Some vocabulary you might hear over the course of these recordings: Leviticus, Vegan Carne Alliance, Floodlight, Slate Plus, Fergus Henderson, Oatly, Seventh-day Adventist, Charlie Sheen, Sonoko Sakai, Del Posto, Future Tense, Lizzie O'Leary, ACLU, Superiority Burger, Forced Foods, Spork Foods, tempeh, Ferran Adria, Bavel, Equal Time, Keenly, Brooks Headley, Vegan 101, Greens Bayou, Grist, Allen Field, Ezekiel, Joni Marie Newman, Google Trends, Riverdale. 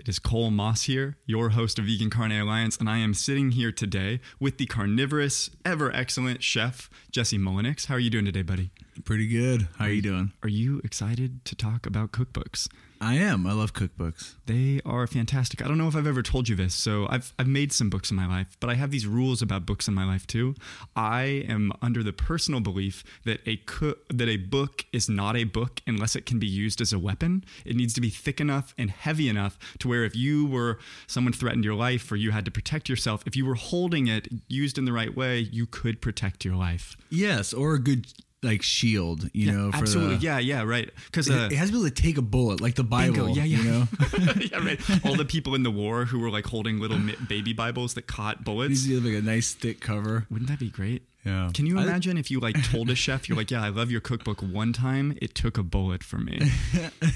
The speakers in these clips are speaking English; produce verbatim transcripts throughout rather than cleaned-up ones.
It is Cole Moss here, your host of Vegan Carne Alliance, and I am sitting here today with the carnivorous, ever-excellent chef, Jesse Mullenix. How are you doing today, buddy? Pretty good. How are you doing? Are you excited to talk about cookbooks? I am. I love cookbooks. They are fantastic. I don't know if I've ever told you this, so I've I've made some books in my life, but I have these rules about books in my life too. I am under the personal belief that a co- that a book is not a book unless it can be used as a weapon. It needs to be thick enough and heavy enough to where if you were, someone threatened your life or you had to protect yourself, if you were holding it, used in the right way, you could protect your life. Yes, or a good... like shield, you yeah, know, for absolutely. The, yeah. Yeah. Right. Cause it, uh, it has to be able to take a bullet, like the Bible, bingo, yeah, yeah. you know, yeah, right. All the people in the war who were like holding little baby Bibles that caught bullets. These like a nice thick cover. Wouldn't that be great? Yeah. Can you imagine I, if you like told a chef, you're like, yeah, I love your cookbook. One time it took a bullet for me.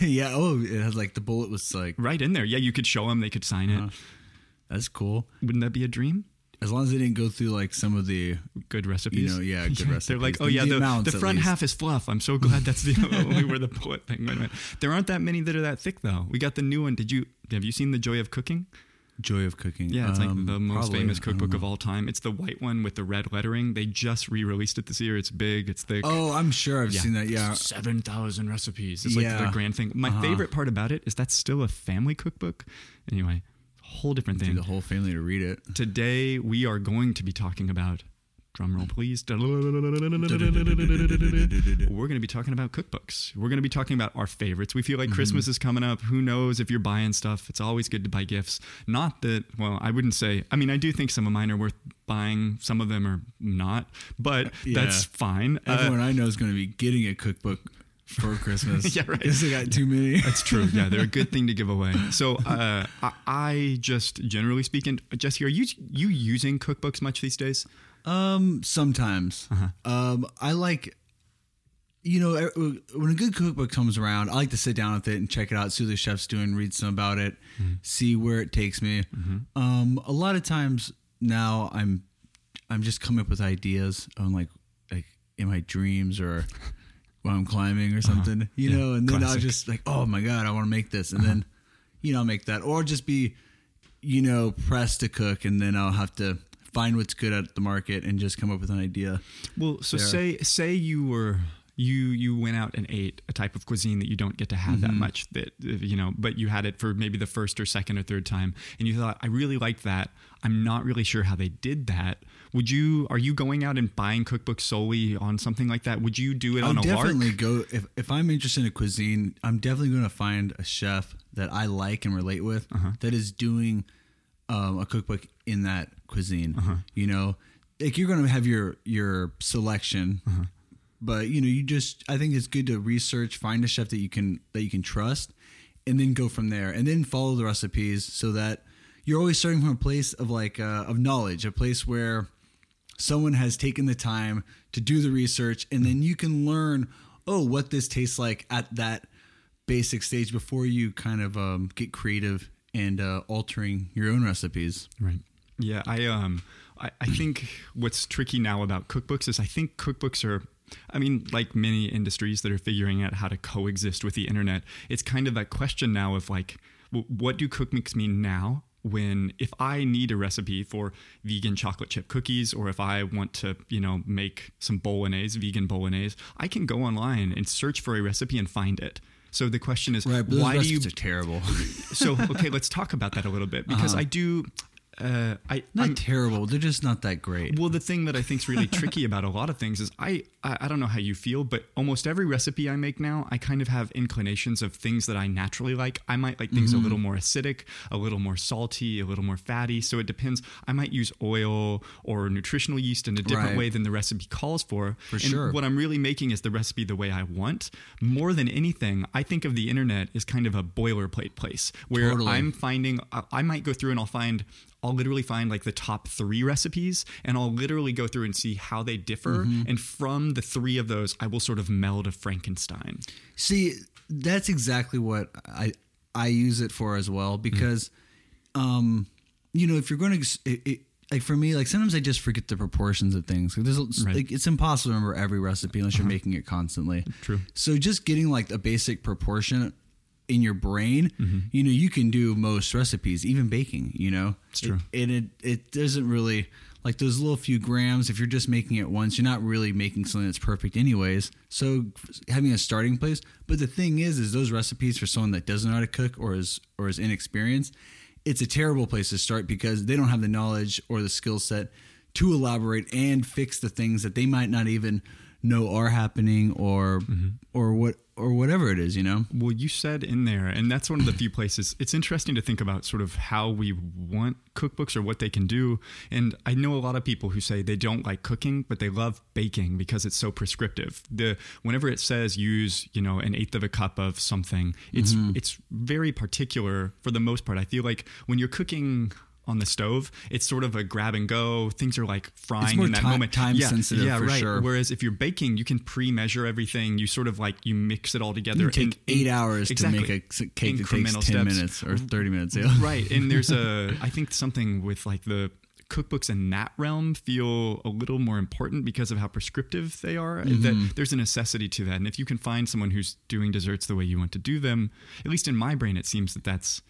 yeah. Oh, it had like the bullet was like right in there. Yeah. You could show them, they could sign uh, it. That's cool. Wouldn't that be a dream? As long as they didn't go through like some of the good recipes, you know, yeah, good yeah, recipes. They're like, oh yeah, the, the, amounts, the front half is fluff. I'm so glad that's the only where the bullet thing went. There aren't that many that are that thick though. We got the new one. Did you have you seen The Joy of Cooking? Joy of Cooking. Yeah, it's like um, the most probably, famous cookbook of all time. It's the white one with the red lettering. They just re-released it this year. It's big. It's thick. Oh, I'm sure I've yeah. seen that. Yeah, seven thousand recipes. It's yeah. like the grand thing. My uh-huh. favorite part about it is that's still a family cookbook. Anyway. Whole different thing. The whole family to read it. Today we are going to be talking about, drum roll please, we're going to be talking about cookbooks. We're going to be talking about our favorites. We feel like mm-hmm. Christmas is coming up. Who knows if you're buying stuff? It's always good to buy gifts. Not that, well, I wouldn't say, I mean, I do think some of mine are worth buying, some of them are not, but yeah. that's fine. Everyone uh, I know is going to be getting a cookbook for Christmas. yeah, right. Because they got too many. That's true. Yeah, they're a good thing to give away. So uh, I, I just, generally speaking, Jesse, are you you using cookbooks much these days? Um, sometimes. Uh-huh. Um, I like, you know, when a good cookbook comes around, I like to sit down with it and check it out, see what the chef's doing, read some about it, mm-hmm. see where it takes me. Mm-hmm. Um, a lot of times now I'm I'm just coming up with ideas on like like in my dreams or... while I'm climbing or something, uh-huh. you yeah. know, and then Classic. I'll just like, oh my God, I want to make this. And uh-huh. then, you know, I'll make that or just be, you know, pressed to cook. And then I'll have to find what's good at the market and just come up with an idea. Well, so there. say, say you were, you, you went out and ate a type of cuisine that you don't get to have mm-hmm. that much that, you know, but you had it for maybe the first or second or third time. And you thought, I really liked that. I'm not really sure how they did that. Would you, are you going out and buying cookbooks solely on something like that? Would you do it I'll on a lark? I'll definitely go, if, if I'm interested in cuisine, I'm definitely going to find a chef that I like and relate with uh-huh. that is doing um, a cookbook in that cuisine. Uh-huh. You know, like you're going to have your, your selection, uh-huh. but you know, you just, I think it's good to research, find a chef that you can, that you can trust and then go from there and then follow the recipes so that you're always starting from a place of like, uh, of knowledge, a place where someone has taken the time to do the research and then you can learn, oh, what this tastes like at that basic stage before you kind of um, get creative and uh, altering your own recipes. Right. Yeah. I, um, I, I think what's tricky now about cookbooks is I think cookbooks are, I mean, like many industries that are figuring out how to coexist with the internet, it's kind of that question now of like, w- what do cookbooks mean now? When if I need a recipe for vegan chocolate chip cookies, or if I want to, you know, make some bolognese, vegan bolognese, I can go online and search for a recipe and find it. So the question is, right, why do you? Are terrible. So okay, let's talk about that a little bit because uh-huh. I do. Uh, I not I'm, terrible. They're just not that great. Well, the thing that I think is really tricky about a lot of things is I, I I don't know how you feel, but almost every recipe I make now, I kind of have inclinations of things that I naturally like. I might like things mm-hmm. a little more acidic, a little more salty, a little more fatty. So it depends. I might use oil or nutritional yeast in a different right. way than the recipe calls for. For and sure. What I'm really making is the recipe the way I want. More than anything, I think of the internet as kind of a boilerplate place where totally. I'm finding. I, I might go through and I'll find. I'll literally find like the top three recipes and I'll literally go through and see how they differ. Mm-hmm. And from the three of those, I will sort of meld a Frankenstein. See, that's exactly what I, I use it for as well, because, mm-hmm. um, you know, if you're going to, it, it, like for me, like sometimes I just forget the proportions of things. Like, there's, right. like it's impossible to remember every recipe unless uh-huh. you're making it constantly. True. So just getting like a basic proportion in your brain, mm-hmm. you know, you can do most recipes, even baking, you know, it's true. And it, it, it doesn't really, like, those little few grams, if you're just making it once, you're not really making something that's perfect anyways. So having a starting place. But the thing is, is those recipes for someone that doesn't know how to cook or is, or is inexperienced, it's a terrible place to start because they don't have the knowledge or the skill set to elaborate and fix the things that they might not even know are happening or, mm-hmm. or what, or whatever it is, you know? Well, you said in there, and that's one of the few places it's interesting to think about sort of how we want cookbooks or what they can do. And I know a lot of people who say they don't like cooking, but they love baking because it's so prescriptive. The, whenever it says use, you know, an eighth of a cup of something, it's, mm-hmm. it's very particular for the most part. I feel like when you're cooking on the stove, it's sort of a grab and go. Things are like frying in that time, moment. Time yeah, sensitive, yeah, for right. sure. Whereas if you're baking, you can pre-measure everything. You sort of like you mix it all together. You take in, eight in, hours exactly. to make a cake that takes ten steps. minutes or thirty minutes. Yeah. Right, and there's a I think something with like the cookbooks in that realm feel a little more important because of how prescriptive they are. Mm-hmm. That there's a necessity to that, and if you can find someone who's doing desserts the way you want to do them, at least in my brain, it seems that that's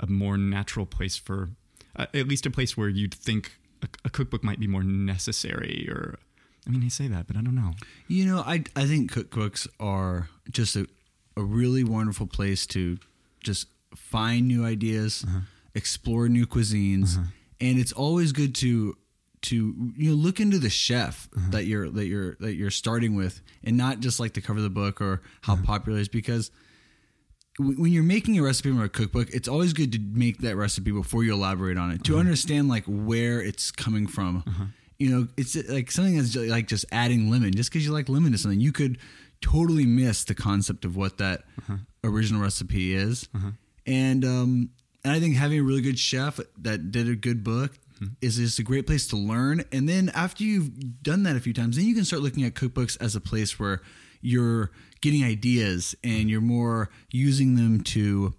a more natural place for. Uh, at least a place where you'd think a, a cookbook might be more necessary or, I mean, they say that, but I don't know. You know, I, I think cookbooks are just a, a really wonderful place to just find new ideas, uh-huh. explore new cuisines. Uh-huh. And it's always good to, to, you know, look into the chef uh-huh. that you're, that you're, that you're starting with and not just like the cover of the book or how uh-huh. popular it is, because when you're making a recipe from a cookbook, it's always good to make that recipe before you elaborate on it to uh-huh. understand like where it's coming from. Uh-huh. You know, it's like something that's like just adding lemon just because you like lemon to something. You could totally miss the concept of what that uh-huh. original recipe is. Uh-huh. And, um, and I think having a really good chef that did a good book mm-hmm. is just a great place to learn. And then after you've done that a few times, then you can start looking at cookbooks as a place where you're getting ideas and you're more using them to,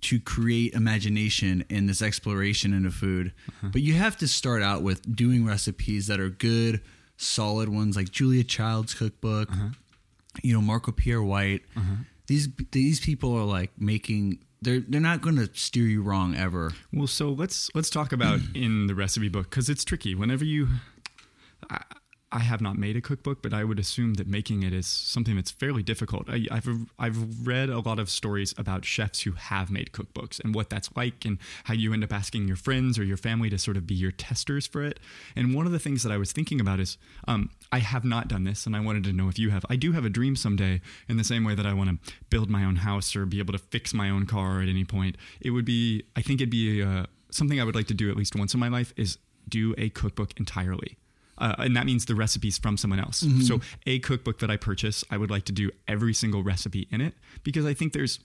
to create imagination and this exploration into food. Uh-huh. But you have to start out with doing recipes that are good, solid ones like Julia Child's cookbook, uh-huh. you know, Marco Pierre White. Uh-huh. These, these people are like making, they're, they're not going to steer you wrong ever. Well, so let's, let's talk about in the recipe book, cause it's tricky whenever you, I, I have not made a cookbook, but I would assume that making it is something that's fairly difficult. I, I've I've read a lot of stories about chefs who have made cookbooks and what that's like and how you end up asking your friends or your family to sort of be your testers for it. And one of the things that I was thinking about is um, I have not done this, and I wanted to know if you have. I do have a dream someday in the same way that I want to build my own house or be able to fix my own car at any point. It would be, I think it'd be uh, something I would like to do at least once in my life is do a cookbook entirely. Uh, and that means the recipes from someone else. Mm-hmm. So a cookbook that I purchase, I would like to do every single recipe in it because I think there's,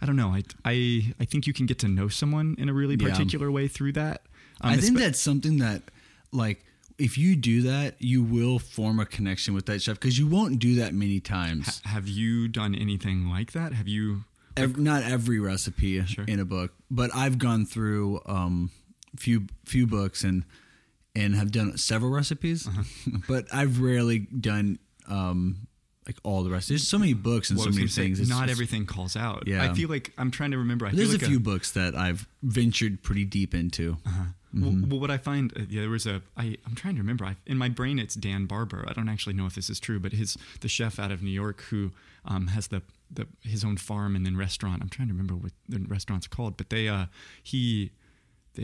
I don't know. I, I, I think you can get to know someone in a really particular yeah. way through that. Um, I think that's something that like, if you do that, you will form a connection with that chef because you won't do that many times. Ha- have you done anything like that? Have you? Every, not every recipe sure. in a book, but I've gone through um few, few books and, and have done several recipes, uh-huh. but I've rarely done um, like all the recipes. There's so many books and well, so many things. It's not just, everything calls out. Yeah. I feel like I'm trying to remember. I feel there's like a few a, books that I've ventured pretty deep into. Uh-huh. Mm-hmm. Well, well, what I find, uh, yeah, there was a, I, I'm trying to remember. I, in my brain, it's Dan Barber. I don't actually know if this is true, but his the chef out of New York who um, has the, the his own farm and then restaurant. I'm trying to remember what the restaurant's called, but they uh, he... They,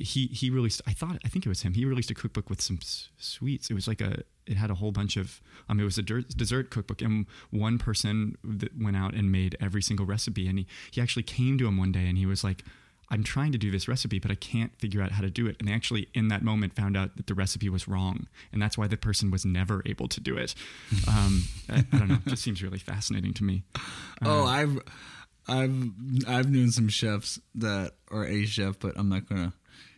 he, he released, I thought, I think it was him. He released a cookbook with some s- sweets. It was like a, it had a whole bunch of, um, it was a der- dessert cookbook and one person that went out and made every single recipe. And he, he actually came to him one day and he was like, I'm trying to do this recipe, but I can't figure out how to do it. And they actually in that moment found out that the recipe was wrong. And that's why the person was never able to do it. Um, I, I don't know. It just seems really fascinating to me. Oh, uh, I've, I've I've known some chefs that are a chef, but I'm not gonna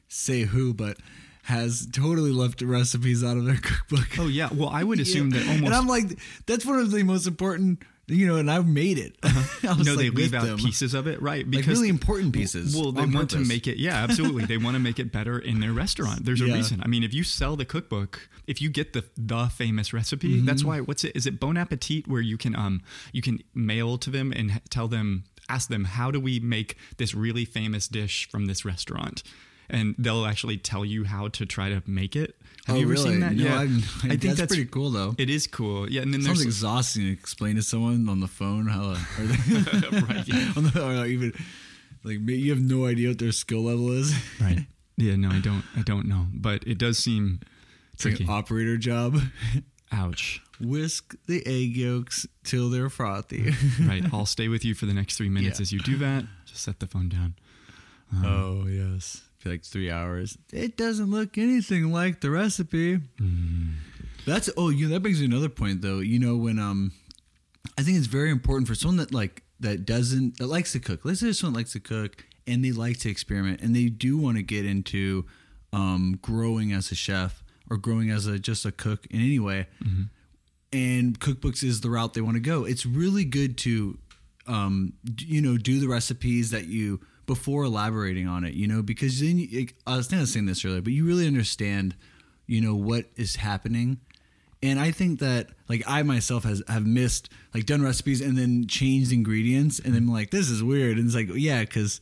say who, but has totally left recipes out of their cookbook. Oh yeah, well I would assume yeah. that almost. And I'm like, that's one of the most important, you know. And I've made it. Uh-huh. I was no, like, they leave out them. pieces of it, right? Because like really important pieces. Well, they want purpose. to make it. Yeah, absolutely. They want to make it better in their restaurant. There's yeah. a reason. I mean, if you sell the cookbook, if you get the the famous recipe, mm-hmm. that's why. What's it? Is it Bon Appetit, where you can um you can mail to them and tell them ask them, how do we make this really famous dish from this restaurant? And they'll actually tell you how to try to make it. Have oh, you ever really? seen that? No, yeah, I've, I think that's, that's pretty cool, though. It is cool. Yeah, and then it sounds exhausting to explain to someone on the phone how are they right, yeah. on the, or like even like you have no idea what their skill level is. Right. Yeah. No, I don't. I don't know, but it does seem it's tricky. Like an operator job. Ouch. Whisk the egg yolks till they're frothy. Right. I'll stay with you for the next three minutes yeah. as you do that. Just set the phone down. Um, oh yes. For like three hours. It doesn't look anything like the recipe. Mm. That's, oh, you know, that brings me to another point though. You know, when, um, I think it's very important for someone that like, that doesn't, that likes to cook. Let's say someone likes to cook and they like to experiment and they do want to get into, um, growing as a chef or growing as a, just a cook in any way. Mm-hmm. And cookbooks is the route they want to go. It's really good to, um, you know, do the recipes that you, before elaborating on it, you know, because then you, it, I was kind of saying this earlier, but you really understand, you know, what is happening. And I think that like I myself has have missed like done recipes and then changed ingredients and then like, this is weird. And it's like, yeah, because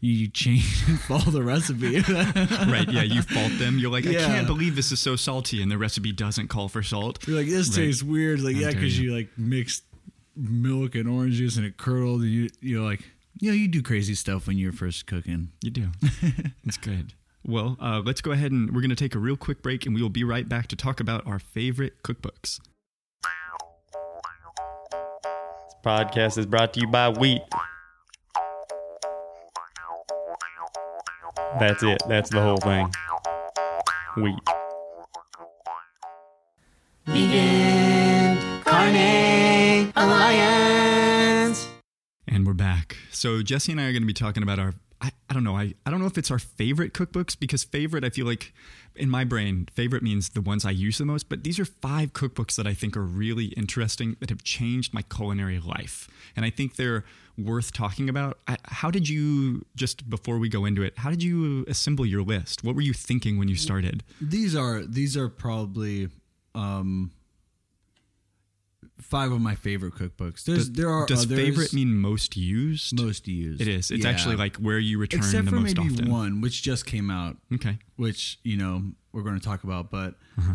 you change and follow the recipe. Right. Yeah. You fault them. You're like, yeah. I can't believe this is so salty. And the recipe doesn't call for salt. You're like, this right. tastes weird. Like, How yeah, because you. you like mixed milk and orange juice and it curdled and you, you're like, you know, you do crazy stuff when you're first cooking. You do. It's good. Well, uh, let's go ahead and we're going to take a real quick break and we will be right back to talk about our favorite cookbooks. This podcast is brought to you by wheat. That's it. That's the whole thing. Wheat. Vegan Carne Alliance. And we're back. So Jesse and I are going to be talking about our, I, I don't know, I, I don't know if it's our favorite cookbooks, because favorite, I feel like in my brain, favorite means the ones I use the most, but these are five cookbooks that I think are really interesting that have changed my culinary life. And I think they're worth talking about. I, how did you, just before we go into it, how did you assemble your list? What were you thinking when you started? These are, these are probably, um, five of my favorite cookbooks. There's, does, there are does others. Favorite mean most used? Most used. It is. It's yeah. actually like where you return Except the most often. Except for maybe one, which just came out. Okay. Which, you know, we're going to talk about. But uh-huh.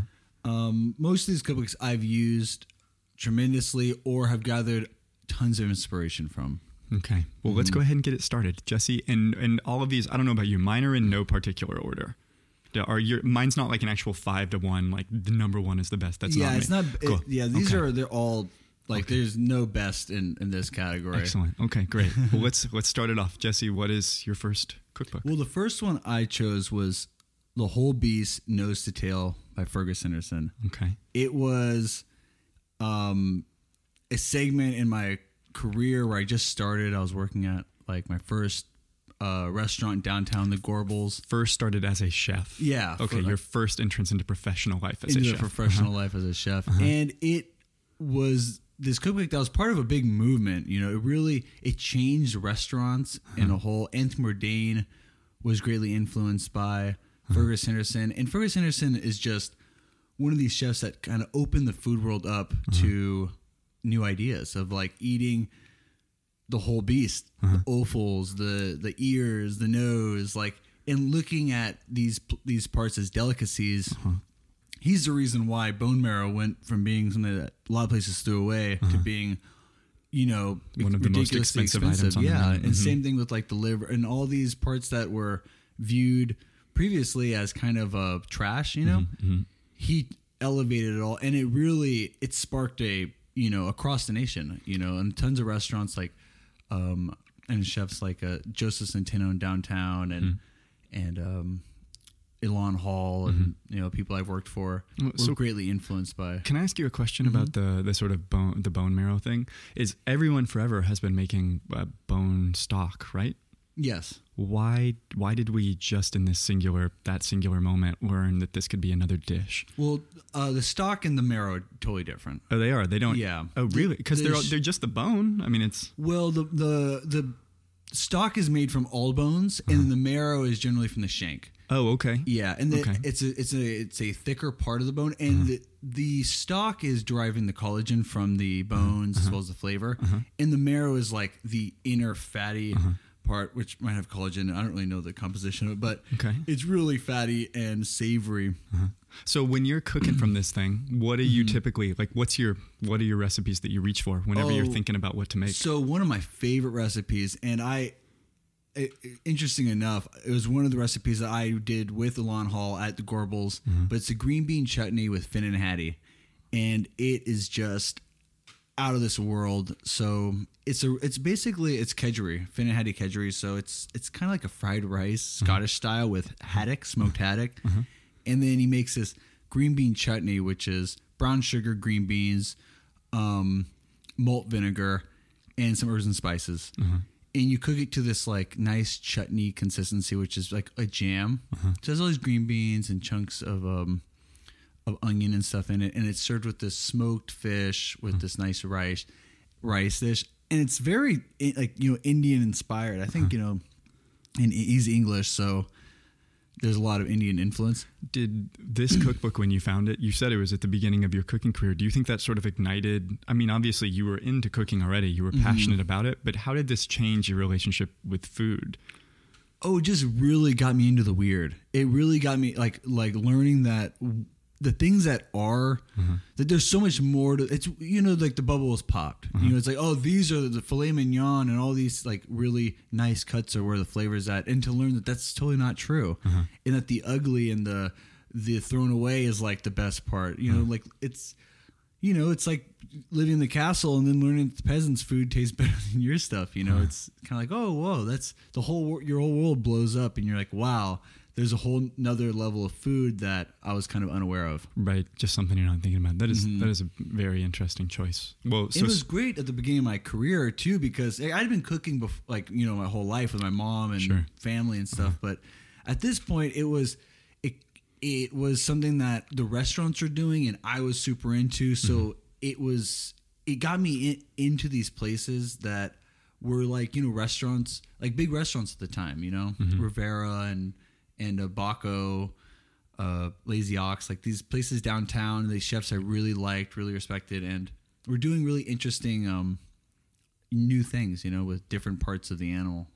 um, most of these cookbooks I've used tremendously or have gathered tons of inspiration from. Okay. Well, mm-hmm. let's go ahead and get it started, Jesse. And, and all of these, I don't know about you, mine are in no particular order. Are your mine's not like an actual five to one, like the number one is the best. That's yeah, not it's me. not. Cool. It, yeah, these okay. are they're all like okay. there's no best in, in this category. Excellent. Okay, great. Well, let's let's start it off, Jesse. What is your first cookbook? Well, the first one I chose was The Whole Beast, Nose to Tail by Fergus Henderson. Okay, it was um, a segment in my career where I just started. I was working at like my first. Uh, restaurant downtown, the Gorbals. First started as a chef. Yeah. Okay, your like, first entrance into professional life as a chef. Into professional uh-huh. life as a chef. Uh-huh. And it was this cookbook that was part of a big movement. You know, it really, it changed restaurants uh-huh. in a whole. Anthony Bourdain was greatly influenced by uh-huh. Fergus Henderson. And Fergus Henderson is just one of these chefs that kind of opened the food world up uh-huh. to new ideas of like eating the whole beast, uh-huh. the offals, the, the ears, the nose, like, and looking at these, these parts as delicacies, uh-huh. he's the reason why bone marrow went from being something that a lot of places threw away uh-huh. to being, you know, one of the most expensive, expensive. items on yeah. the menu. And mm-hmm. same thing with like the liver and all these parts that were viewed previously as kind of uh, trash, you know, mm-hmm. he elevated it all. And it really, it sparked a, you know, across the nation, you know, and tons of restaurants like, Um, and chefs like uh, Joseph Centeno in downtown and mm. and um, Elon Hall and mm-hmm. you know people I've worked for were so greatly influenced by. Can I ask you a question mm-hmm. about the the sort of bone the bone marrow thing? Is everyone forever has been making uh, bone stock, right? Yes. Why why did we just in this singular that singular moment learn that this could be another dish? Well, uh, the stock and the marrow are totally different. Oh, they are. They don't. Yeah. Oh, really? Because they're they're just the bone. I mean, it's well, the the the stock is made from all bones, uh-huh. and the marrow is generally from the shank. Oh, okay. Yeah, and the, okay. it's a it's a it's a thicker part of the bone, and uh-huh. the, the stock is deriving the collagen from the bones uh-huh. as well as the flavor, uh-huh. and the marrow is like the inner fatty uh-huh. part, which might have collagen. I don't really know the composition of it, but okay. it's really fatty and savory. Uh-huh. So when you're cooking from this thing, what are you mm-hmm. typically like? What's your what are your recipes that you reach for whenever oh, you're thinking about what to make? So one of my favorite recipes, and I. It, interesting enough, it was one of the recipes that I did with Elon Hall at the Gorbals, mm-hmm. but it's a green bean chutney with Finn and Hattie, and it is just out of this world. So it's a, it's basically it's kedgeree, Finn and Hattie kedgeree. So it's it's kind of like a fried rice Scottish mm-hmm. style with haddock, smoked haddock, mm-hmm. and then he makes this green bean chutney, which is brown sugar, green beans, um, malt vinegar, and some herbs and spices. Mm-hmm. And you cook it to this like nice chutney consistency, which is like a jam. Uh-huh. So there's all these green beans and chunks of um, of onion and stuff in it, and it's served with this smoked fish with uh-huh. this nice rice rice dish, and it's very like you know Indian inspired. I think uh-huh. you know, and he's English, so there's a lot of Indian influence. Did this cookbook, when you found it, you said it was at the beginning of your cooking career. Do you think that sort of ignited? I mean, obviously you were into cooking already. You were passionate mm-hmm. about it, but how did this change your relationship with food? Oh, it just really got me into the weird. It really got me like, like learning that the things that are, uh-huh. that there's so much more to it's, you know, like the bubble was popped, uh-huh. you know, it's like, oh, these are the filet mignon and all these like really nice cuts are where the flavor is at. And to learn that that's totally not true. Uh-huh. And that the ugly and the, the thrown away is like the best part, you know, uh-huh. like it's, you know, it's like living in the castle and then learning that the peasants' food tastes better than your stuff. You know, uh-huh. it's kind of like, oh, whoa, that's the whole, your whole world blows up and you're like, wow, there's a whole nother level of food that I was kind of unaware of. Right. Just something you're not thinking about. That is, mm-hmm. that is a very interesting choice. Well, so it was great at the beginning of my career too, because I'd been cooking before, like, you know, my whole life with my mom and sure. family and stuff. Uh-huh. But at this point it was, it, it was something that the restaurants were doing and I was super into. So mm-hmm. it was, it got me in, into these places that were like, you know, restaurants, like big restaurants at the time, you know, mm-hmm. Rivera and, and a Baco, uh, Lazy Ox, like these places downtown, these chefs I really liked, really respected, and were doing really interesting um, new things, you know, with different parts of the animal.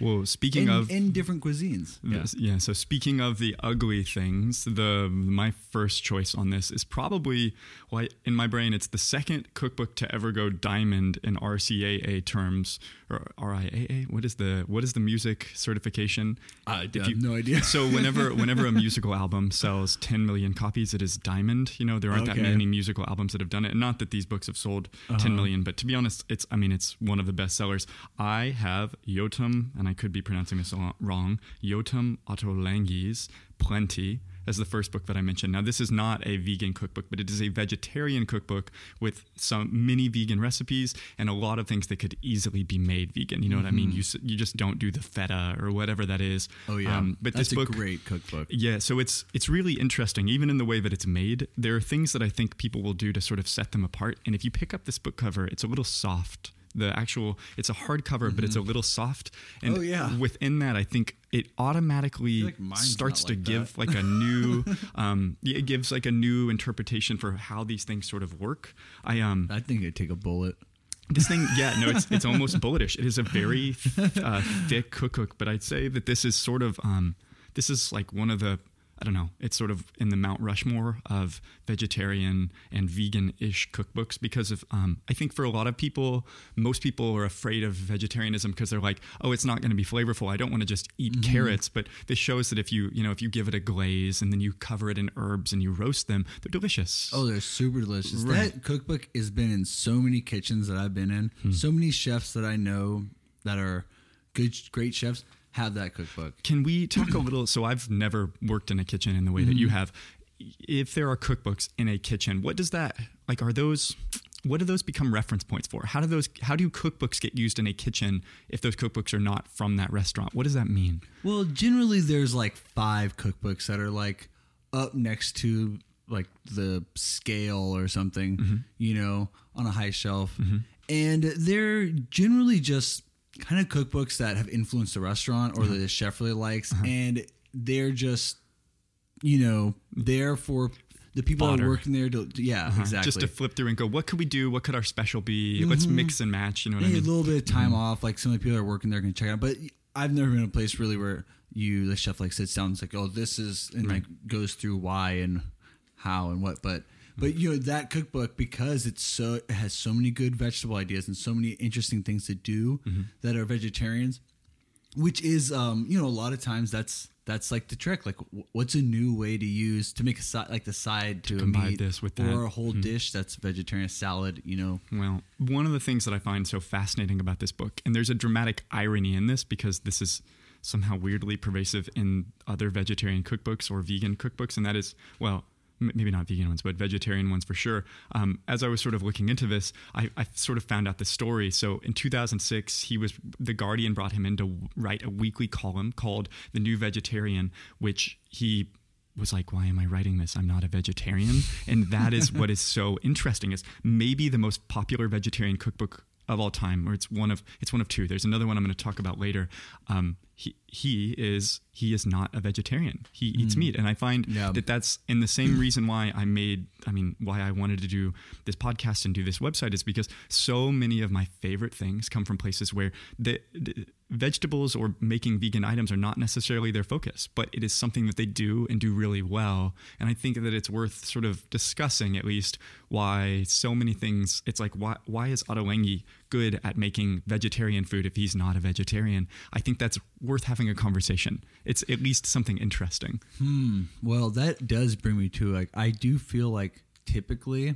Well, speaking in, of... in different cuisines. This, yeah. yeah, so speaking of the ugly things, the my first choice on this is probably, well, I, in my brain, it's the second cookbook to ever go diamond in R C A A terms, or R I A A, what is the what is the music certification? I uh, have no idea. So whenever whenever a musical album sells ten million copies, it is diamond. You know, there aren't okay. that many musical albums that have done it. And not that these books have sold uh-huh. ten million, but to be honest, it's I mean, it's one of the best sellers. I have Yotam, and I could be pronouncing this wrong, Yotam Ottolenghi's Plenty as the first book that I mentioned. Now, this is not a vegan cookbook, but it is a vegetarian cookbook with some mini vegan recipes and a lot of things that could easily be made vegan. You know mm-hmm. what I mean? You you just don't do the feta or whatever that is. Oh, yeah. Um, but That's this book, a great cookbook. Yeah. So it's it's really interesting, even in the way that it's made. There are things that I think people will do to sort of set them apart. And if you pick up this book cover, it's a little soft. The actual, it's a hard cover, mm-hmm. but it's a little soft. And oh, yeah. within that, I think it automatically like starts to like give that. like a new, um, it gives like a new interpretation for how these things sort of work. I um, I think it'd take a bullet. This thing, yeah, no, it's it's almost bulletish. It is a very th- uh, thick cookbook, but I'd say that this is sort of, um, this is like one of the, I don't know. It's sort of in the Mount Rushmore of vegetarian and vegan-ish cookbooks because of, um, I think for a lot of people, most people are afraid of vegetarianism because they're like, oh, it's not going to be flavorful. I don't want to just eat mm-hmm. carrots. But this shows that if you, you know, if you give it a glaze and then you cover it in herbs and you roast them, they're delicious. Oh, they're super delicious. Right. That cookbook has been in so many kitchens that I've been in. Hmm. So many chefs that I know that are good, great chefs. Have that cookbook. Can we talk a little? So I've never worked in a kitchen in the way mm-hmm. that you have. If there are cookbooks in a kitchen, what does that like? Are those? What do those become reference points for? How do those? How do cookbooks get used in a kitchen if those cookbooks are not from that restaurant? What does that mean? Well, generally there's like five cookbooks that are like up next to like the scale or something, mm-hmm. you know, on a high shelf, mm-hmm. and they're generally just kind of cookbooks that have influenced the restaurant or uh-huh. that the chef really likes. Uh-huh. And they're just, you know, there for the people Butter. that are working there. To, yeah, uh-huh. exactly. Just to flip through and go, what could we do? What could our special be? Mm-hmm. Let's mix and match. You know what I mean? A little bit of time mm-hmm. off. Like, some of the people that are working there can check it out. But I've never been in a place really where you, the chef, like sits down and it's like, oh, this is, and right. like goes through why and how and what. But, but you know, that cookbook, because it's so, it has so many good vegetable ideas and so many interesting things to do mm-hmm. that are vegetarians, which is, um, you know, a lot of times that's, that's like the trick. Like, what's a new way to use to make a side, like the side to, to a meat this with that. or a whole mm-hmm. dish that's vegetarian salad, you know? Well, one of the things that I find so fascinating about this book, and there's a dramatic irony in this because this is somehow weirdly pervasive in other vegetarian cookbooks or vegan cookbooks. And that is, well, maybe not vegan ones, but vegetarian ones for sure. Um, as I was sort of looking into this, I, I sort of found out the story. So in two thousand six, he was, The Guardian brought him in to write a weekly column called The New Vegetarian, which he was like, why am I writing this? I'm not a vegetarian. And that is what is so interesting, is maybe the most popular vegetarian cookbook of all time, or it's one of, it's one of two. There's another one I'm going to talk about later. Um, he, he is, he is not a vegetarian. He mm. eats meat. And I find yeah. that that's, and the same reason why I made, I mean, why I wanted to do this podcast and do this website is because so many of my favorite things come from places where the, the vegetables or making vegan items are not necessarily their focus, but it is something that they do and do really well. And I think that it's worth sort of discussing at least why so many things, it's like, why, why is Ottolenghi good at making vegetarian food if he's not a vegetarian? I think that's worth having a conversation. It's at least something interesting. Hmm. Well, that does bring me to, like, I do feel like typically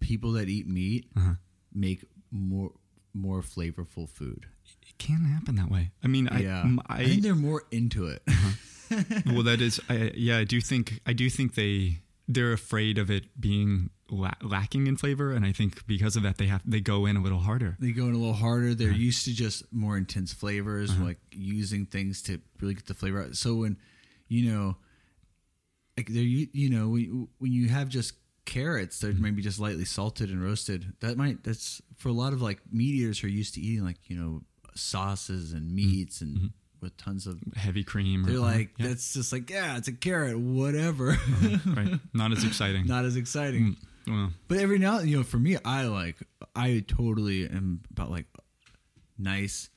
people that eat meat uh-huh. make more, more flavorful food. It can happen that way. I mean, yeah. I, I, I think they're more into it. Uh-huh. Well, that is, I, yeah, I do think, I do think they, they're afraid of it being la- lacking in flavor. And I think because of that, they have, they go in a little harder. They go in a little harder. They're uh-huh. used to just more intense flavors, uh-huh. like using things to really get the flavor out. So when, you know, like they're, you, you know, when, when you have just carrots, they're maybe just lightly salted and roasted. That might, that's for a lot of like meat eaters who are used to eating like, you know, sauces and meats and mm-hmm. with tons of heavy cream. They're or, like, yeah. that's just like, yeah, it's a carrot, whatever. Right. right. Not as exciting. Not as exciting. Mm, well. But every now, you know, for me, I like, I totally am about like nice,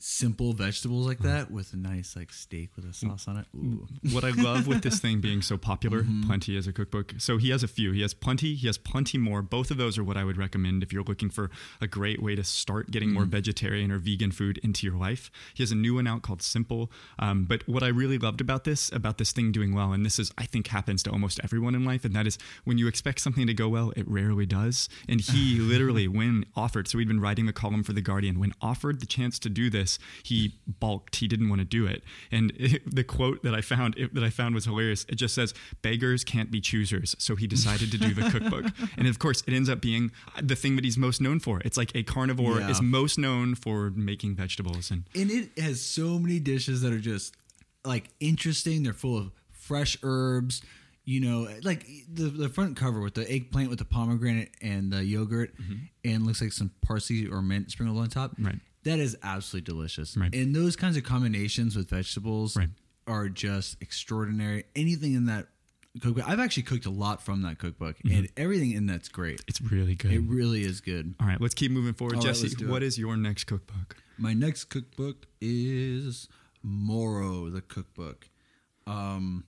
simple vegetables like that with a nice like steak with a sauce on it. Ooh. What I love with this thing being so popular, mm-hmm. Plenty is a cookbook. So he has a few. He has Plenty. He has Plenty More. Both of those are what I would recommend if you're looking for a great way to start getting mm-hmm. more vegetarian or vegan food into your life. He has a new one out called Simple. Um, but what I really loved about this, about this thing doing well, and this is, I think, happens to almost everyone in life, and that is when you expect something to go well, it rarely does. And he literally, when offered, so he'd been writing the column for The Guardian, when offered the chance to do this, he balked. He didn't want to do it. And it, the quote that I found it, that I found was hilarious. It just says, "Beggars can't be choosers." So he decided to do the cookbook. And of course, it ends up being the thing that he's most known for. It's like a carnivore yeah. is most known for making vegetables. And, and it has so many dishes that are just like interesting. They're full of fresh herbs. You know, like the, the front cover with the eggplant with the pomegranate and the yogurt mm-hmm. and looks like some parsley or mint sprinkled on top. Right. That is absolutely delicious. Right. And those kinds of combinations with vegetables right. are just extraordinary. Anything in that cookbook. I've actually cooked a lot from that cookbook mm-hmm. and everything in that's great. It's really good. It really is good. All right, let's keep moving forward. All Jesse, right, what it. is your next cookbook? My next cookbook is Moro, the cookbook. Um,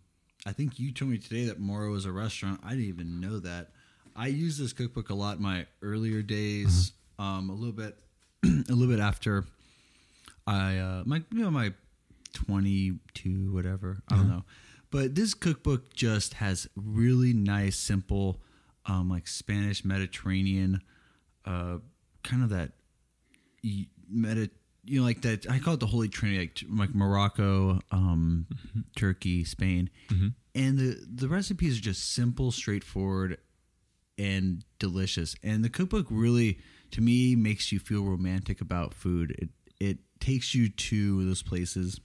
I think you told me today that Moro is a restaurant. I didn't even know that. I used this cookbook a lot in my earlier days, uh-huh. um, a little bit. A little bit after I, uh, my, you know, my twenty-two, whatever, I don't mm-hmm. know. But this cookbook just has really nice, simple, um, like Spanish Mediterranean, uh, kind of that, meta, you know, like that, I call it the Holy Trinity, like, like Morocco, um, mm-hmm. Turkey, Spain. Mm-hmm. And the, the recipes are just simple, straightforward, and delicious. And the cookbook really, to me, makes you feel romantic about food. It it takes you to those places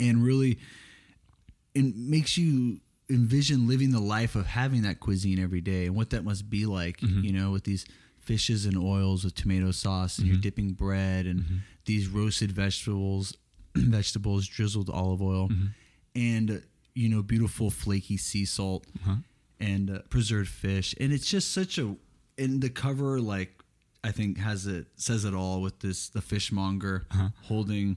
and really and makes you envision living the life of having that cuisine every day and what that must be like, mm-hmm. you know, with these fishes and oils with tomato sauce and mm-hmm. you're dipping bread and mm-hmm. these roasted vegetables vegetables, drizzled olive oil, mm-hmm. and, you know, beautiful flaky sea salt uh-huh. and uh, preserved fish. And it's just such a, and the cover, like, I think has it says it all with this, the fishmonger uh-huh. holding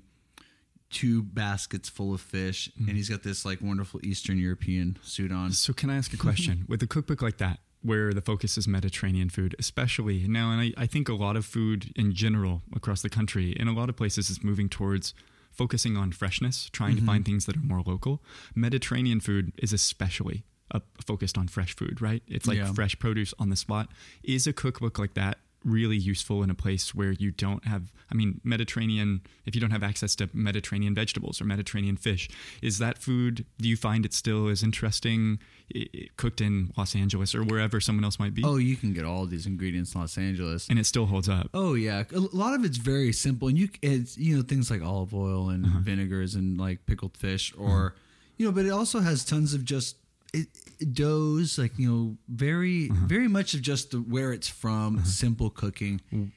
two baskets full of fish. Mm-hmm. And he's got this like wonderful Eastern European suit on. So can I ask a question? With a cookbook like that, where the focus is Mediterranean food, especially now, and I, I think a lot of food in general across the country, in a lot of places, is moving towards focusing on freshness, trying mm-hmm. to find things that are more local. Mediterranean food is especially up, focused on fresh food, right? It's like yeah. fresh produce on the spot. Is a cookbook like that really useful in a place where you don't have, I mean, Mediterranean, if you don't have access to Mediterranean vegetables or Mediterranean fish, is that food, do you find it still as interesting it, it cooked in Los Angeles or wherever someone else might be? Oh, you can get all these ingredients in Los Angeles. And it still holds up. Oh yeah. A lot of it's very simple. And you, it's, you know, things like olive oil and uh-huh. vinegars and like pickled fish or, uh-huh. you know, but it also has tons of just It, it doughs, like, you know, very, uh-huh. very much of just the, where it's from, uh-huh. simple cooking, mm.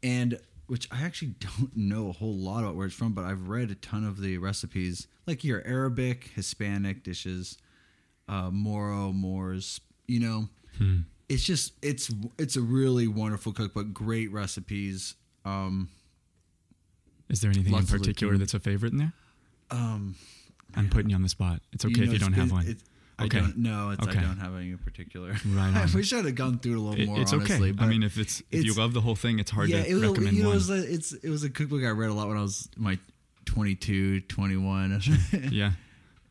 and which I actually don't know a whole lot about where it's from, but I've read a ton of the recipes, like your Arabic, Hispanic dishes, uh, Moro, Moors, you know, hmm. it's just, it's, it's a really wonderful cookbook, great recipes. Um, Is there anything in particular that's a favorite in there? Um, I'm yeah. putting you on the spot. It's okay you know, if you don't been, have one. It, Okay. I don't know. It's okay. I don't have any in particular. Right. I wish I'd have gone through it a little it, more. It's honestly, okay. But I mean, if it's, it's if you love the whole thing, it's hard yeah, to it was, recommend you know, one. It was, a, it's, it was a cookbook I read a lot when I was my twenty-two, twenty-one. yeah.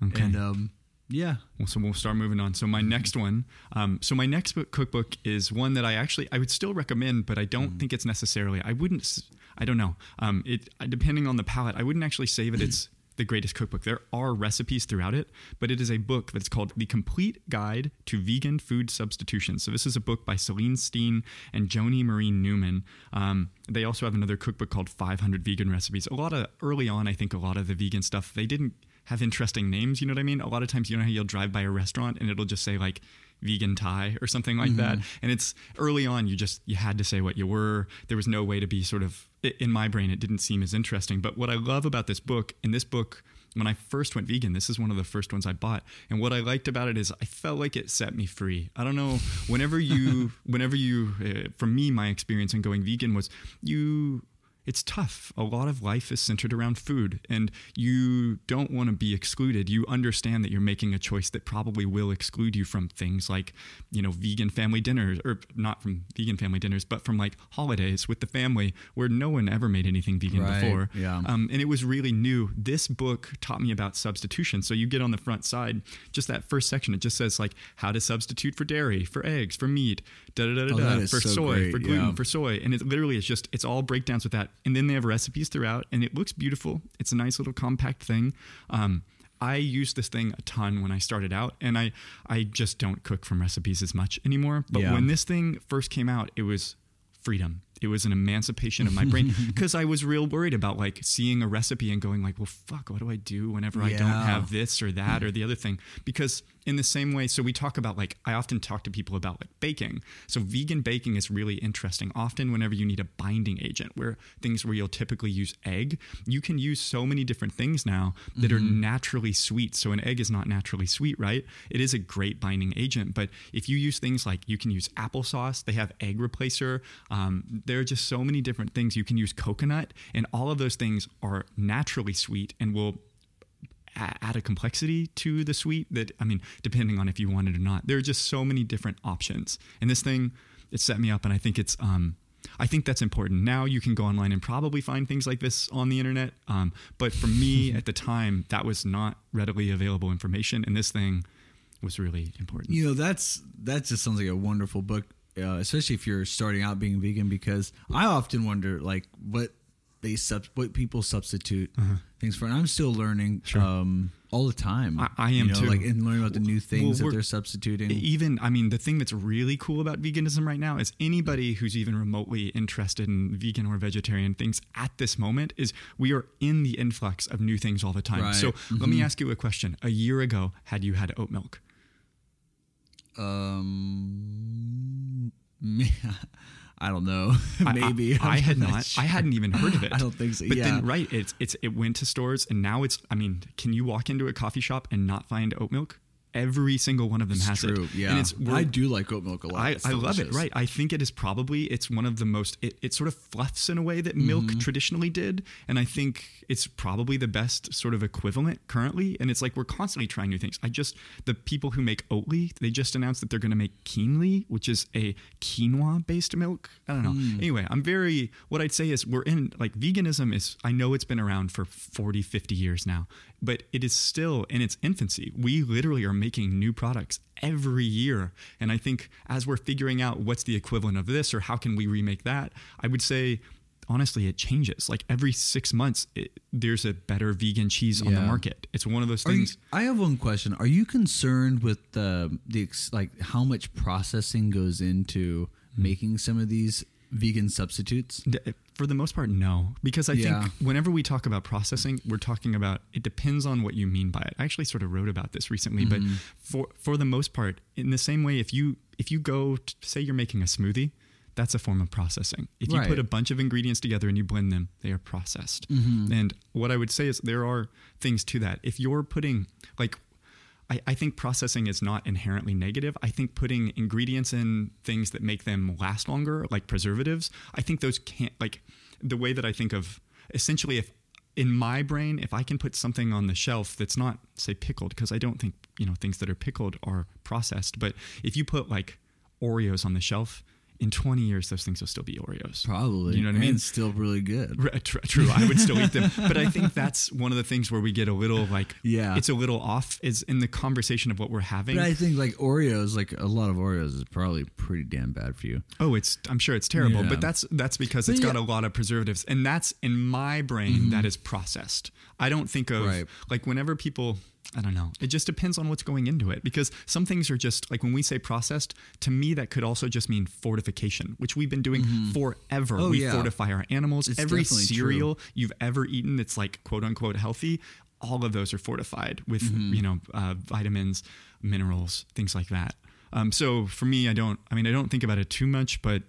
Okay. And um, yeah. Well, so we'll start moving on. So my next one. Um, so my next book, cookbook is one that I actually I would still recommend, but I don't mm. think it's necessarily. I wouldn't. I don't know. Um, it depending on the palate, I wouldn't actually say that it's the greatest cookbook. There are recipes throughout it, but it is a book that's called The Complete Guide to Vegan Food Substitution. So this is a book by Celine Steen and Joni Marie Newman. Um, they also have another cookbook called five hundred Vegan Recipes. A lot of early on, I think a lot of the vegan stuff, they didn't have interesting names. You know what I mean? A lot of times, you know how you'll drive by a restaurant and it'll just say like vegan Thai or something like mm-hmm. that. And it's early on, you just, you had to say what you were. There was no way to be sort of, in my brain, it didn't seem as interesting. But what I love about this book, and this book, when I first went vegan, this is one of the first ones I bought. And what I liked about it is I felt like it set me free. I don't know, whenever you, whenever you, uh, for me, my experience in going vegan was you... It's tough. A lot of life is centered around food, and you don't want to be excluded. You understand that you're making a choice that probably will exclude you from things like, you know, vegan family dinners, or not from vegan family dinners, but from like holidays with the family where no one ever made anything vegan right. before. Yeah. Um, and it was really new. This book taught me about substitution. So you get on the front side, just that first section, it just says like how to substitute for dairy, for eggs, for meat, da da da da, for so soy, great. for gluten, yeah. for soy. And it literally is just, it's all breakdowns with that. And then they have recipes throughout, and it looks beautiful. It's a nice little compact thing. Um, I used this thing a ton when I started out, and I, I just don't cook from recipes as much anymore. But yeah. when this thing first came out, it was freedom. It was an emancipation of my brain because I was real worried about like seeing a recipe and going like, well, fuck, what do I do whenever yeah. I don't have this or that or the other thing? Because in the same way, so we talk about like, I often talk to people about like baking. So vegan baking is really interesting. Often whenever you need a binding agent where things where you'll typically use egg, you can use so many different things now that mm-hmm. are naturally sweet. So an egg is not naturally sweet, right? It is a great binding agent. But if you use things like you can use applesauce, they have egg replacer, um, there are just so many different things. You can use coconut, and all of those things are naturally sweet and will add a complexity to the sweet that, I mean, depending on if you want it or not, there are just so many different options. And this thing, it set me up, and I think it's, um, I think that's important. Now you can go online and probably find things like this on the internet. Um, but for me at the time, that was not readily available information. And this thing was really important. You know, that's, that just sounds like a wonderful book. Uh, especially if you're starting out being vegan, because I often wonder like what they sub what people substitute uh-huh. things for, and I'm still learning sure. um, all the time. I, I am you know, too, like and learning about the new things well, that they're substituting. Even I mean, the thing that's really cool about veganism right now is anybody who's even remotely interested in vegan or vegetarian things at this moment is we are in the influx of new things all the time. Right. So mm-hmm. let me ask you a question: a year ago, had you had oat milk? Um, I don't know. Maybe I, I, I had not. Sure. I hadn't even heard of it. I don't think so. But yeah. then, right? It's it's it went to stores, and now it's. I mean, can you walk into a coffee shop and not find oat milk? Every single one of them it's has true. It. Yeah, and it's, I do like oat milk a lot. I, I love it. Right. I think it is probably it's one of the most. It, it sort of fluffs in a way that mm-hmm. milk traditionally did, and I think it's probably the best sort of equivalent currently. And it's like we're constantly trying new things. I just the people who make Oatly, they just announced that they're going to make Keenly, which is a quinoa based milk. I don't know. Mm. Anyway, I'm very. What I'd say is we're in like veganism is. I know it's been around for forty, fifty years now, but it is still in its infancy. We literally are making new products every year. And I think as we're figuring out what's the equivalent of this or how can we remake that, I would say, honestly, it changes. Like every six months, it, there's a better vegan cheese yeah. on the market. It's one of those are things. You, I have one question. Are you concerned with the, the ex, like how much processing goes into mm-hmm. making some of these vegan substitutes? For the most part, no, because I yeah. think whenever we talk about processing, we're talking about, it depends on what you mean by it. I actually sort of wrote about this recently, mm-hmm. but for, for the most part, in the same way, if you, if you go to, say you're making a smoothie, that's a form of processing. If right. you put a bunch of ingredients together and you blend them, they are processed. Mm-hmm. And what I would say is there are things to that. If you're putting like, I, I think processing is not inherently negative. I think putting ingredients in things that make them last longer, like preservatives, I think those can't, like the way that I think of essentially if in my brain, if I can put something on the shelf that's not say pickled, because I don't think, you know, things that are pickled are processed. But if you put like Oreos on the shelf, in twenty years, those things will still be Oreos. Probably. You know what I mean? And still really good. Right, tr- true. I would still eat them. But I think that's one of the things where we get a little like, yeah, it's a little off is in the conversation of what we're having. But I think like Oreos, like a lot of Oreos is probably pretty damn bad for you. Oh, it's, I'm sure it's terrible, yeah. but that's, that's because but it's yeah. got a lot of preservatives and that's in my brain mm-hmm. that is processed. I don't think of right. like whenever people, I don't know. It just depends on what's going into it because some things are just like when we say processed, to me, that could also just mean fortification, which we've been doing mm-hmm. forever. Oh, we yeah. fortify our animals. It's every cereal true. You've ever eaten that's like quote unquote healthy. All of those are fortified with, mm-hmm. you know, uh, vitamins, minerals, things like that. Um, so for me, I don't I mean, I don't think about it too much, but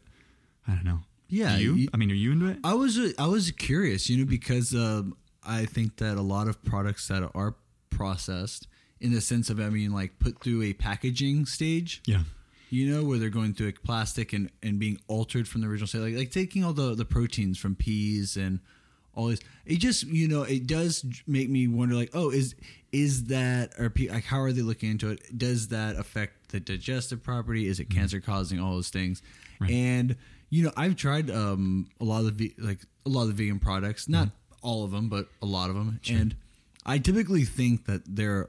I don't know. Yeah. You? You I mean, are you into it? I was I was curious, you know, because um, I think that a lot of products that are processed in the sense of, I mean, like put through a packaging stage, yeah, you know, where they're going through a plastic and, and being altered from the original state, like, like taking all the, the proteins from peas and all this, it just, you know, it does make me wonder like, oh, is, is that, or like, how are they looking into it? Does that affect the digestive property? Is it mm-hmm. cancer causing all those things? Right. And, you know, I've tried, um, a lot of the, like a lot of the vegan products, not mm-hmm. all of them, but a lot of them. Sure. And I typically think that they're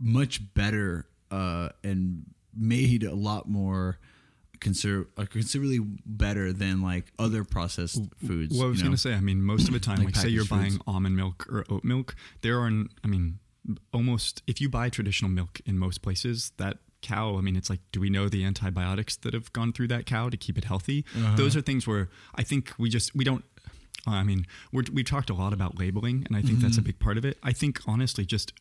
much better uh, and made a lot more consider- uh, considerably better than like other processed foods. Well, I was you know? going to say, I mean, most of the time, like, like say you're foods. Buying almond milk or oat milk, there are, I mean, almost, if you buy traditional milk in most places, that cow, I mean, it's like, do we know the antibiotics that have gone through that cow to keep it healthy? Uh-huh. Those are things where I think we just, we don't, I mean, we're, we talked a lot about labeling, and I think mm-hmm. that's a big part of it. I think, honestly, just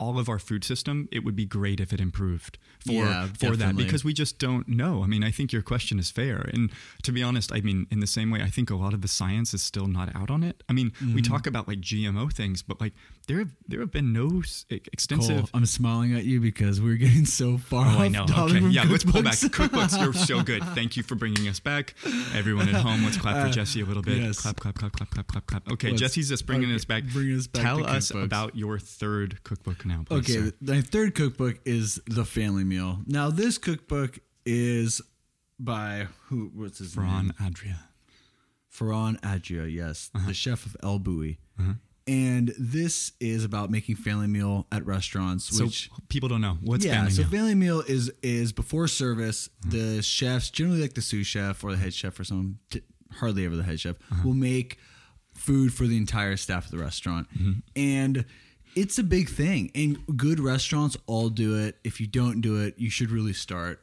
all of our food system, it would be great if it improved for, yeah, for definitely. That, because we just don't know. I mean, I think your question is fair. And to be honest, I mean, in the same way, I think a lot of the science is still not out on it. I mean, mm-hmm. we talk about like G M O things, but like there have, there have been no extensive... Cole, I'm smiling at you because we're getting so far oh, off. I know. Okay. Yeah, cookbooks. Let's pull back. Cookbooks are so good. Thank you for bringing us back. Everyone at home, let's clap uh, for Jesse a little bit. Yes. Clap, clap, clap, clap, clap, clap, clap. Okay, let's, Jesse's just bringing okay, us back. Bring us back. Tell us cookbooks. About your third cookbook. Now, please, okay, sir. My third cookbook is The Family Meal. Now, this cookbook is by who? What's his Ferran name? Adria. Ferran Adria, yes, uh-huh. the chef of El Bulli. Uh-huh. And this is about making family meal at restaurants. So which, people don't know what's yeah, family meal. Yeah, so family meal is is before service. Uh-huh. The chefs, generally like the sous chef or the head chef or someone, hardly ever the head chef, uh-huh. will make food for the entire staff of the restaurant, mm-hmm. and it's a big thing, and good restaurants all do it. If you don't do it, you should really start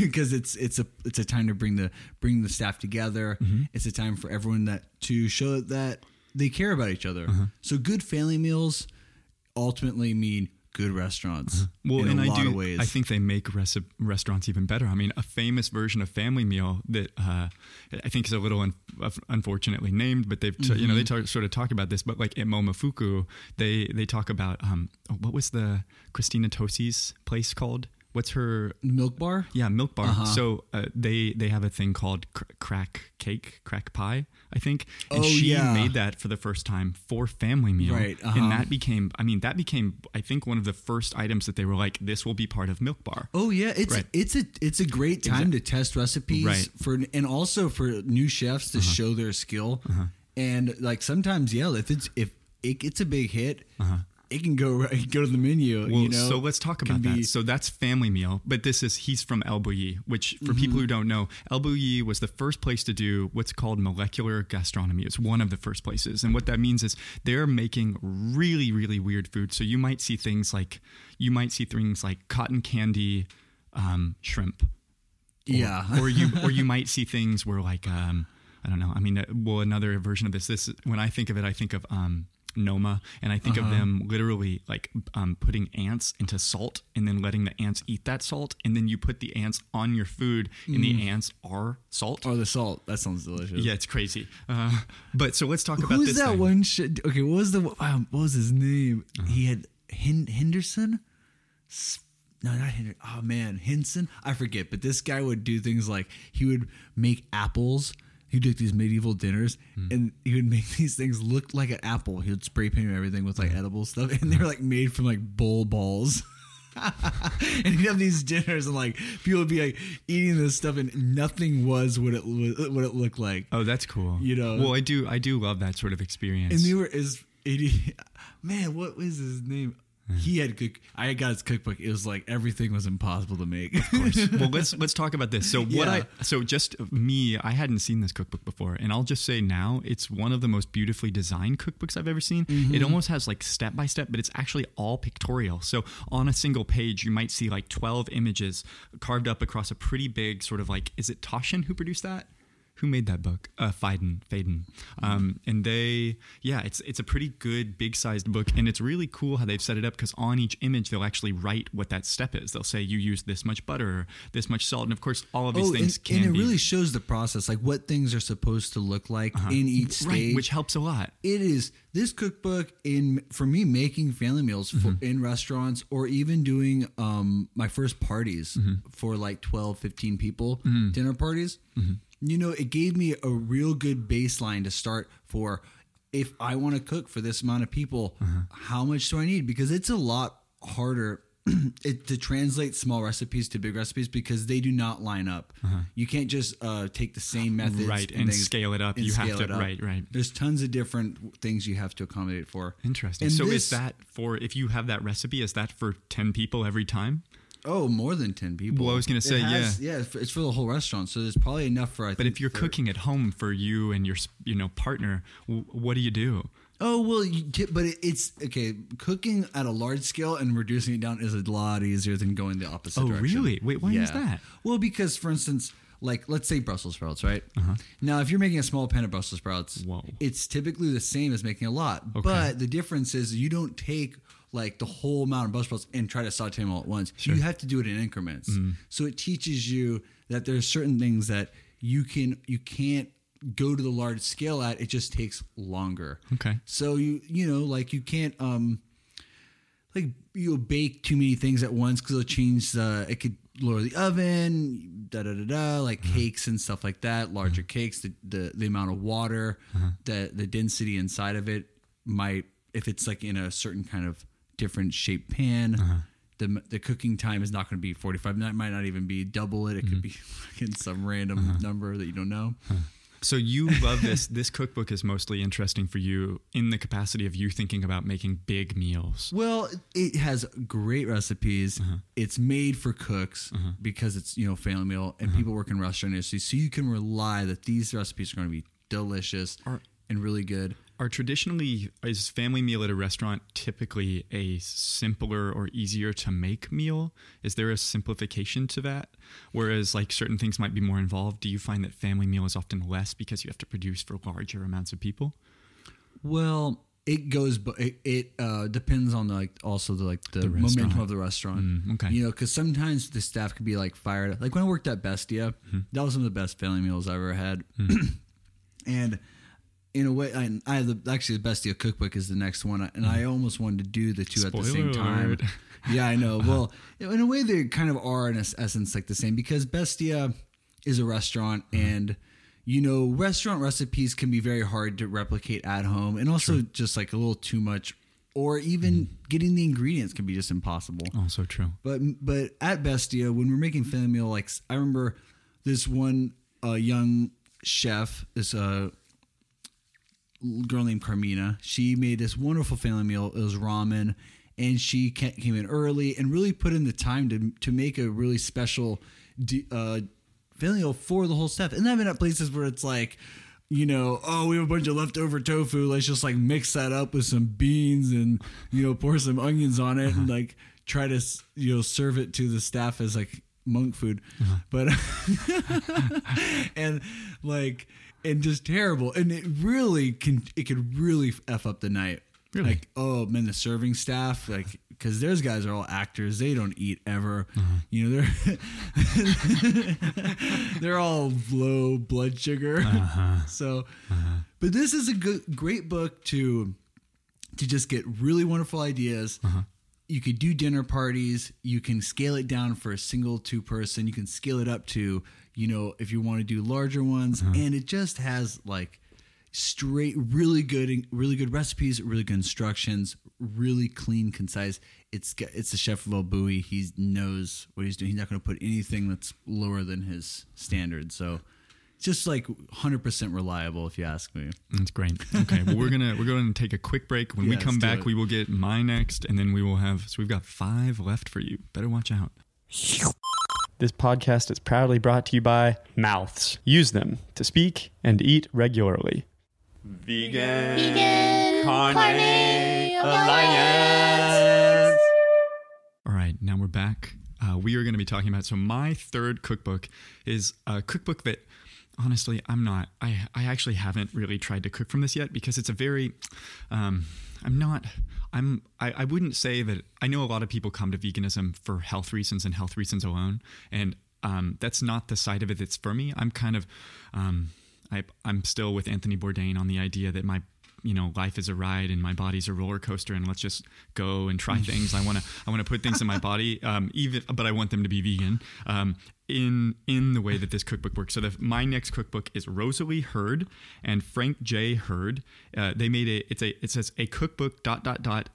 because mm-hmm. it's it's a it's a time to bring the bring the staff together. Mm-hmm. It's a time for everyone that to show that they care about each other. Uh-huh. So good family meals ultimately mean good restaurants. Well, in and a I lot do, of ways. I think they make reci- restaurants even better. I mean, a famous version of Family Meal that uh, I think is a little un- unfortunately named, but they've t- mm-hmm. you know they t- sort of talk about this. But like at Momofuku, they they talk about um, what was the Christina Tosi's place called? What's her Milk Bar? Yeah, Milk Bar. Uh-huh. So uh, they they have a thing called cr- crack cake, crack pie, I think. And oh, she yeah. made that for the first time for Family Meal. Right. Uh-huh. And that became, I mean, that became, I think, one of the first items that they were like, this will be part of Milk Bar. Oh yeah, it's right. it's a it's a great time exactly. to test recipes right. for and also for new chefs to uh-huh. show their skill. Uh-huh. And like sometimes, yeah, if it's if it gets a big hit. Uh-huh. It can go right, go to the menu. Well, you know? So let's talk about be, that. So that's Family Meal, but this is, he's from El Bulli, which for mm-hmm. people who don't know, El Bulli was the first place to do what's called molecular gastronomy. It's one of the first places. And what that means is they're making really, really weird food. So you might see things like, you might see things like cotton candy, um, shrimp. Or, yeah. or you, or you might see things where like, um, I don't know. I mean, well, another version of this, this, when I think of it, I think of, um, Noma, and I think uh-huh. of them literally like um, putting ants into salt and then letting the ants eat that salt, and then you put the ants on your food, and mm. the ants are salt. Or the salt. That sounds delicious. Yeah, it's crazy. Uh, but so let's talk about Who's this. Who's that thing. one? Shit? Okay, what was the um, what was his name? Uh-huh. He had Hen- Henderson. No, not Henderson. Oh man, Henson. I forget. But this guy would do things like he would make apples. He'd do these medieval dinners, mm. and he would make these things look like an apple. He would spray paint everything with like edible stuff, and they were like made from like bull balls. And he'd have these dinners, and like people would be like eating this stuff, and nothing was what it what it looked like. Oh, that's cool. You know. Well, I do I do love that sort of experience. And they were is man, what was his name? He had cook. I got his cookbook. It was like everything was impossible to make. Of course. Well, let's let's talk about this. So what yeah. I so just me. I hadn't seen this cookbook before, and I'll just say now it's one of the most beautifully designed cookbooks I've ever seen. Mm-hmm. It almost has like step by step, but it's actually all pictorial. So on a single page, you might see like twelve images carved up across a pretty big sort of like. Is it Toshin who produced that? Who made that book? Uh, Faden, Faden. Um, and they, yeah, it's it's a pretty good, big-sized book, and it's really cool how they've set it up because on each image, they'll actually write what that step is. They'll say, you use this much butter, this much salt, and of course, all of these oh, things and, can be. And it be. really shows the process, like what things are supposed to look like uh-huh. in each stage. Right, which helps a lot. It is, this cookbook, in for me, making family meals for, mm-hmm. in restaurants or even doing um, my first parties mm-hmm. for like twelve, fifteen people, mm-hmm. dinner parties, mm-hmm. you know, it gave me a real good baseline to start for if I want to cook for this amount of people, uh-huh. how much do I need? Because it's a lot harder it, to translate small recipes to big recipes because they do not line up. Uh-huh. You can't just uh, take the same methods right, and, and things, scale it up. You have to, right, right. There's tons of different things you have to accommodate for. Interesting. And so this, is that for, if you have that recipe, is that for ten people every time? Oh, more than ten people. Well, I was going to say, has, yeah. Yeah, it's for the whole restaurant, so there's probably enough for, I but think. But if you're for, cooking at home for you and your you know partner, w- what do you do? Oh, well, you get, but it's, okay, cooking at a large scale and reducing it down is a lot easier than going the opposite oh, direction. Oh, really? Wait, why yeah. is that? Well, because, for instance, like, let's say Brussels sprouts, right? Uh-huh. Now, if you're making a small pan of Brussels sprouts, Whoa. it's typically the same as making a lot. Okay. But the difference is you don't take like the whole amount of Brussels sprouts and try to saute them all at once. Sure. You have to do it in increments. Mm. So it teaches you that there are certain things that you can, you can't go to the large scale at. It just takes longer. Okay. So you, you know, like you can't, um, like you'll bake too many things at once because it'll change the, it could lower the oven, da da da da, like uh-huh. cakes and stuff like that, larger uh-huh. cakes, the, the, the amount of water, uh-huh. the, the density inside of it might, if it's like in a certain kind of different shaped pan, uh-huh. the the cooking time is not going to be forty-five. That might not even be double it. It mm-hmm. could be fucking some random uh-huh. number that you don't know. Huh. So you love this. This cookbook is mostly interesting for you in the capacity of you thinking about making big meals. Well, it has great recipes. Uh-huh. It's made for cooks uh-huh. because it's, you know, family meal and uh-huh. people work in restaurant industry. So you can rely that these recipes are going to be delicious are, and really good. Are traditionally, is family meal at a restaurant typically a simpler or easier to make meal? Is there a simplification to that? Whereas like certain things might be more involved. Do you find that family meal is often less because you have to produce for larger amounts of people? Well, it goes, but it, it uh, depends on the, like also the like the, the momentum of the restaurant. Mm, okay, you know, because sometimes the staff could be like fired. Like when I worked at Bestia, mm-hmm. that was one of the best family meals I ever had. Mm. And in a way, I, I have the, actually the Bestia cookbook is the next one, and mm. I almost wanted to do the two Spoiler at the same time. Word. Yeah, I know. Well, in a way, they kind of are in essence like the same, because Bestia is a restaurant, mm-hmm. and you know, restaurant recipes can be very hard to replicate at home, and also true. just like a little too much, or even mm-hmm. getting the ingredients can be just impossible. Also true. But but at Bestia, when we're making family meal, like I remember this one uh, young chef, this uh, girl named Carmina, she made this wonderful family meal. It was ramen, and she came in early and really put in the time to to make a really special uh filial for the whole staff. And I've been at places where it's like, you know, oh, we have a bunch of leftover tofu. Let's just like mix that up with some beans and, you know, pour some onions on it, uh-huh. and like try to, you know, serve it to the staff as like monk food. Uh-huh. But, and like, and just terrible. And it really can, it could really F up the night. Really? Like, oh man, the serving staff, like, because those guys are all actors. They don't eat ever. Uh-huh. You know, they're they're all low blood sugar. Uh-huh. So, uh-huh. but this is a good, great book to to just get really wonderful ideas. Uh-huh. You could do dinner parties. You can scale it down for a single two person. You can scale it up to, you know, if you want to do larger ones. Uh-huh. And it just has like straight, really good, really good recipes, really good instructions, really clean, concise. It's it's the chef of El Bulli. He knows what he's doing. He's not going to put anything that's lower than his standard. So it's just like one hundred percent reliable, if you ask me. That's great. Okay, well, we're gonna we're going to take a quick break. When yeah, we come back, it. we will get my next, and then we will have. So we've got five left for you. Better watch out. This podcast is proudly brought to you by Mouths. Use them to speak and eat regularly. Vegan, Vegan Carne, Carne Alliance. All right, now we're back. Uh, we are going to be talking about, so my third cookbook is a cookbook that honestly I'm not, I, I actually haven't really tried to cook from this yet, because it's a very, um, I'm not, I'm, I, I wouldn't say that, I know a lot of people come to veganism for health reasons and health reasons alone. And um, that's not the side of it that's for me. I'm kind of, um, I, I'm still with Anthony Bourdain on the idea that my, you know, life is a ride and my body's a roller coaster, and let's just go and try things. I want to, I want to put things in my body, um, even, but I want them to be vegan, um, in, in the way that this cookbook works. So the, my next cookbook is Rosalie Hurd and Frank J. Hurd. Uh, they made a, it's a, it says a cookbook dot, dot, dot.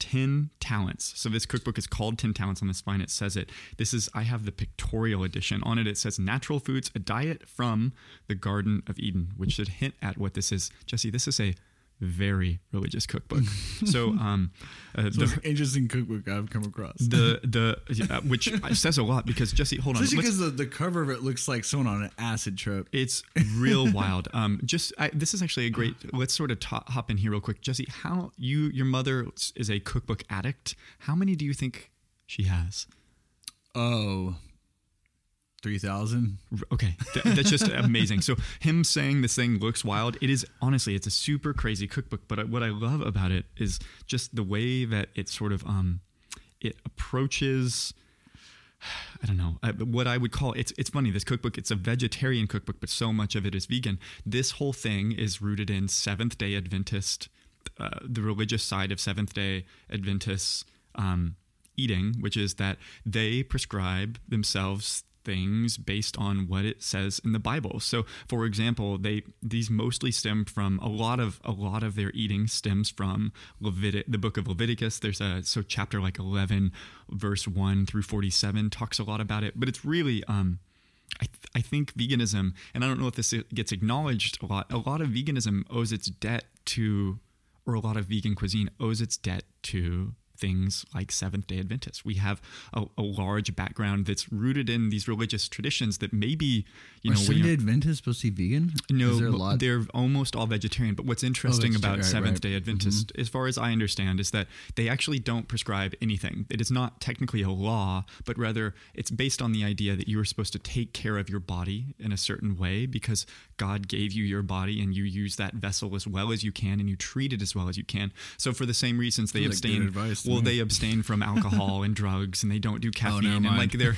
Ten Talents. So this cookbook is called Ten Talents. On the spine, it says it. This is, I have the pictorial edition. On it, it says natural foods, a diet from the Garden of Eden, which should hint at what this is. Jesse, this is a very religious cookbook. So, um, uh, so the, an interesting cookbook I've come across. The the yeah, which says a lot, because Jesse, hold on, especially because the, the cover of it looks like someone on an acid trip. It's real wild. Um, just I, this is actually a great. Let's sort of top, hop in here real quick, Jesse. How you your mother is a cookbook addict. How many do you think she has? Oh. three thousand. Okay. That, that's just amazing. So him saying this thing looks wild. It is, honestly, it's a super crazy cookbook. But what I love about it is just the way that it sort of, um, it approaches, I don't know, what I would call, it's it's funny, this cookbook, it's a vegetarian cookbook, but so much of it is vegan. This whole thing is rooted in Seventh-day Adventist, uh, the religious side of Seventh-day Adventist um, eating, which is that they prescribe themselves things based on what it says in the Bible. So, for example, they these mostly stem from a lot of a lot of their eating stems from Levitic, the book of Leviticus. There's a so chapter like eleven, verse one through forty-seven talks a lot about it. But it's really, um, I th- I think veganism, and I don't know if this gets acknowledged a lot. A lot of veganism owes its debt to, or a lot of vegan cuisine owes its debt to things like Seventh-day Adventists. We have a, a large background that's rooted in these religious traditions that maybe, you Are know... Are Seventh-day Adventists supposed to be vegan? No, a lot? They're almost all vegetarian. But what's interesting oh, about right, Seventh-day right. Adventists, mm-hmm. as far as I understand, is that they actually don't prescribe anything. It is not technically a law, but rather it's based on the idea that you are supposed to take care of your body in a certain way because God gave you your body and you use that vessel as well as you can and you treat it as well as you can. So for the same reasons they That's abstain... Like advice, well, yeah. they abstain from alcohol and drugs and they don't do caffeine. Oh, and like they're...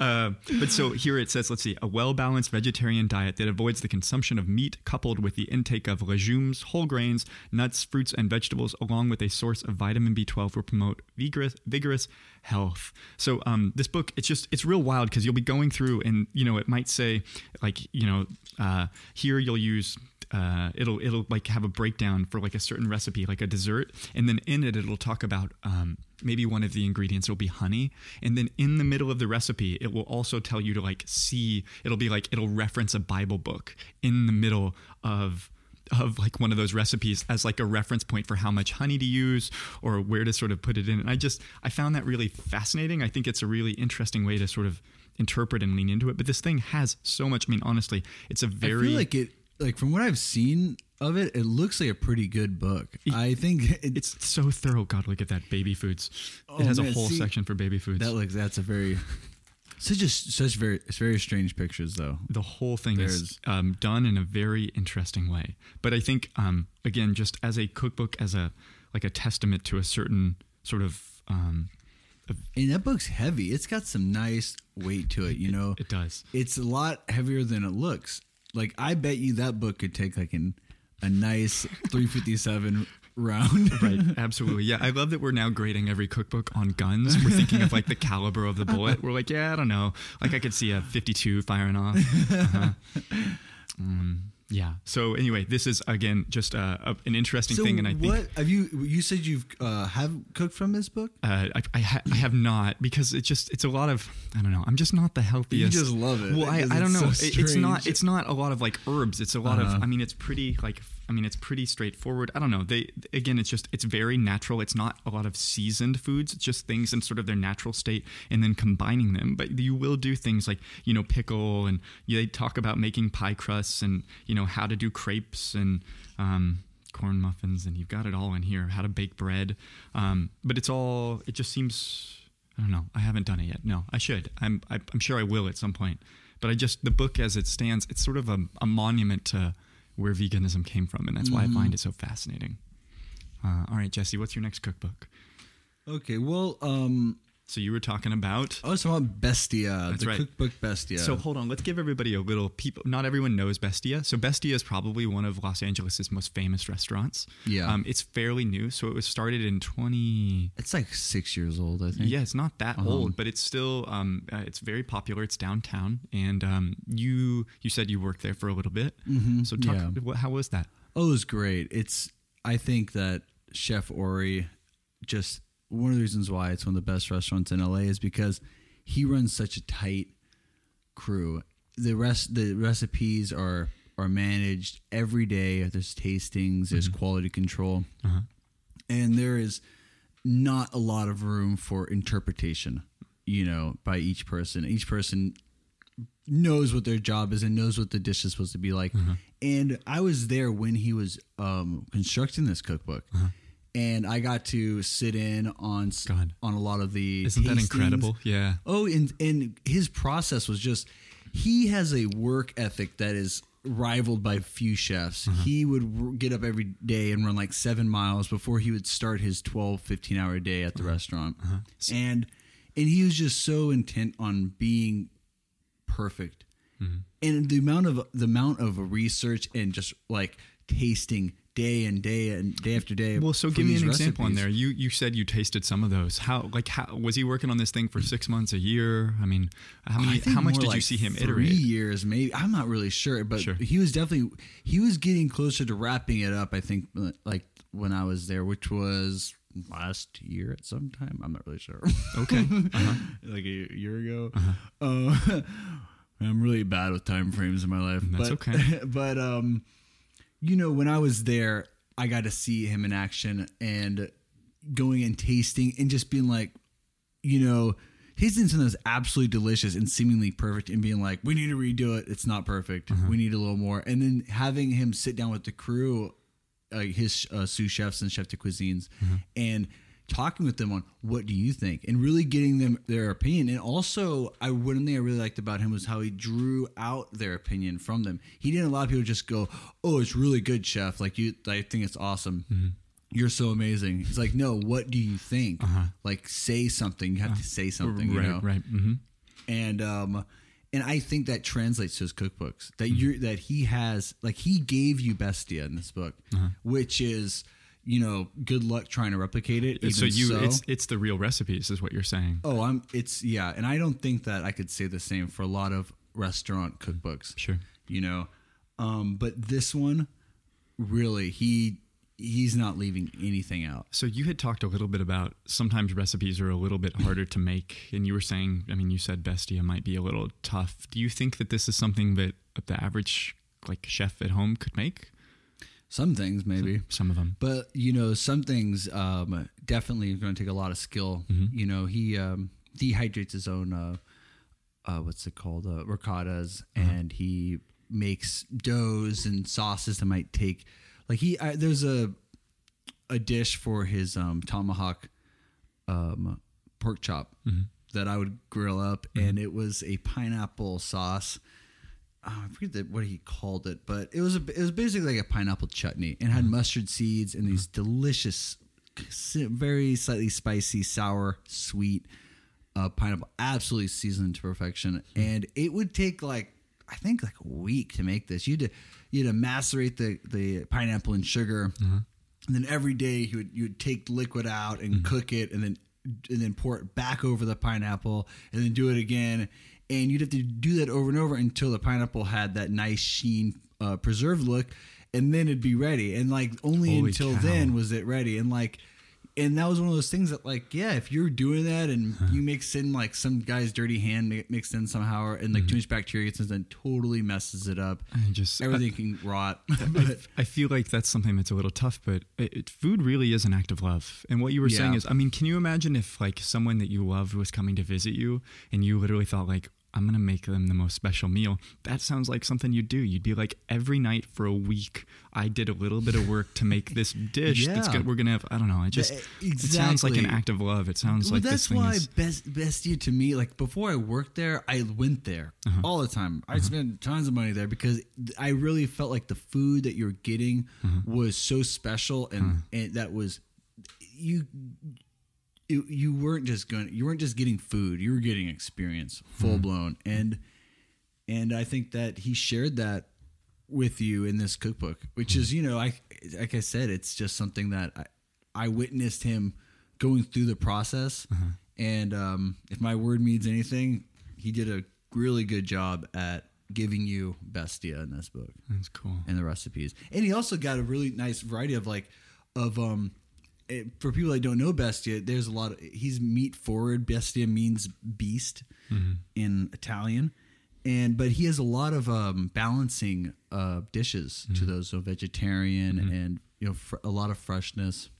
um, uh, but so here it says, let's see, a well-balanced vegetarian diet that avoids the consumption of meat coupled with the intake of legumes, whole grains, nuts, fruits, and vegetables, along with a source of vitamin B twelve will promote vigorous, vigorous health. So um, this book, it's just, it's real wild because you'll be going through and, you know, it might say like, you know, uh, here you'll use... Uh, it'll it'll like have a breakdown for like a certain recipe, like a dessert, and then in it it'll talk about um, maybe one of the ingredients will be honey, and then in the middle of the recipe it will also tell you to like see it'll be like it'll reference a Bible book in the middle of of like one of those recipes as like a reference point for how much honey to use or where to sort of put it in. And I just I found that really fascinating. I think it's a really interesting way to sort of interpret and lean into it. But this thing has so much. I mean, honestly, it's a very I feel like it. Like from what I've seen of it, it looks like a pretty good book. It, I think it, it's so thorough. God, look at that baby foods. Oh, it has man, a whole see, section for baby foods. That looks. That's a very such a, such very it's very strange pictures though. The whole thing There's, is um, done in a very interesting way. But I think um, again, just as a cookbook, as a like a testament to a certain sort of. Um, And that book's heavy. It's got some nice weight to it. You it, know, it does. It's a lot heavier than it looks. Like, I bet you that book could take, like, an, a nice three fifty-seven round. Right, absolutely. Yeah, I love that we're now grading every cookbook on guns. We're thinking of, like, the caliber of the bullet. We're like, yeah, I don't know. Like, I could see a fifty-two firing off. Uh-huh. Mm, yeah. So, anyway, this is, again, just uh, a, an interesting so thing. And I what, think... Have you, you said you've uh, have cooked from this book? Uh, I, I, ha- I have not, because it just, it's a lot of... I don't know. I'm just not the healthiest. You just love it. Well, I, I don't know. So it, it's not. It's not a lot of like herbs. It's a lot uh-huh. of. I mean, it's pretty like. I mean, it's pretty straightforward. I don't know. They again, it's just it's very natural. It's not a lot of seasoned foods. It's just things in sort of their natural state and then combining them. But you will do things like, you know, pickle and you know, they talk about making pie crusts and, you know, how to do crepes and um, corn muffins. And you've got it all in here. How to bake bread. Um, but it's all. It just seems. I don't know. I haven't done it yet. No, I should. I'm I, I'm sure I will at some point. But I just, the book as it stands, it's sort of a, a monument to where veganism came from. And that's why mm. I find it so fascinating. Uh, all right, Jesse, what's your next cookbook? Okay, well... um So you were talking about... I was talking about Bestia, That's the right. cookbook Bestia. So hold on, let's give everybody a little... people. Not everyone knows Bestia. So Bestia is probably one of Los Angeles' most famous restaurants. Yeah. Um, it's fairly new, so it was started in twenty... It's like six years old, I think. Yeah, it's not that um. old, but it's still... Um, uh, it's very popular. It's downtown. And um, you you said you worked there for a little bit. Mm-hmm. So talk, yeah. what, how was that? Oh, it was great. It's... I think that Chef Ori just... One of the reasons why it's one of the best restaurants in L A is because he runs such a tight crew. The rest, the recipes are, are managed every day. There's tastings, there's mm-hmm. quality control, uh-huh. and there is not a lot of room for interpretation, you know, by each person. Each person knows what their job is and knows what the dish is supposed to be like. Uh-huh. And I was there when he was um, constructing this cookbook. Uh-huh. And I got to sit in on God. on a lot of the Isn't tastings. That incredible? Yeah. Oh, and, and his process was just, he has a work ethic that is rivaled by few chefs. Uh-huh. He would get up every day and run like seven miles before he would start his twelve, fifteen hour day at the uh-huh. restaurant. Uh-huh. So, and and he was just so intent on being perfect. Mm-hmm. And the amount of the amount of research and just like tasting day and day and day after day. Well, so give me an recipes. example on there. You you said you tasted some of those. How like how was he working on this thing for six months, a year? I mean, how many? How much did like you see him three iterate? Three years, maybe. I'm not really sure, but sure. he was definitely he was getting closer to wrapping it up. I think like when I was there, which was last year at some time. I'm not really sure. Okay, uh-huh. like a year ago. Uh-huh. Uh, I'm really bad with time frames in my life. That's but, okay, but um. You know, when I was there, I got to see him in action and going and tasting and just being like, you know, tasting something that's absolutely delicious and seemingly perfect and being like, we need to redo it. It's not perfect. Mm-hmm. We need a little more. And then having him sit down with the crew, uh, his uh, sous chefs and chef de cuisines, mm-hmm. and talking with them on what do you think and really getting them their opinion. And also, I one thing I really liked about him was how he drew out their opinion from them. He didn't allow people to just go, oh, it's really good, chef. Like you, I think it's awesome. Mm-hmm. You're so amazing. It's like, no, what do you think? Uh-huh. Like say something. You have uh, to say something, right, you know? Right. Mm-hmm. And, um, and I think that translates to his cookbooks that mm-hmm. you that he has, like he gave you Bestia in this book, uh-huh. which is, you know, good luck trying to replicate it. Even so you, so. it's it's the real recipes, is what you're saying. Oh, I'm. It's yeah, and I don't think that I could say the same for a lot of restaurant cookbooks. Sure, you know, um, but this one, really, he he's not leaving anything out. So you had talked a little bit about sometimes recipes are a little bit harder to make, and you were saying, I mean, you said Bestia might be a little tough. Do you think that this is something that the average like chef at home could make? Some things, maybe. Some of them. But, you know, some things um, definitely are going to take a lot of skill. Mm-hmm. You know, he um, dehydrates his own, uh, uh, what's it called, uh, ricottas, uh-huh. and he makes doughs and sauces that might take, like he, I, there's a a dish for his um, tomahawk um, pork chop mm-hmm. that I would grill up, mm-hmm. and it was a pineapple sauce. Oh, I forget the, what he called it, but it was a, it was basically like a pineapple chutney and had mm. mustard seeds and these delicious, very slightly spicy, sour, sweet uh, pineapple, absolutely seasoned to perfection. Mm. And it would take like I think like a week to make this. You had to you had to macerate the, the pineapple in sugar, mm-hmm. and then every day you would you would take liquid out and mm-hmm. cook it, and then and then pour it back over the pineapple, and then do it again. And you'd have to do that over and over until the pineapple had that nice sheen, uh, preserved look, and then it'd be ready. And like only Holy until cow. then was it ready. And like, and that was one of those things that like, yeah, if you're doing that and huh. you mix in like some guy's dirty hand mixed in somehow, and like mm-hmm. too much bacteria gets in, then totally messes it up. I just everything I, can rot. I, I feel like that's something that's a little tough, but it, it, food really is an act of love. And what you were yeah. saying is, I mean, can you imagine if like someone that you loved was coming to visit you and you literally thought like, I'm going to make them the most special meal. That sounds like something you'd do. You'd be like, every night for a week, I did a little bit of work to make this dish. yeah. That's good. We're going to have, I don't know. It just exactly. it sounds like an act of love. It sounds well, like that's this thing why is... best, Bestia to me, like before I worked there, I went there uh-huh. all the time. I uh-huh. spent tons of money there because I really felt like the food that you're getting uh-huh. was so special. And, uh-huh. and that was, you... It, you weren't just going. You weren't just getting food. You were getting experience, full blown, mm-hmm. and and I think that he shared that with you in this cookbook, which mm-hmm. is, you know, I like I said, it's just something that I, I witnessed him going through the process, mm-hmm. and um, if my word means anything, he did a really good job at giving you Bestia in this book. That's cool, and the recipes, and he also got a really nice variety of like of um. It, for people that don't know Bestia, there's a lot of, he's meat forward. Bestia means beast mm-hmm. in Italian. And, but he has a lot of, um, balancing, uh, dishes mm-hmm. to those. So vegetarian mm-hmm. and, you know, fr- a lot of freshness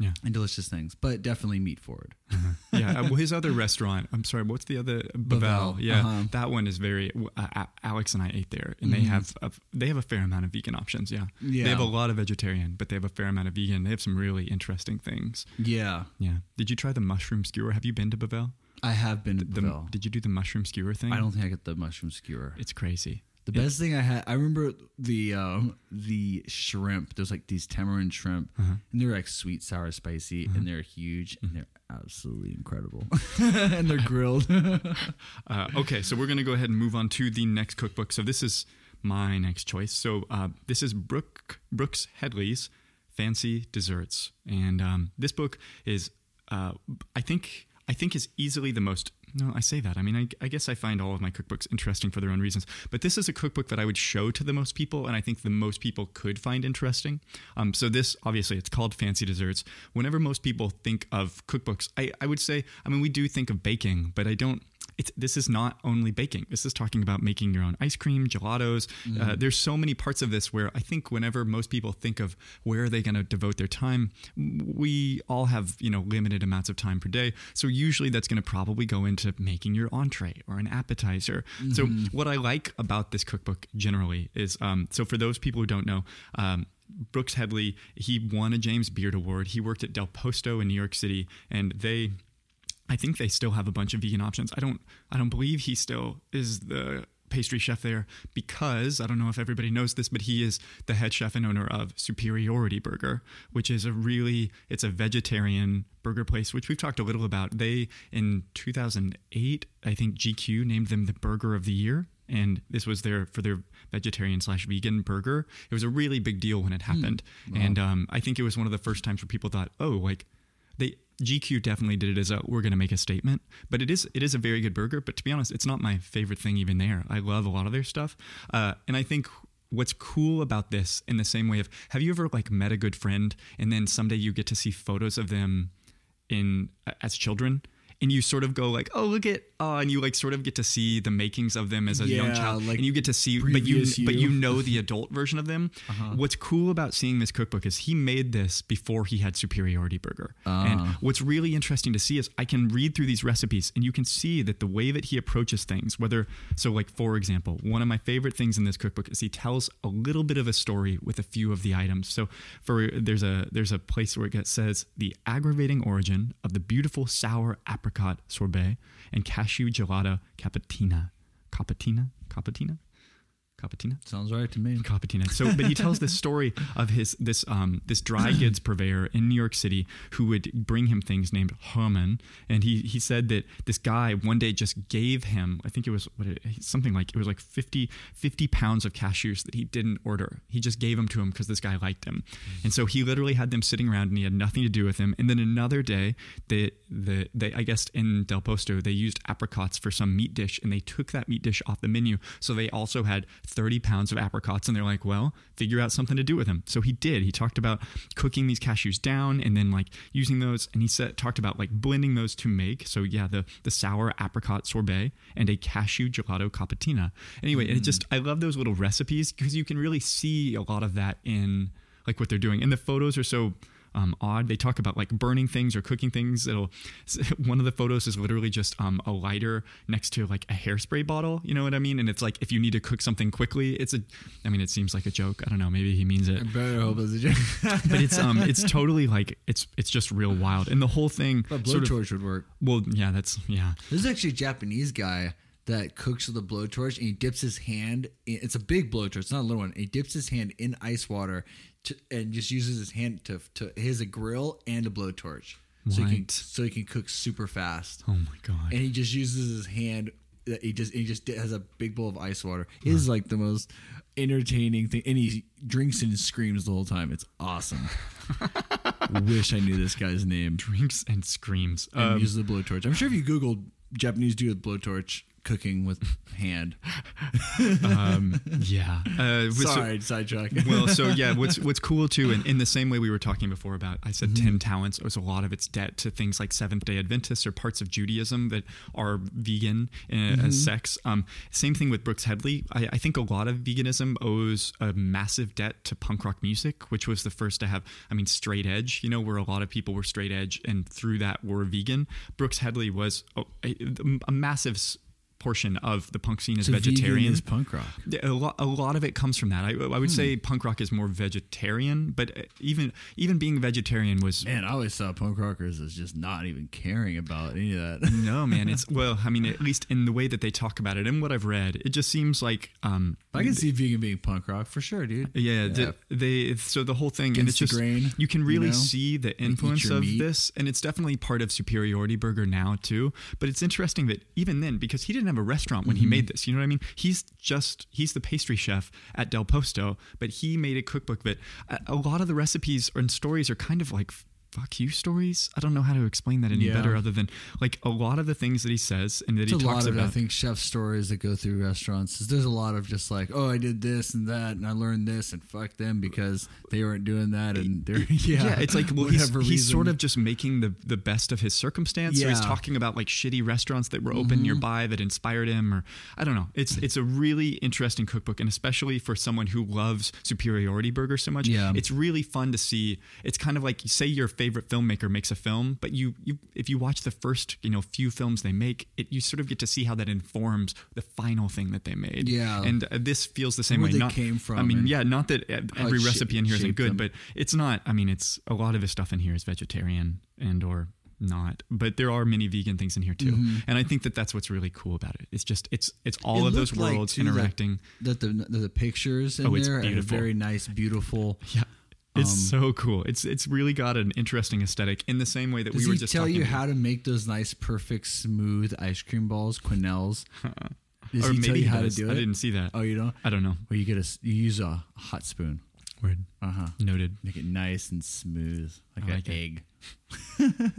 yeah. and delicious things, but definitely meat forward. Uh-huh. Yeah. Well, his other restaurant, I'm sorry, what's the other Bavel? Bavel. Yeah. Uh-huh. That one is very, uh, Alex and I ate there and mm-hmm. they have, a, they have a fair amount of vegan options. Yeah. yeah. They have a lot of vegetarian, but they have a fair amount of vegan. They have some really interesting things. Yeah. Yeah. Did you try the mushroom skewer? Have you been to Bavel? I have been to the, Bavel. The, did you do the mushroom skewer thing? I don't think I got the mushroom skewer. It's crazy. The best thing I had, I remember the um, the shrimp. There's like these tamarind shrimp, uh-huh. and they're like sweet, sour, spicy, uh-huh. and they're huge, and they're absolutely incredible, and they're grilled. uh, okay, so we're gonna go ahead and move on to the next cookbook. So this is my next choice. So uh, this is Brooke, Brooks Headley's Fancy Desserts, and um, this book is, uh, I think, I think is easily the most. No, I say that. I mean, I, I guess I find all of my cookbooks interesting for their own reasons. But this is a cookbook that I would show to the most people, and I think the most people could find interesting. Um, so this, obviously, it's called Fancy Desserts. Whenever most people think of cookbooks, I, I would say, I mean, we do think of baking, but I don't... it's, this is not only baking. This is talking about making your own ice cream, gelatos. Mm. Uh, there's so many parts of this where I think whenever most people think of where are they going to devote their time, we all have, you know, limited amounts of time per day. So usually that's going to probably go into making your entree or an appetizer. Mm-hmm. So what I like about this cookbook generally is, um, so for those people who don't know, um, Brooks Headley, he won a James Beard Award. He worked at Del Posto in New York City, and they, I think they still have a bunch of vegan options. I don't, I don't believe he still is the pastry chef there, because I don't know if everybody knows this, but he is the head chef and owner of Superiority Burger, which is a really, it's a vegetarian burger place, which we've talked a little about. They, in two thousand eight, I think G Q named them the Burger of the Year. And this was their, for their vegetarian slash vegan burger. It was a really big deal when it happened. Mm, wow. And um, I think it was one of the first times where people thought, oh, like they, G Q definitely did it as a, we're going to make a statement, but it is, it is a very good burger. But to be honest, it's not my favorite thing even there. I love a lot of their stuff. Uh, and I think what's cool about this, in the same way of, have you ever like met a good friend and then someday you get to see photos of them in as children? And you sort of go like, oh, look at, oh, and you like sort of get to see the makings of them as a yeah, young child, like, and you get to see, but you, you, but you know the adult version of them. Uh-huh. What's cool about seeing this cookbook is he made this before he had Superiority Burger. Uh. And what's really interesting to see is I can read through these recipes and you can see that the way that he approaches things, whether, so like, for example, one of my favorite things in this cookbook is he tells a little bit of a story with a few of the items. So for, there's a, there's a place where it says the aggravating origin of the beautiful sour apricot sorbet and cashew gelato capatina. Capatina? Capatina? Capatina? Sounds right to me. Capatina. So, but he tells this story of his, this, um, this dry goods purveyor in New York City who would bring him things named Herman. And he, he said that this guy one day just gave him, I think it was what it, something like, it was like fifty, fifty pounds of cashews that he didn't order. He just gave them to him because this guy liked them. And so he literally had them sitting around and he had nothing to do with them. And then another day the, the, they, I guess in Del Posto, they used apricots for some meat dish and they took that meat dish off the menu. So they also had thirty pounds of apricots, and they're like, well, figure out something to do with them. So he did. He talked about cooking these cashews down and then like using those, and he said, talked about like blending those to make, so yeah, the the sour apricot sorbet and a cashew gelato capatina. Anyway, mm. and it just, I love those little recipes because you can really see a lot of that in like what they're doing. And the photos are so Um, odd. They talk about like burning things or cooking things. It'll, one of the photos is literally just um, a lighter next to like a hairspray bottle. You know what I mean? And it's like, if you need to cook something quickly, it's a, I mean, it seems like a joke. I don't know. Maybe he means it. I better hope it's a joke. But it's, um, it's totally like, it's, it's just real wild. And the whole thing. But blowtorch would work. Well, yeah, that's, yeah. There's actually a Japanese guy that cooks with a blowtorch, and he dips his hand in, it's a big blowtorch, it's not a little one. He dips his hand in ice water to, and just uses his hand to, to, he has a grill and a blowtorch. What? So he can, so he can cook super fast. Oh my God. And he just uses his hand, he just, he just has a big bowl of ice water. It is like the most entertaining thing. And he drinks and screams the whole time. It's awesome. Wish I knew this guy's name. Drinks and screams. And um, uses the blowtorch. I'm sure if you Googled Japanese dude with blowtorch, cooking with hand. um, yeah. Uh, Sorry, so, sidetrack. Well, so yeah, what's what's cool too, and in the same way we were talking before about, I said mm-hmm. Ten Talents owes a lot of its debt to things like Seventh-day Adventists or parts of Judaism that are vegan uh, mm-hmm. as sects. Um, same thing with Brooks Headley. I, I think a lot of veganism owes a massive debt to punk rock music, which was the first to have, I mean, straight edge, you know, where a lot of people were straight edge and through that were vegan. Brooks Headley was a, a, a massive portion of the punk scene is so vegetarian. Is punk rock. A lot, a lot of it comes from that. I, I would hmm. say punk rock is more vegetarian, but even even being vegetarian was. Man, I always saw punk rockers as just not even caring about any of that. No, man, it's well, I mean, at least in the way that they talk about it and what I've read, it just seems like um, I can see vegan being punk rock for sure, dude. Yeah, yeah. They, they so the whole thing, Against and it's just grain, you can really you know? see the influence of meat. This, and it's definitely part of Superiority Burger now too. But it's interesting that even then, because he didn't have a restaurant when mm-hmm. he made this, you know what I mean? He's just, he's the pastry chef at Del Posto, but he made a cookbook that a, a lot of the recipes and stories are kind of like fuck you stories. I don't know how to explain that any yeah. better other than like a lot of the things that he says and that it's he talks about. A lot of, I think, chef stories that go through restaurants. Is there's a lot of just like, oh, I did this and that and I learned this and fuck them because they weren't doing that. And they're, yeah, yeah it's like, well, he's, he's sort of just making the, the best of his circumstance. Yeah. So he's talking about like shitty restaurants that were open mm-hmm. nearby that inspired him or I don't know. It's, it's a really interesting cookbook. And especially for someone who loves Superiority Burger so much, yeah. it's really fun to see. It's kind of like, say you're favorite filmmaker makes a film, but you, you if you watch the first you know few films they make, it you sort of get to see how that informs the final thing that they made. Yeah, and uh, this feels the same way. They not, came from. I mean, yeah, not that every oh, recipe sh- in here isn't good, them. But it's not. I mean, it's a lot of his stuff in here is vegetarian and or not, but there are many vegan things in here too, mm-hmm. and I think that that's what's really cool about it. It's just it's it's all it of those like worlds too, interacting. That, that the the pictures in oh, it's there beautiful. Are very nice, beautiful. Yeah. It's um, so cool. It's it's really got an interesting aesthetic in the same way that we were just talking about. Does he tell you how to make those nice, perfect, smooth ice cream balls, quenelles? Does or he maybe tell you how does. to do it? I didn't see that. Oh, you don't? I don't know. Well, you get a, you use a hot spoon. Word. Uh-huh. Noted. Make it nice and smooth, like I an like egg.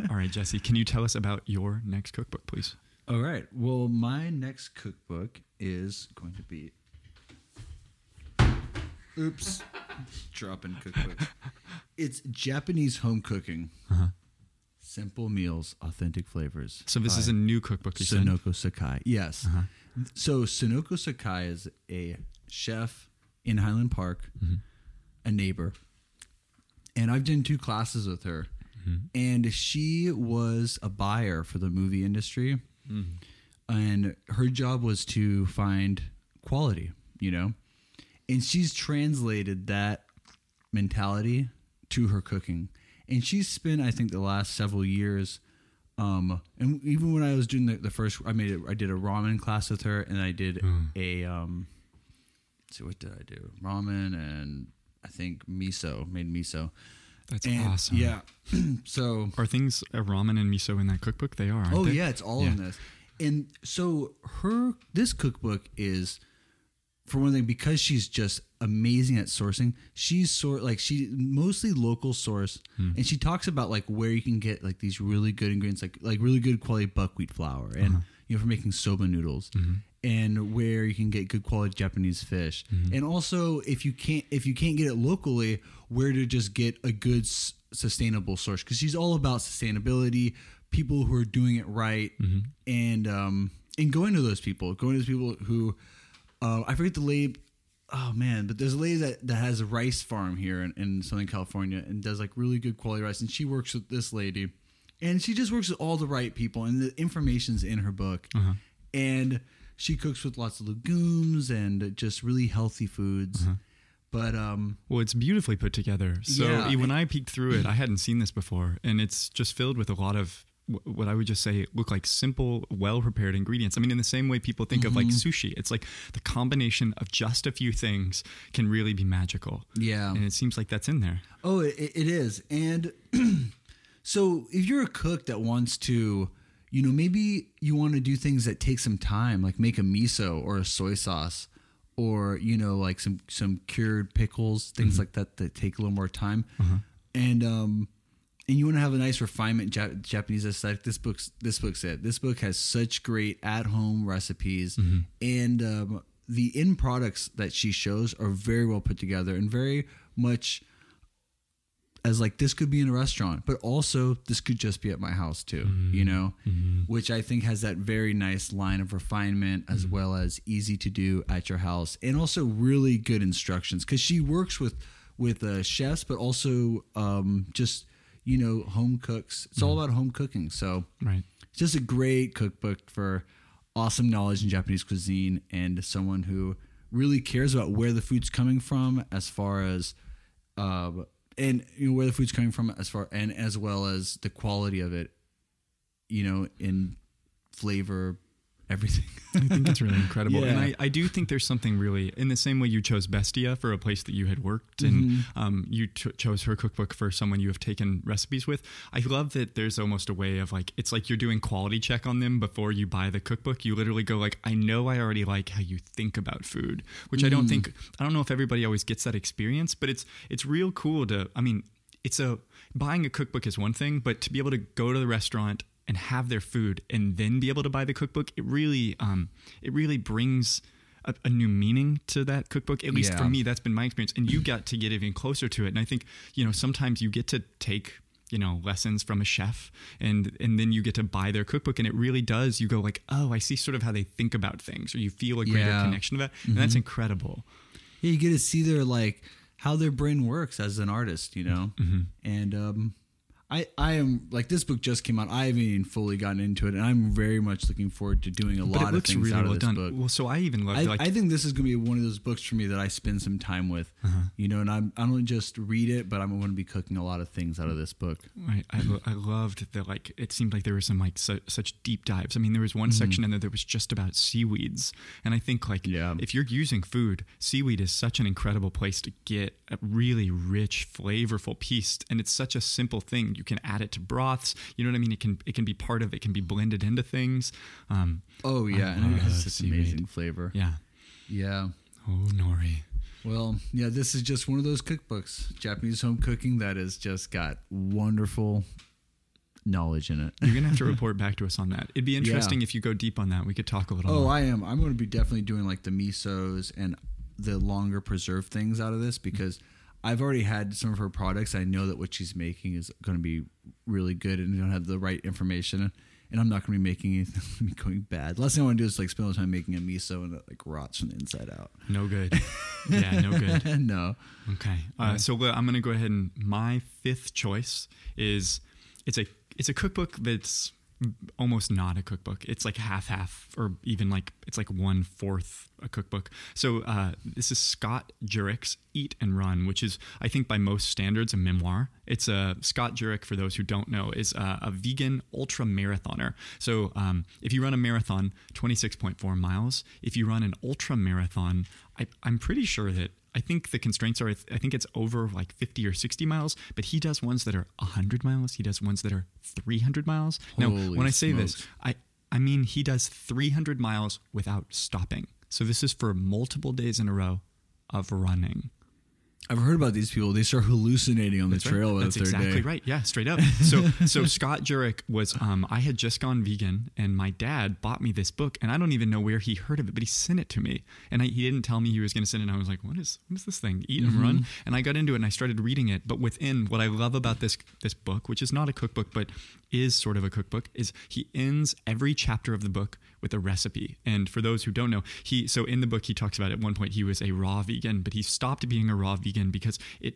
All right, Jesse, can you tell us about your next cookbook, please? All right. Well, my next cookbook is going to be... Oops. Dropping cookbook. It's Japanese Home Cooking. Uh-huh. Simple meals, authentic flavors. So this is a new cookbook you said? Sonoko Sakai. Yes. Uh-huh. So Sonoko Sakai is a chef in Highland Park, mm-hmm. a neighbor. And I've done two classes with her. Mm-hmm. And she was a buyer for the movie industry. Mm-hmm. And her job was to find quality, you know? And she's translated that mentality to her cooking. And she's spent, I think, the last several years. Um, and even when I was doing the, the first, I made, a, I did a ramen class with her, and I did mm. a. Um, let's see, what did I do? Ramen and I think miso. Made miso. That's and awesome. Yeah. So are things a ramen and miso in that cookbook? They are. Aren't oh they? yeah, it's all yeah. in this. And so her this cookbook is. For one thing, because she's just amazing at sourcing, she's sort like she mostly local source, hmm. and she talks about like where you can get like these really good ingredients, like like really good quality buckwheat flour, and uh-huh. you know for making soba noodles, mm-hmm. and where you can get good quality Japanese fish, mm-hmm. and also if you can't if you can't get it locally, where to just get a good s- sustainable source, because she's all about sustainability, people who are doing it right, mm-hmm. and um and going to those people, going to those people who. Uh, I forget the lady. Oh man, but there's a lady that, that has a rice farm here in, in Southern California and does like really good quality rice. And she works with this lady, and she just works with all the right people. And the information's in her book, uh-huh. and she cooks with lots of legumes and just really healthy foods. Uh-huh. But um, well, it's beautifully put together. So yeah, when I, I peeked through it, I hadn't seen this before, and it's just filled with a lot of. What I would just say look like simple, well-prepared ingredients. I mean, in the same way people think mm-hmm. of like sushi, it's like the combination of just a few things can really be magical. Yeah. And it seems like that's in there. Oh, it, it is. And so if you're a cook that wants to, you know, maybe you want to do things that take some time, like make a miso or a soy sauce or, you know, like some, some cured pickles, things mm-hmm. like that, that take a little more time. Uh-huh. And, um, And you want to have a nice refinement Jap- Japanese aesthetic. This book's this book's it. This book has such great at-home recipes, mm-hmm. and um, the end products that she shows are very well put together and very much as like this could be in a restaurant, but also this could just be at my house too. Mm-hmm. You know, mm-hmm. which I think has that very nice line of refinement as mm-hmm. well as easy to do at your house, and also really good instructions because she works with with uh, chefs, but also um, just. You know, home cooks. It's all about home cooking. So right. It's just a great cookbook for awesome knowledge in Japanese cuisine and someone who really cares about where the food's coming from as far as uh, and you know, where the food's coming from as far and as well as the quality of it, you know, in flavor. Everything. I think it's really incredible. Yeah. And I, I do think there's something really, in the same way you chose Bestia for a place that you had worked and mm-hmm. um, you t- chose her cookbook for someone you have taken recipes with. I love that there's almost a way of like, it's like you're doing quality check on them before you buy the cookbook. You literally go like, I know I already like how you think about food, which mm. I don't think, I don't know if everybody always gets that experience, but it's, it's real cool to, I mean, it's a, buying a cookbook is one thing, but to be able to go to the restaurant and have their food and then be able to buy the cookbook, it really, um, it really brings a, a new meaning to that cookbook. At least yeah. for me, that's been my experience. And you got to get even closer to it. And I think, you know, sometimes you get to take, you know, lessons from a chef and, and then you get to buy their cookbook, and it really does. You go like, oh, I see sort of how they think about things, or you feel a greater yeah. connection to that. Mm-hmm. And that's incredible. Yeah, you get to see their, like, how their brain works as an artist, you know? Mm-hmm. And um, I, I am, like, this book just came out. I haven't even fully gotten into it, and I'm very much looking forward to doing a but lot of things really out well of this done. book. Well, so I even love it. Like, I think this is going to be one of those books for me that I spend some time with, uh-huh. you know, and I'm, I don't just read it, but I'm going to be cooking a lot of things out of this book. I, I, lo- I loved that, like, it seemed like there were some, like, su- such deep dives. I mean, there was one mm-hmm. section in there that was just about seaweeds, and I think, like, yeah. if you're using food, seaweed is such an incredible place to get a really rich, flavorful piece, and it's such a simple thing. You can add it to broths. You know what I mean? It can it can be part of it. Can be blended into things. Um, oh yeah, and it has this amazing flavor. Yeah, yeah. Oh nori. Well, yeah. This is just one of those cookbooks, Japanese home cooking, that has just got wonderful knowledge in it. You're gonna have to report back to us on that. It'd be interesting yeah. if you go deep on that. We could talk a little. Oh, more. I am. I'm going to be definitely doing like the misos and the longer preserved things out of this, because I've already had some of her products. I know that what she's making is going to be really good, and you don't have the right information, and I'm not going to be making anything going bad. Last thing I want to do is like spend all the time making a miso and it like rots from the inside out. No good. Yeah, no good. No. Okay. Uh, so I'm going to go ahead, and my fifth choice is it's a it's a cookbook that's almost not a cookbook. It's like half half, or even like it's like one fourth a cookbook. So uh, this is Scott Jurek's Eat and Run, which is, I think, by most standards, a memoir. It's a Scott Jurek, for those who don't know, is a, a vegan ultra marathoner. So um, if you run a marathon, twenty-six point four miles. If you run an ultra marathon, I, I'm pretty sure that I think the constraints are, I think it's over like fifty or sixty miles, but he does ones that are one hundred miles. He does ones that are three hundred miles. Holy now, when smokes. I say this, I, I mean, he does three hundred miles without stopping. So this is for multiple days in a row of running. I've heard about these people. They start hallucinating on That's the trail right. on That's the third exactly day. Right. Yeah, straight up. So so Scott Jurek was, um, I had just gone vegan, and my dad bought me this book, and I don't even know where he heard of it, but he sent it to me. And I, he didn't tell me he was going to send it, and I was like, what is what is this thing? Eat mm-hmm. and Run? And I got into it, and I started reading it. But within what I love about this this book, which is not a cookbook, but is sort of a cookbook, is he ends every chapter of the book with a recipe. And for those who don't know, he so in the book, he talks about at one point he was a raw vegan, but he stopped being a raw vegan because it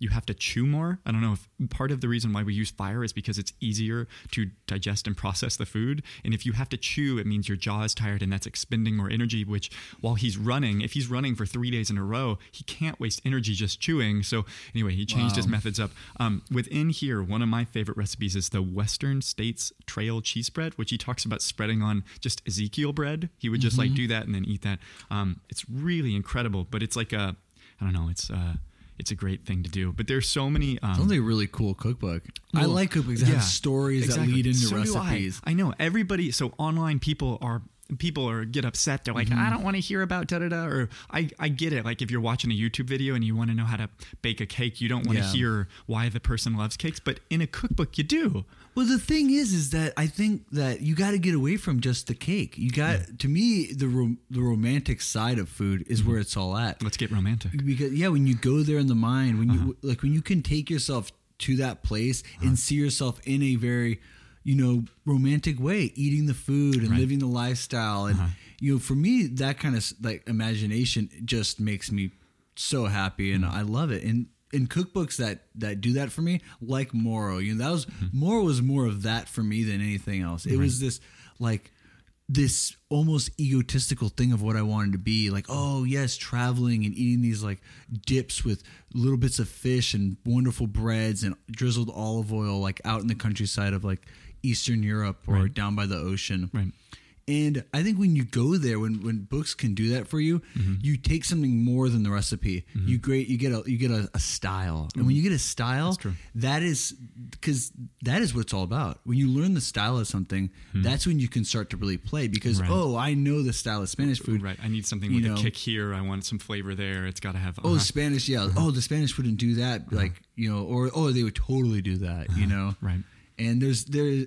you have to chew more. I don't know if part of the reason why we use fire is because it's easier to digest and process the food. And if you have to chew, it means your jaw is tired, and that's expending more energy, which while he's running, if he's running for three days in a row, he can't waste energy just chewing. So anyway, he changed wow. his methods up. Um, within here, one of my favorite recipes is the Western States Trail cheese spread, which he talks about spreading on just Ezekiel bread. He would just mm-hmm. like do that and then eat that. Um, it's really incredible, but it's like a, I don't know. It's uh, it's a great thing to do. But there's so many. Um, it's only a really cool cookbook. Well, I like cookbooks that yeah, have stories exactly. that lead into so recipes. I. I know everybody. So online people are people are get upset. They're like, mm-hmm. I don't want to hear about da da da. Or I I get it. Like if you're watching a YouTube video and you want to know how to bake a cake, you don't want to yeah. hear why the person loves cakes. But in a cookbook, you do. Well, the thing is, is that I think that you got to get away from just the cake. You got yeah. to me the rom- the romantic side of food is mm-hmm. where it's all at. Let's get romantic. Because yeah, when you go there in the mind, when uh-huh. you like when you can take yourself to that place uh-huh. and see yourself in a very, you know, romantic way, eating the food and right. living the lifestyle, and uh-huh. you know, for me that kind of like imagination just makes me so happy, and mm-hmm. I love it. And in cookbooks that, that do that for me, like Moro, you know, that was mm-hmm. Moro was more of that for me than anything else. It right. was this like this almost egotistical thing of what I wanted to be, like, oh yes, traveling and eating these like dips with little bits of fish and wonderful breads and drizzled olive oil, like out in the countryside of like Eastern Europe or right. down by the ocean. Right. And I think when you go there, when, when books can do that for you, mm-hmm. you take something more than the recipe. Mm-hmm. You great, you get a you get a, a style, mm-hmm. and when you get a style, that is because that is what it's all about. When you learn the style of something, mm-hmm. that's when you can start to really play. Because right. oh, I know the style of Spanish food. Right, I need something you with know. a kick here. I want some flavor there. It's got to have. Uh-huh. Oh, Spanish, yeah. Uh-huh. Oh, the Spanish wouldn't do that, uh-huh. like you know, or oh, they would totally do that, uh-huh. you know. Right. And there's there's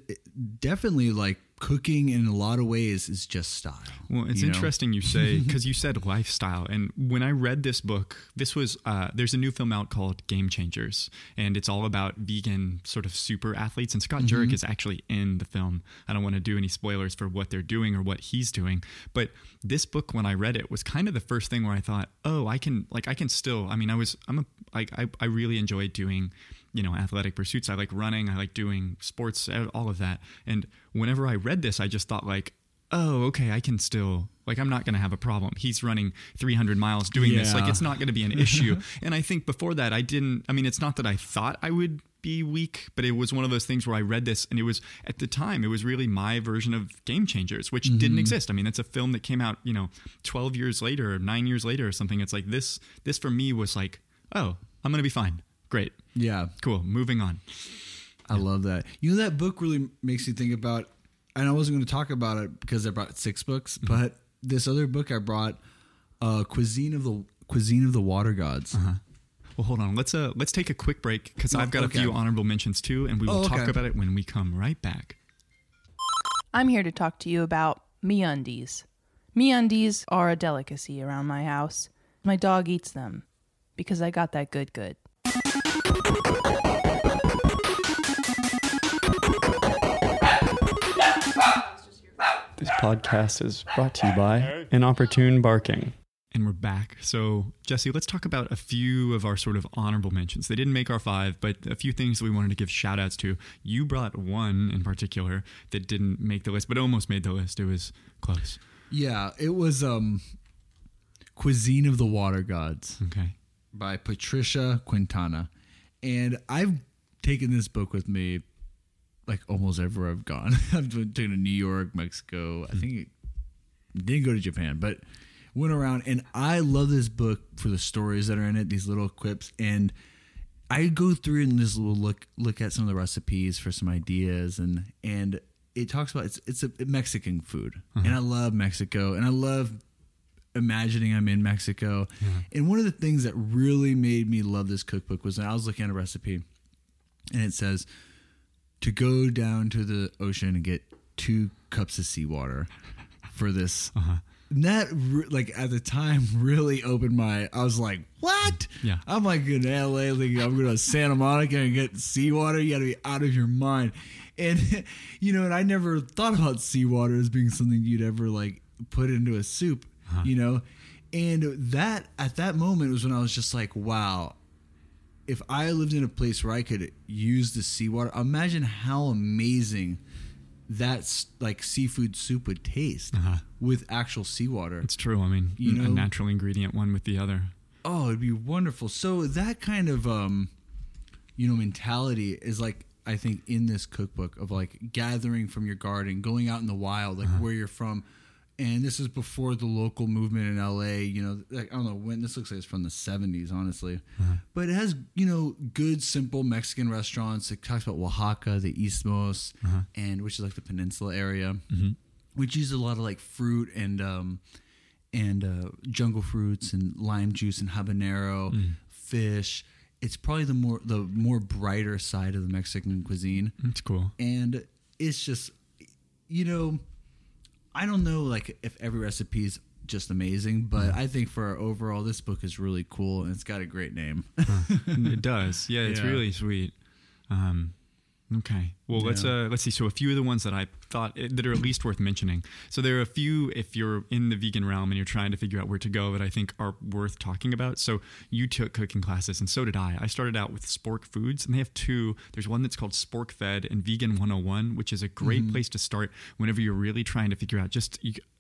definitely like. Cooking in a lot of ways is just style. Well, it's you interesting know? you say, because you said lifestyle. And when I read this book, this was, uh, there's a new film out called Game Changers. And it's all about vegan sort of super athletes. And Scott mm-hmm. Jurek is actually in the film. I don't want to do any spoilers for what they're doing or what he's doing. But this book, when I read it, was kind of the first thing where I thought, oh, I can, like, I can still, I mean, I was, I'm a, like, I, I really enjoy doing, you know, athletic pursuits. I like running. I like doing sports, all of that. And whenever I read this, I just thought like, oh, okay, I can still, like, I'm not going to have a problem. He's running three hundred miles doing yeah. this. Like, it's not going to be an issue. And I think before that, I didn't, I mean, it's not that I thought I would be weak, but it was one of those things where I read this and it was, at the time, it was really my version of Game Changers, which mm-hmm. didn't exist. I mean, it's a film that came out, you know, twelve years later, or nine years later or something. It's like this, this for me was like, oh, I'm going to be fine. Great. Yeah. Cool. Moving on. I yeah. love that. You know, that book really makes you think about, and I wasn't going to talk about it because I brought six books, mm-hmm. but this other book I brought, uh, Cuisine of the Cuisine of the Water Gods. Uh-huh. Well, hold on. Let's uh, let's take a quick break because oh, I've got okay. a few honorable mentions too, and we will oh, okay. talk about it when we come right back. I'm here to talk to you about MeUndies. MeUndies are a delicacy around my house. My dog eats them because I got that good good. This podcast is brought to you by Inopportune Barking. And we're back. So, Jesse, let's talk about a few of our sort of honorable mentions. They didn't make our five, but a few things that we wanted to give shout outs to. You brought one in particular that didn't make the list, but almost made the list. It was close. Yeah, it was um, Cuisine of the Water Gods. Okay. By Patricia Quintana. And I've taken this book with me like almost everywhere I've gone. I've been taken to New York, Mexico. I think it didn't go to Japan, but went around. And I love this book for the stories that are in it, these little quips. And I go through and just look look at some of the recipes for some ideas. And and it talks about it's it's a Mexican food. Uh-huh. And I love Mexico. And I love imagining I'm in Mexico. Yeah. And one of the things that really made me love this cookbook was when I was looking at a recipe and it says to go down to the ocean and get two cups of seawater for this. Uh-huh. And that re- like at the time really opened my, I was like, what? Yeah. I'm like in L A, like, I'm going to Santa Monica and get seawater. You got to be out of your mind. And you know, and I never thought about seawater as being something you'd ever like put into a soup. Huh. You know, and that at that moment was when I was just like, wow, if I lived in a place where I could use the seawater, imagine how amazing that like seafood soup would taste uh-huh. with actual seawater. It's true. I mean, you know, a natural ingredient, one with the other. Oh, it'd be wonderful. So that kind of, um, you know, mentality is like, I think in this cookbook of like gathering from your garden, going out in the wild, like uh-huh. where you're from. And this is before the local movement in L A, you know, like, I don't know when this looks like it's from the seventies, honestly, uh-huh. but it has, you know, good, simple Mexican restaurants. It talks about Oaxaca, the Istmos, uh-huh. and which is like the peninsula area, mm-hmm. which uses a lot of like fruit and, um, and, uh, jungle fruits and lime juice and habanero mm. fish. It's probably the more, the more brighter side of the Mexican cuisine. It's cool. And it's just, you know, I don't know like if every recipe is just amazing, but I think for our overall, this book is really cool and it's got a great name. Huh. It does. Yeah, it's yeah. really sweet. Um, okay. Well, yeah. let's uh, let's see. So a few of the ones that I thought that are at least worth mentioning. So there are a few, if you're in the vegan realm and you're trying to figure out where to go, that I think are worth talking about. So you took cooking classes and so did I. I started out with Spork Foods and they have two. There's one that's called Spork Fed and Vegan one oh one, which is a great mm-hmm. place to start whenever you're really trying to figure out just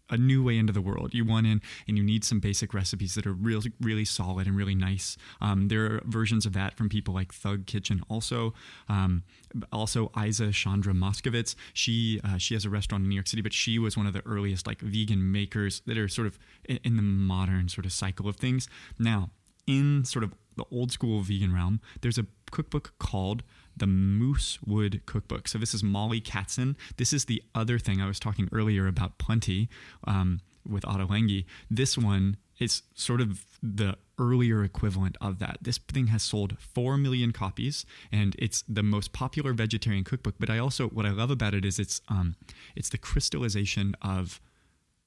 a new way into the world. You want in and you need some basic recipes that are really, really solid and really nice. Um, there are versions of that from people like Thug Kitchen also. Um, also, Isa Chandra Moskowitz, she uh, she has a restaurant in New York City, but she was one of the earliest like vegan makers that are sort of in, in the modern sort of cycle of things. Now, in sort of the old school vegan realm, there's a cookbook called The Moosewood Cookbook. So this is Molly Katzen. This is the other thing I was talking earlier about Plenty um, with Ottolenghi. This one is sort of the earlier equivalent of that. This thing has sold four million copies, and it's the most popular vegetarian cookbook. But I also, what I love about it is it's um, it's the crystallization of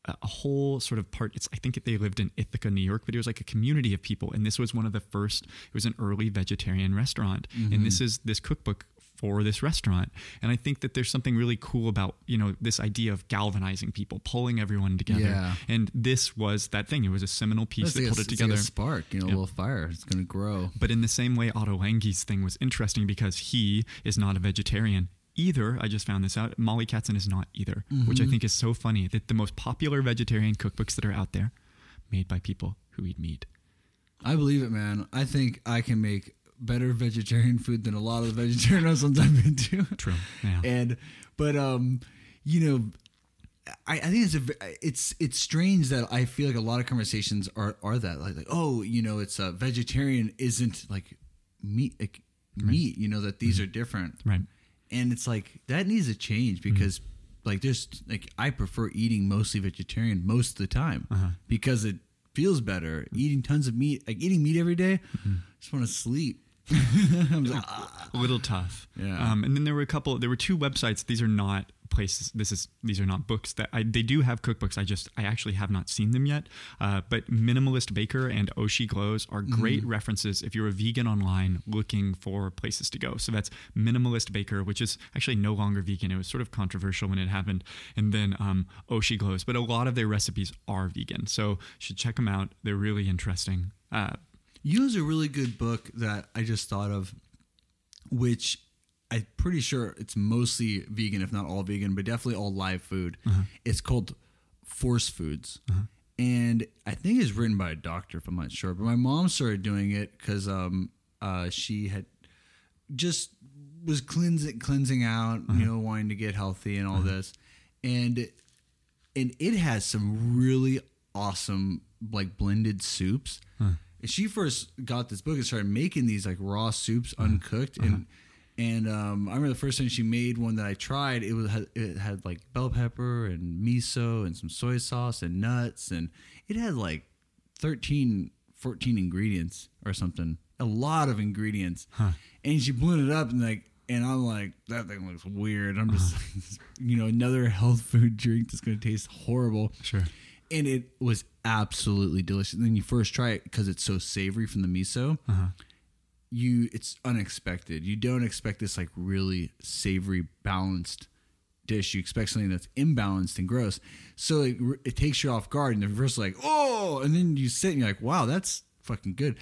a whole sort of part. It's, I think they lived in Ithaca, New York, but it was like a community of people. And this was one of the first, it was an early vegetarian restaurant. Mm-hmm. And this is this cookbook for this restaurant. And I think that there's something really cool about, you know, this idea of galvanizing people, pulling everyone together. Yeah. And this was that thing. It was a seminal piece it's that pulled a, it together. It's like a spark, you know, yeah. a little fire. It's going to grow. But in the same way, Ottolenghi's thing was interesting because he is not a vegetarian either. I just found this out. Molly Katzen is not either, mm-hmm. which I think is so funny that the most popular vegetarian cookbooks that are out there made by people who eat meat. I believe it, man. I think I can make better vegetarian food than a lot of the vegetarian restaurants I've been to. True. Yeah. And, but, um, you know, I, I think it's a, it's it's strange that I feel like a lot of conversations are, are that like, like, oh, you know, it's a vegetarian isn't like meat, like right. meat, you know, that these mm-hmm. are different. Right. And it's like, that needs to change because mm-hmm. like there's like, I prefer eating mostly vegetarian most of the time uh-huh. because it feels better mm-hmm. eating tons of meat, like eating meat every day. Mm-hmm. I just want to sleep. I'm like, ah. A little tough. Yeah. Um, and then there were a couple, there were two websites. These are not places. This is, these are not books that I, they do have cookbooks. I just, I actually have not seen them yet. Uh, but Minimalist Baker and Oshi Glows are great mm-hmm. references if you're a vegan online looking for places to go. So that's Minimalist Baker, which is actually no longer vegan. It was sort of controversial when it happened. And then um, Oshi Glows, but a lot of their recipes are vegan. So you should check them out. They're really interesting. Uh, You is a really good book that I just thought of, which I'm pretty sure it's mostly vegan, if not all vegan, but definitely all live food. Uh-huh. It's called Forced Foods. Uh-huh. And I think it's written by a doctor, if I'm not sure. But my mom started doing it because um, uh, she had just was cleansing, cleansing out, uh-huh. you know, wanting to get healthy and all uh-huh. this. And and it has some really awesome, like, blended soups. Uh-huh. She first got this book and started making these like raw soups uncooked. Uh-huh. And, and, um, I remember the first time she made one that I tried, it was, it had like bell pepper and miso and some soy sauce and nuts. And it had like thirteen, fourteen ingredients or something, a lot of ingredients. Huh. And she blended it up and like, and I'm like, that thing looks weird. I'm just, uh-huh. you know, another health food drink that's going to taste horrible. Sure. And it was absolutely delicious. And then you first try it because it's so savory from the miso. Uh-huh. You, it's unexpected. You don't expect this like really savory, balanced dish. You expect something that's imbalanced and gross. So it, it takes you off guard. And the first like, oh, and then you sit and you're like, wow, that's fucking good.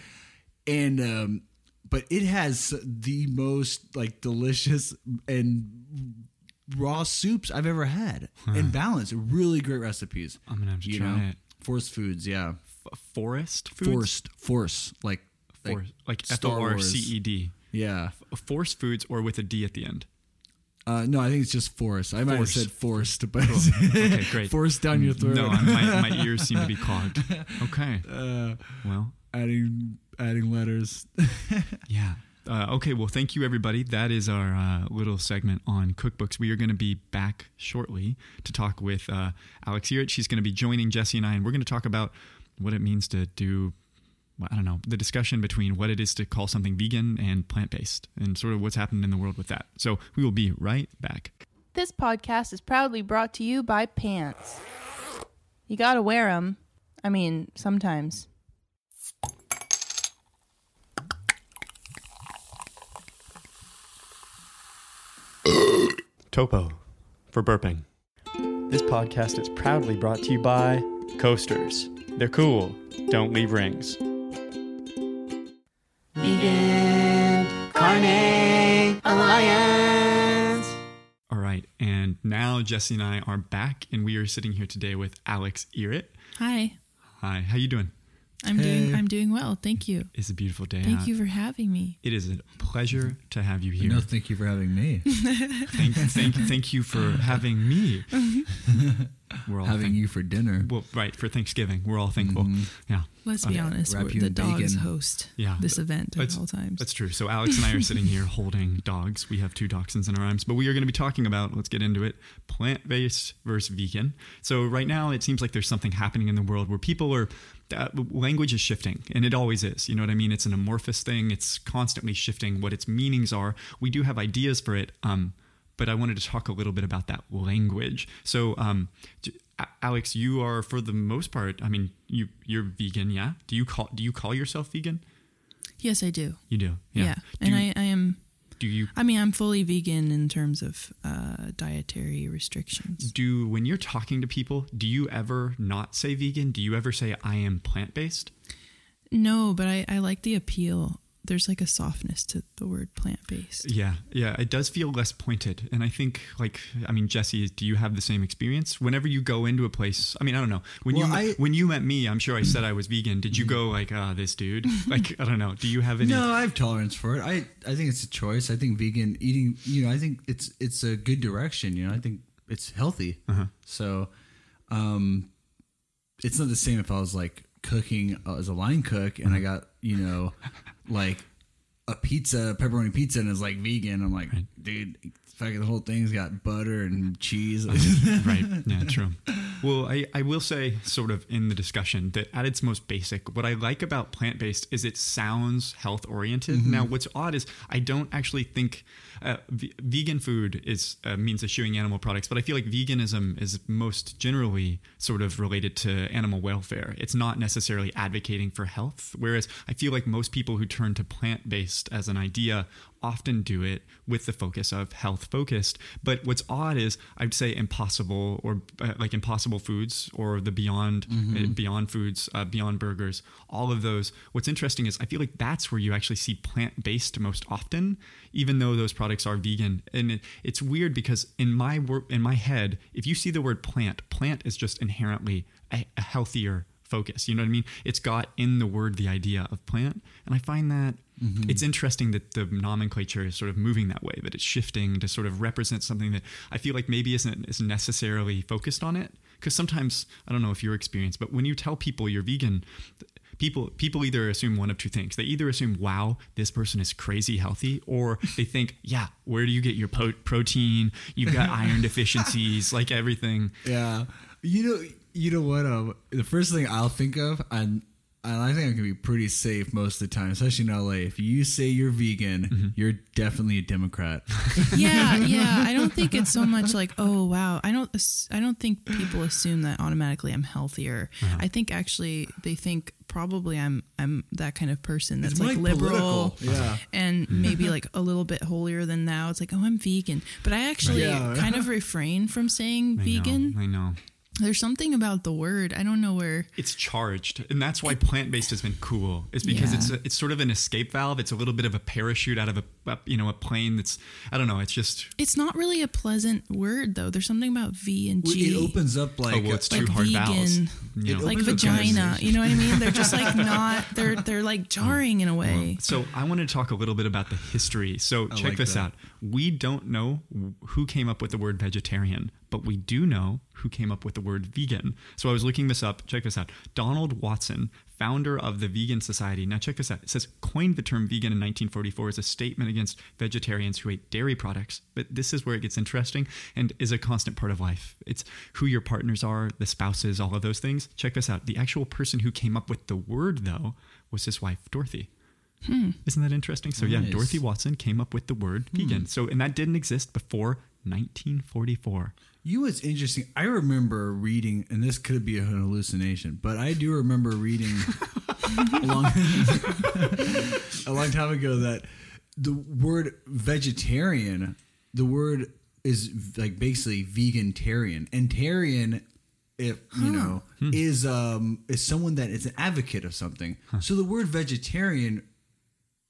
And um, but it has the most like delicious and raw soups I've ever had huh. and balanced. Really great recipes. I'm gonna have to you try know? it. Forced Foods, yeah. F- forest foods? Forced, force, like For, like F O R C E D. Yeah. F- Forced Foods, or with a D at the end. Uh, no, I think it's just forest. I forced. might have said forced, but cool. Okay, great. Forced down your throat. No, my, my ears seem to be clogged. Okay. Uh, well, adding adding letters. Yeah. Uh, okay, well, thank you, everybody. That is our uh, little segment on cookbooks. We are going to be back shortly to talk with uh, Alex Irit. She's going to be joining Jesse and I, and we're going to talk about what it means to do, well, I don't know, the discussion between what it is to call something vegan and plant-based and sort of what's happened in the world with that. So we will be right back. This podcast is proudly brought to you by pants. You got to wear them. I mean, sometimes. Topo for burping. This podcast is proudly brought to you by coasters. They're cool. Don't leave rings. Vegan Carne Alliance. All right, and now Jesse and I are back, and we are sitting here today with Alex Irit. Hi. Hi. How you doing? I'm hey. doing. I'm doing well. Thank you. It's a beautiful day. Thank out. you for having me. It is a pleasure to have you here. No, thank you for having me. thank, thank, thank you for having me. We're all having thank- you for dinner. Well, right for Thanksgiving, we're all thankful. Mm-hmm. Yeah. Let's be okay. honest. The dogs bacon. host yeah. this event at all times. That's true. So Alex and I are sitting here holding dogs. We have two dachshunds in our arms, but we are going to be talking about, let's get into it, plant-based versus vegan. So right now it seems like there's something happening in the world where people are, uh, language is shifting, and it always is. You know what I mean? It's an amorphous thing. It's constantly shifting what its meanings are. We do have ideas for it. Um, But I wanted to talk a little bit about that language. So, um, Alex, you are, for the most part, I mean, you you're vegan, yeah? Do you call do you call yourself vegan? Yes, I do. You do, yeah. yeah. Do and you, I, I am. Do you? I mean, I'm fully vegan in terms of uh, dietary restrictions. Do when you're talking to people, do you ever not say vegan? Do you ever say I am plant based? No, but I, I like the appeal. There's like a softness to the word plant-based. Yeah. Yeah. It does feel less pointed. And I think like, I mean, Jesse, do you have the same experience whenever you go into a place? I mean, I don't know when well, you, I, when you met me, I'm sure I said I was vegan. Did you go like, ah, oh, this dude, like, I don't know. Do you have any? No, I have tolerance for it. I, I think it's a choice. I think vegan eating, you know, I think it's, it's a good direction. You know, I think it's healthy. Uh-huh. So, um, it's not the same if I was like cooking uh, as a line cook and I got, you know, like a pizza, pepperoni pizza, and it's like vegan. I'm like, right. dude, fucking the whole thing's got butter and cheese. Right. Yeah, true. Well, I, I will say sort of in the discussion that at its most basic, what I like about plant-based is it sounds health oriented. Mm-hmm. Now, what's odd is I don't actually think uh, v- vegan food is uh, means eschewing animal products, but I feel like veganism is most generally sort of related to animal welfare. It's not necessarily advocating for health, whereas I feel like most people who turn to plant-based as an idea often do it with the focus of health focused. But what's odd is I'd say impossible or uh, like impossible foods or the beyond mm-hmm. uh, beyond foods, uh, beyond burgers, all of those. What's interesting is I feel like that's where you actually see plant-based most often, even though those products are vegan. And it, it's weird because in my work, in my head, if you see the word plant, plant is just inherently a, a healthier focus. You know what I mean? It's got in the word the idea of plant. And I find that mm-hmm. it's interesting that the nomenclature is sort of moving that way, that it's shifting to sort of represent something that I feel like maybe isn't is necessarily focused on it. Because sometimes, I don't know if your experience, but when you tell people you're vegan, people people either assume one of two things. They either assume, wow, this person is crazy healthy, or they think, yeah, where do you get your po- protein? You've got iron deficiencies, like everything. Yeah. You know, you know what? Um, the first thing I'll think of, and I think I'm gonna be pretty safe most of the time, especially in L A. If you say you're vegan, mm-hmm. you're definitely a Democrat. Yeah, yeah. I don't think it's so much like, oh wow. I don't. I don't think people assume that automatically I'm healthier. Uh-huh. I think actually they think probably I'm I'm that kind of person that's like, like liberal, yeah. and maybe like a little bit holier than thou. It's like, oh, I'm vegan, but I actually yeah. kind of refrain from saying I vegan. Know, I know. There's something about the word. I don't know where it's charged. And that's why plant-based has been cool. It's because yeah. it's a, it's sort of an escape valve. It's a little bit of a parachute out of a, a, you know, a plane that's, I don't know. It's just, it's not really a pleasant word though. There's something about V and G. It opens up like, oh, well, it's like two hard vowels, you know? Like vagina, you know what I mean? They're just like not, they're, they're like jarring in a way. Well, so I want to talk a little bit about the history. So I check like this that. out. We don't know who came up with the word vegetarian, but we do know who came up with the word vegan. So I was looking this up. Check this out. Donald Watson, founder of the Vegan Society. Now check this out. It says, coined the term vegan in nineteen forty-four as a statement against vegetarians who ate dairy products. But this is where it gets interesting and is a constant part of life. It's who your partners are, the spouses, all of those things. Check this out. The actual person who came up with the word, though, was his wife, Dorothy. Hmm. Isn't that interesting? So nice. Yeah, Dorothy Watson came up with the word hmm. vegan. So, and that didn't exist before nineteen forty-four. You know what's interesting? I remember reading, and this could be a hallucination, but I do remember reading a, long, a long time ago that the word vegetarian, the word is like basically vegan-tarian. And tarian, if you huh. know, hmm. is um is someone that is an advocate of something. Huh. So the word vegetarian,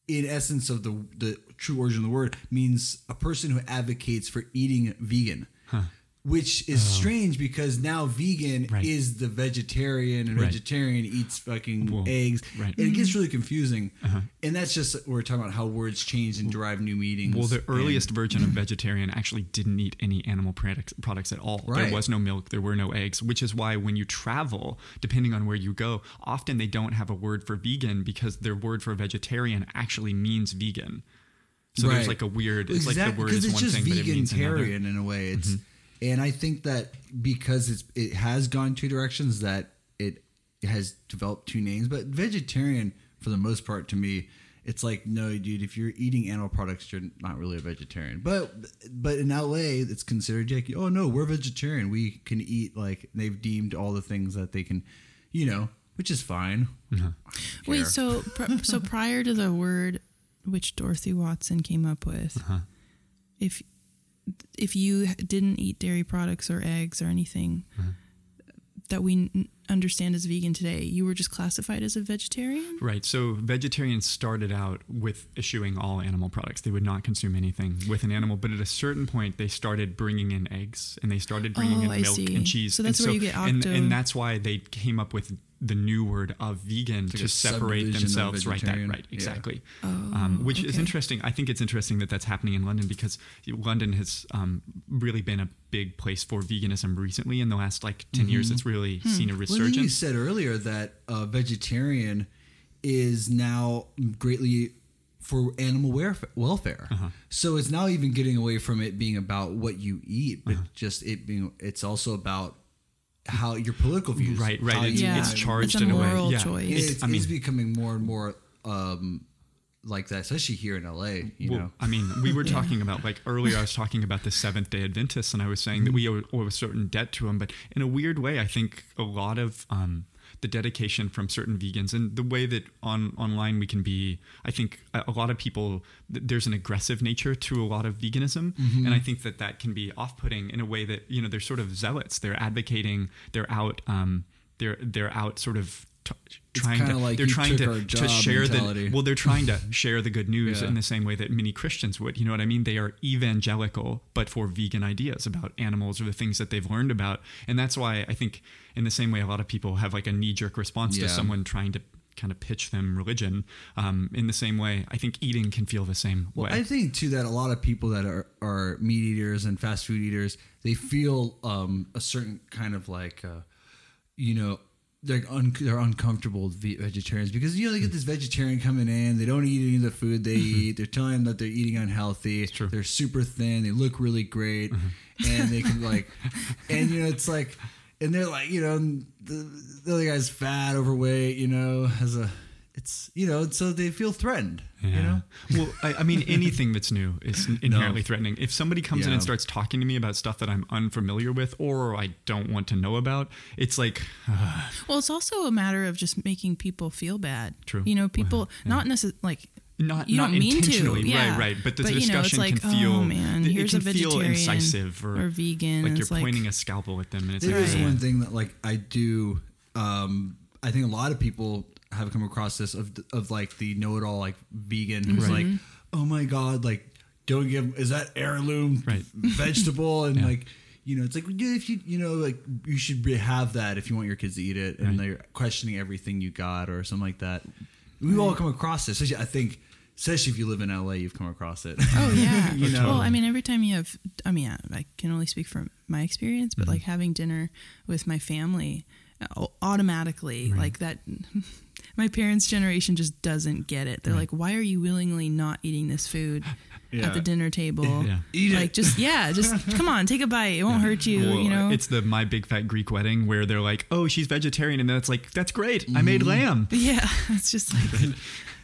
in essence of the the true origin of the word, means a person who advocates for eating vegan. Huh. Which is oh. strange because now vegan right. is the vegetarian and right. vegetarian eats fucking Whoa. eggs. Right. And it gets really confusing. Uh-huh. And that's just, we're talking about how words change and derive new meanings. Well, the earliest and, version of vegetarian actually didn't eat any animal products, products at all. Right. There was no milk. There were no eggs, which is why when you travel, depending on where you go, often they don't have a word for vegan because their word for vegetarian actually means vegan. So right. there's like a weird, it's exactly. like the word is one thing, but it means another. It's just vegan-tarian in a way. It's, mm-hmm. And I think that because it's it has gone two directions, that it has developed two names. But vegetarian, for the most part, to me, it's like, no, dude, if you're eating animal products, you're not really a vegetarian. But but in L A, it's considered, like, oh, no, we're vegetarian. We can eat, like, they've deemed all the things that they can, you know, which is fine. Mm-hmm. Wait, so so prior to the word which Dorothy Watson came up with, uh-huh. if if you didn't eat dairy products or eggs or anything mm-hmm. that we n- understand as vegan today, you were just classified as a vegetarian? Right. So vegetarians started out with eschewing all animal products. They would not consume anything with an animal. But at a certain point, they started bringing in eggs and they started bringing oh, in I milk see. and cheese. So that's and where so, you get octo. And, and that's why they came up with the new word of vegan like to separate themselves. Right. That, right. Exactly. Yeah. Oh, um, which okay. is interesting. I think it's interesting that that's happening in London because London has um, really been a big place for veganism recently. In the last like ten mm-hmm. years, it's really hmm. seen a resurgence. Well, you said earlier that uh, vegetarian is now greatly for animal welfare. welfare. Uh-huh. So it's now even getting away from it being about what you eat, but uh-huh. just it being, it's also about how your political views, right, right. It's, yeah. it's charged it's a in a way. Yeah, choice. It's, it's, I mean, it's becoming more and more um, like that, especially here in L A. You well, know, I mean, we were yeah. talking about like earlier. I was talking about the Seventh-day Adventists, and I was saying that we owe, owe a certain debt to them. But in a weird way, I think a lot of um, the dedication from certain vegans and the way that on online we can be, I think a lot of people there's an aggressive nature to a lot of veganism, mm-hmm. and I think that that can be off-putting in a way that, you know, they're sort of zealots. They're advocating. They're out. Um, they're they're out sort of t- trying to. Like they're trying to, to share mentality. the. Well, they're trying to share the good news yeah. in the same way that many Christians would. You know what I mean? They are evangelical, but for vegan ideas about animals or the things that they've learned about, and that's why I think. In the same way, a lot of people have like a knee-jerk response yeah. to someone trying to kind of pitch them religion. Um, in the same way, I think eating can feel the same well, way. I think, too, that a lot of people that are, are meat eaters and fast food eaters, they feel um, a certain kind of like, uh, you know, they're, un- they're uncomfortable vegetarians because, you know, they get this vegetarian coming in. They don't eat any of the food they eat. They're telling them that they're eating unhealthy. They're super thin. They look really great. Mm-hmm. And they can like – and, you know, it's like – and they're like, you know, the, the other guy's fat, overweight, you know, has a, it's, you know, so they feel threatened, yeah. you know? Well, I, I mean, anything that's new is inherently no. threatening. If somebody comes yeah. in and starts talking to me about stuff that I'm unfamiliar with or I don't want to know about, it's like. Uh, well, it's also a matter of just making people feel bad. True. You know, people, well, yeah. not necessarily like. Not, you not don't intentionally, mean to. Yeah. right, right. But the but, discussion you know, like, can feel, oh, man, th- here's it can a feel incisive or, or vegan. Like you're like, pointing a scalpel at them. And it's there like, is yeah. one thing that like I do, um, I think a lot of people have come across this of, of like the know-it-all like vegan who's right. like, oh my God, like don't give, is that heirloom right. vegetable? And yeah. like, you know, it's like, if you, you know, like you should have that if you want your kids to eat it and right. they're questioning everything you got or something like that. We've all come across this. I think, especially if you live in L A, you've come across it. Oh, yeah. you know? Well, I mean, every time you have, I mean, I can only speak from my experience, but mm-hmm. like having dinner with my family automatically, right. like that, my parents' generation just doesn't get it. They're right. like, why are you willingly not eating this food yeah. at the dinner table? Yeah. Eat like, it. Just, yeah, just come on, take a bite. It won't yeah. hurt you, well, you know? It's the My Big Fat Greek Wedding where they're like, oh, she's vegetarian. And then it's like, that's great. Mm-hmm. I made lamb. Yeah. It's just like.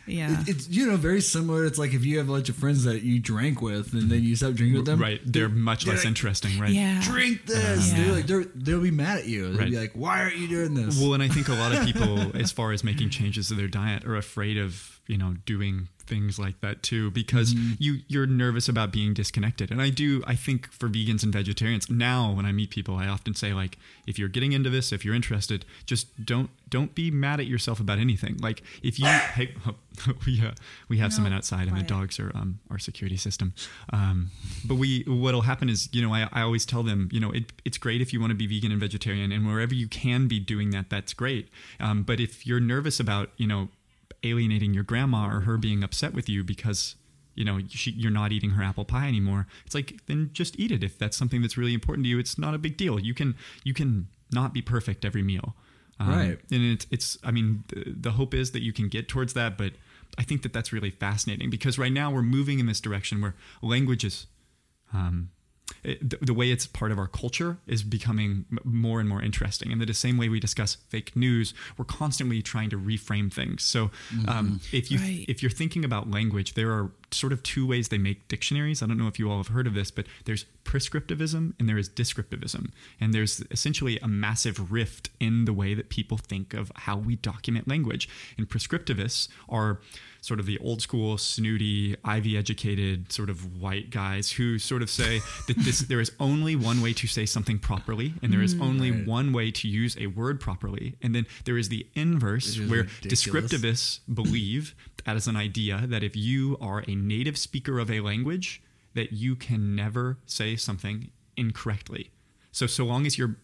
Yeah, it, it's you know very similar. It's like if you have a bunch of friends that you drank with, and then you stop drinking with them. Right, they're much they're less like, interesting. Right, yeah. drink this. Yeah. They're like they're, they'll be mad at you. They'll right. be like, "Why aren't you doing this?" Well, and I think a lot of people, as far as making changes to their diet, are afraid of you know doing things like that too, because mm-hmm. you you're nervous about being disconnected. And I do, I think for vegans and vegetarians now, when I meet people, I often say, like, if you're getting into this, if you're interested, just don't don't be mad at yourself about anything. Like, if you hey, oh, we, uh, we have no, someone outside, quiet. And the dogs are um our security system. Um, but we what'll happen is, you know, I, I always tell them, you know, it, it's great if you want to be vegan and vegetarian, and wherever you can be doing that, that's great. Um, but if you're nervous about, you know, alienating your grandma or her being upset with you because, you know, she, you're not eating her apple pie anymore, it's like, then just eat it. If that's something that's really important to you, it's not a big deal. You can, you can not be perfect every meal. Um, right. And it's, it's, I mean, the, the hope is that you can get towards that, but I think that that's really fascinating, because right now we're moving in this direction where language is, um, It, the, the way it's part of our culture is becoming m- more and more interesting. And that the same way we discuss fake news, we're constantly trying to reframe things. So mm-hmm. um, if you right. if you're thinking about language, there are sort of two ways they make dictionaries. I don't know if you all have heard of this, but there's prescriptivism and there is descriptivism. And there's essentially a massive rift in the way that people think of how we document language. And prescriptivists are sort of the old school, snooty, Ivy educated sort of white guys who sort of say that this there is only one way to say something properly, and there is only right. one way to use a word properly. And then there is the inverse, is where ridiculous. Descriptivists believe as an idea that if you are a native speaker of a language, that you can never say something incorrectly. So, so long as you're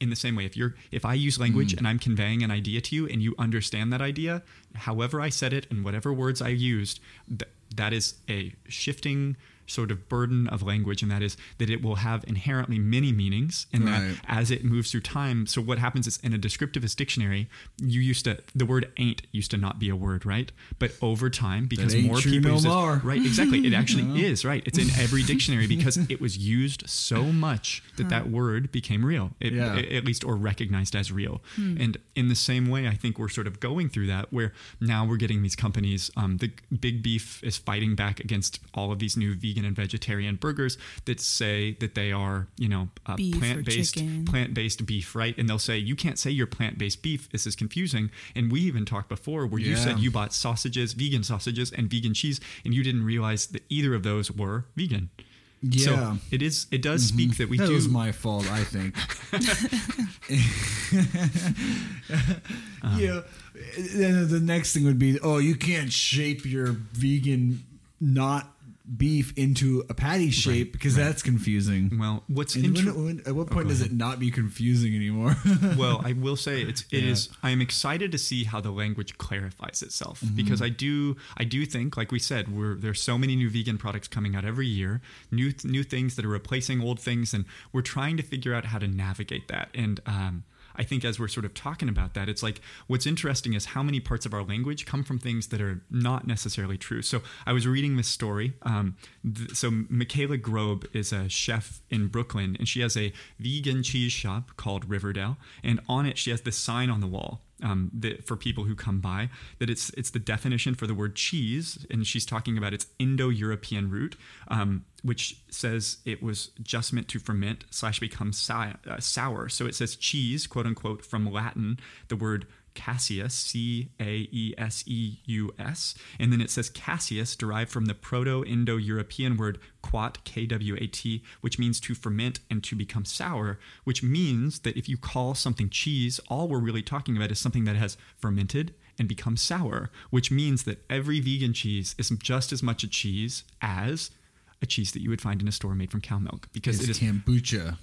in the same way, if you're, if I use language mm. and I'm conveying an idea to you and you understand that idea, however I said it and whatever words I used, th- that is a shifting sort of burden of language. And that is that it will have inherently many meanings, and right. that as it moves through time. So what happens is, in a descriptivist dictionary, you used to, the word ain't used to not be a word, right? But over time, because more people use it, right? Exactly. It actually no. is, right? It's in every dictionary because it was used so much that that word became real. It, yeah. it, at least, or recognized as real. Hmm. And in the same way, I think we're sort of going through that, where now we're getting these companies, um, the big beef is fighting back against all of these new vegan and vegetarian burgers that say that they are, you know, uh, plant-based, plant-based beef, right? And they'll say, you can't say you're plant-based beef. This is confusing. And we even talked before where yeah. you said you bought sausages, vegan sausages and vegan cheese, and you didn't realize that either of those were vegan. Yeah. So it is, it does mm-hmm. speak that we that do. That was my fault, I think. um, yeah. Then the next thing would be, oh, you can't shape your vegan not beef into a patty shape right, because right. that's confusing. Well, what's interesting? At what point oh, does ahead. It not be confusing anymore? Well, I will say it's it yeah. is. I am excited to see how the language clarifies itself mm-hmm. because I do I do think, like we said, we're there's so many new vegan products coming out every year, new new things that are replacing old things, and we're trying to figure out how to navigate that. And um, I think as we're sort of talking about that, it's like, what's interesting is how many parts of our language come from things that are not necessarily true. So I was reading this story. Um, th- so Michaela Grobe is a chef in Brooklyn, and she has a vegan cheese shop called Riverdale. And on it, she has this sign on the wall um, that, for people who come by, that it's it's the definition for the word cheese. And she's talking about its Indo-European root, um, which says it was just meant to ferment slash become si- uh, sour. So it says cheese, quote unquote, from Latin, the word caseus, C A E S E U S. And then it says caseus derived from the Proto-Indo-European word quat, K W A T, which means to ferment and to become sour, which means that if you call something cheese, all we're really talking about is something that has fermented and become sour, which means that every vegan cheese is just as much a cheese as a cheese that you would find in a store made from cow milk, because it is kombucha.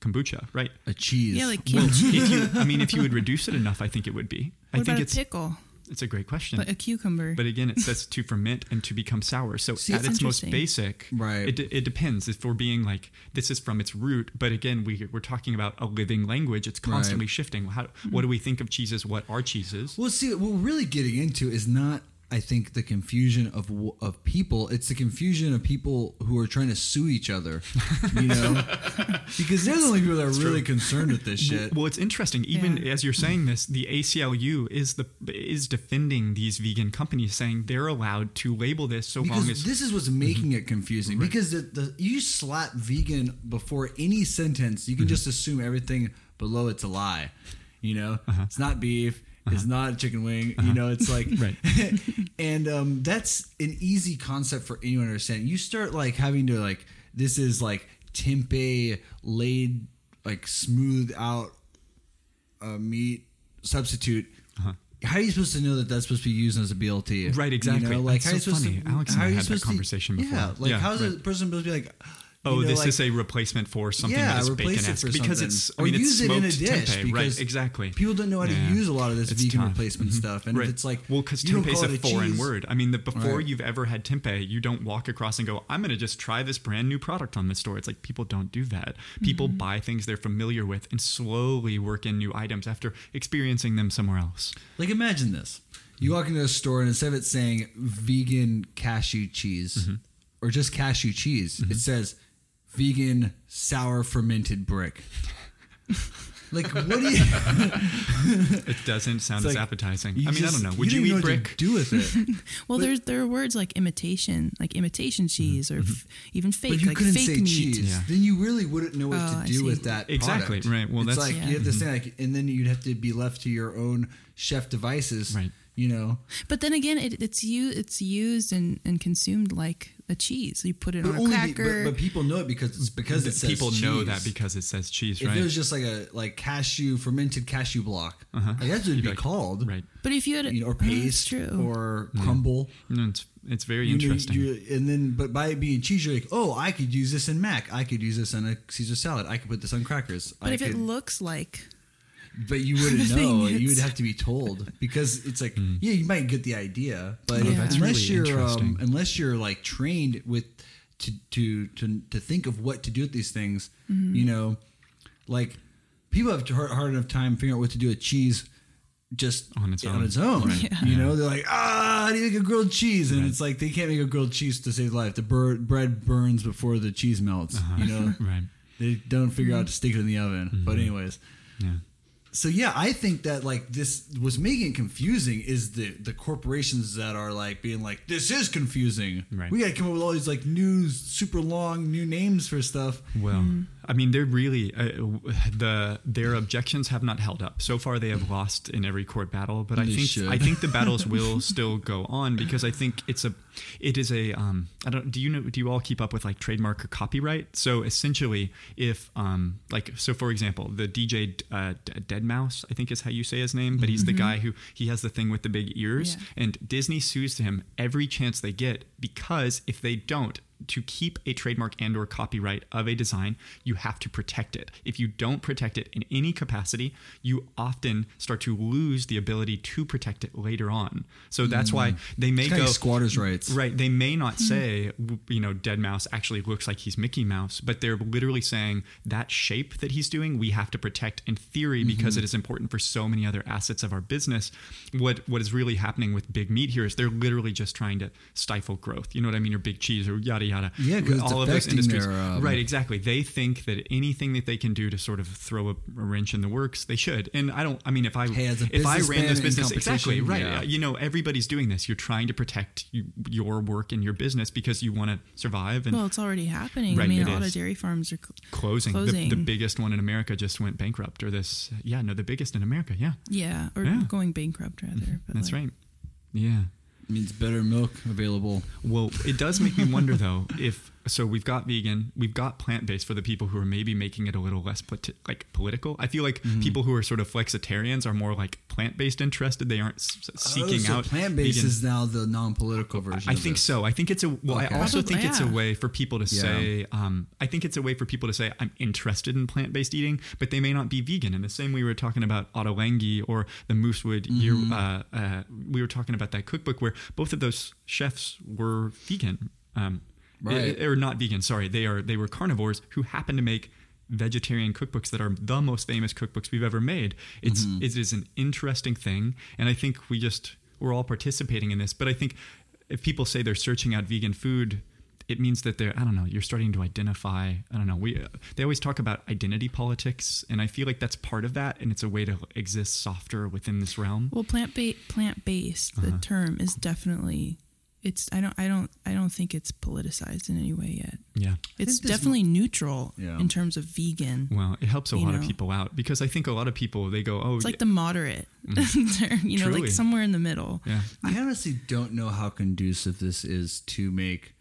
Kombucha, right? A cheese. Yeah, like kimchi. Well, if you, I mean, if you would reduce it enough, I think it would be. What I think about it's a pickle. It's a great question. But a cucumber. But again, it says to ferment and to become sour. So See, at its most basic, right. it it depends if we're being like, this is from its root. But again, we, we're talking about a living language. It's constantly right. shifting. How, mm-hmm. What do we think of cheeses? What are cheeses? Well, see, what we're really getting into is not, I think, the confusion of of people. It's the confusion of people who are trying to sue each other, you know, because they're the only people that are That's really true. Concerned with this shit. Well, it's interesting. Even yeah. as you're saying this, the A C L U is the is defending these vegan companies, saying they're allowed to label this so because long as this is what's making mm-hmm. it confusing. Right. Because the, the, you slap vegan before any sentence, you can mm-hmm. just assume everything below it's a lie. You know, uh-huh. it's not beef. is not a chicken wing. Uh-huh. You know, it's like, right. And um, that's an easy concept for anyone to understand. You start like having to like, this is like tempeh laid, like smooth out uh, meat substitute. Uh-huh. How are you supposed to know that that's supposed to be used as a B L T? Right, exactly. You know, like, that's how so funny. To, Alex and I had that conversation to, before. Yeah, like yeah, how's right. a person supposed to be like, oh, you know, this like, is a replacement for something yeah, that is bacon-esque. Because it's, I mean, or use it's smoked it in a dish tempeh. Right, exactly. People don't know how to yeah. use a lot of this it's vegan tough. replacement mm-hmm. stuff. And right. if it's like, well, because tempeh is a foreign cheese. word. I mean, the, before right. you've ever had tempeh, you don't walk across and go, I'm going to just try this brand new product on this store. It's like, people don't do that. People mm-hmm. buy things they're familiar with and slowly work in new items after experiencing them somewhere else. Like, imagine this. You walk into a store and instead of it saying vegan cashew cheese mm-hmm. or just cashew cheese, mm-hmm. it says vegan sour fermented brick. Like, what do you it doesn't sound like, as appetizing. I mean, just, I don't know. Would you, you, you eat brick? What do with it? Well, but, there's there are words like imitation, like imitation cheese, or mm-hmm. f- even fake, but you like couldn't fake say meat. Cheese. Yeah. Then you really wouldn't know what oh, to do with that exactly. product. Right. Well, it's that's like yeah. you have to say, like, and then you'd have to be left to your own chef devices. Right. You know, but then again, it, it's you. It's used and, and consumed like a cheese. You put it but on a cracker. The, but, but people know it because it's because it says people cheese. People know that because it says cheese, if right? If it was just like a like cashew fermented cashew block, uh-huh. like that's what it'd be like, called, right? But if you had you know, or paste oh, or yeah. crumble, no, it's it's very you interesting. Know, you, and then, but by it being cheese, you're like, oh, I could use this in mac. I could use this in a Caesar salad. I could put this on crackers. But I if could, it looks like. But you wouldn't know. You would have to be told because it's like, mm. yeah, you might get the idea, but oh, yeah. unless really you're um, unless you're like trained with to to to to think of what to do with these things, mm-hmm. you know, like people have a hard, hard enough time figuring out what to do with cheese just on its on own. Its own. Right. Yeah. You know, they're like, ah, how do you make a grilled cheese? And right. it's like they can't make a grilled cheese to save life. The bur- bread burns before the cheese melts. Uh-huh. You know, right? They don't figure mm-hmm. out to stick it in the oven. Mm-hmm. But anyways, yeah. So yeah, I think that like this was making it confusing is the, the corporations that are like being like, this is confusing. Right. We got to come up with all these like new, super long new names for stuff. Well, mm-hmm. I mean, they're really, uh, the, their objections have not held up. So far they have lost in every court battle, but they I think, should. I think the battles will still go on because I think it's a, it is a, um, I don't, do you know, do you all keep up with like trademark or copyright? So essentially if, um, like, so for example, the D J, uh, Dead Mouse, I think is how you say his name, but he's mm-hmm. the guy who he has the thing with the big ears yeah. and Disney sues him every chance they get because if they don't, to keep a trademark and or copyright of a design, you have to protect it. If you don't protect it in any capacity, you often start to lose the ability to protect it later on. So that's mm. why they may it's go kind of squatters' rights. Right. They may not say, you know, Dead Mouse actually looks like he's Mickey Mouse, but they're literally saying that shape that he's doing, we have to protect in theory mm-hmm. because it is important for so many other assets of our business. What what is really happening with big meat here is they're literally just trying to stifle growth. You know what I mean? Or big cheese or yada yada. Yeah, because all of those industries, their, um, right? Exactly. They think that anything that they can do to sort of throw a wrench in the works, they should. And I don't. I mean, if I hey, if I ran this business, exactly right. Yeah. You know, everybody's doing this. You're trying to protect you, your work and your business because you want to survive. And well, it's already happening. Right, I mean, a lot is. of dairy farms are cl- closing. closing. The, the biggest one in America just went bankrupt, or this. Yeah, no, the biggest in America. Yeah. Yeah, or yeah. going bankrupt rather. But that's like, right. Yeah. Means better milk available. Well, it does make me wonder though, if so we've got vegan, we've got plant-based for the people who are maybe making it a little less politi- like political. I feel like mm. people who are sort of flexitarians are more like plant-based interested. They aren't s- seeking oh, so out plant-based vegan. Is now the non-political version. I, I think this. so. I think it's a, well, okay. I also think yeah. it's a way for people to yeah. say, um, I think it's a way for people to say I'm interested in plant-based eating, but they may not be vegan. In the same way we were talking about Ottolenghi or the Moosewood, mm-hmm. uh, uh, we were talking about that cookbook where both of those chefs were vegan. Um, Right. Or not vegan, sorry. They are they were carnivores who happen to make vegetarian cookbooks that are the most famous cookbooks we've ever made. It's mm-hmm. it is an interesting thing, and I think we just we're all participating in this. But I think if people say they're searching out vegan food, it means that they're I don't know, you're starting to identify, I don't know. We uh, they always talk about identity politics, and I feel like that's part of that, and it's a way to exist softer within this realm. Well, plant ba- plant-based, uh-huh. the term is definitely it's I don't I don't I don't think it's politicized in any way yet. Yeah, it's definitely m- neutral yeah. in terms of vegan. Well, it helps a lot know? of people out, because I think a lot of people, they go, oh, it's like yeah. the moderate, mm. you know, Truly. like somewhere in the middle. Yeah, I honestly don't know how conducive this is to make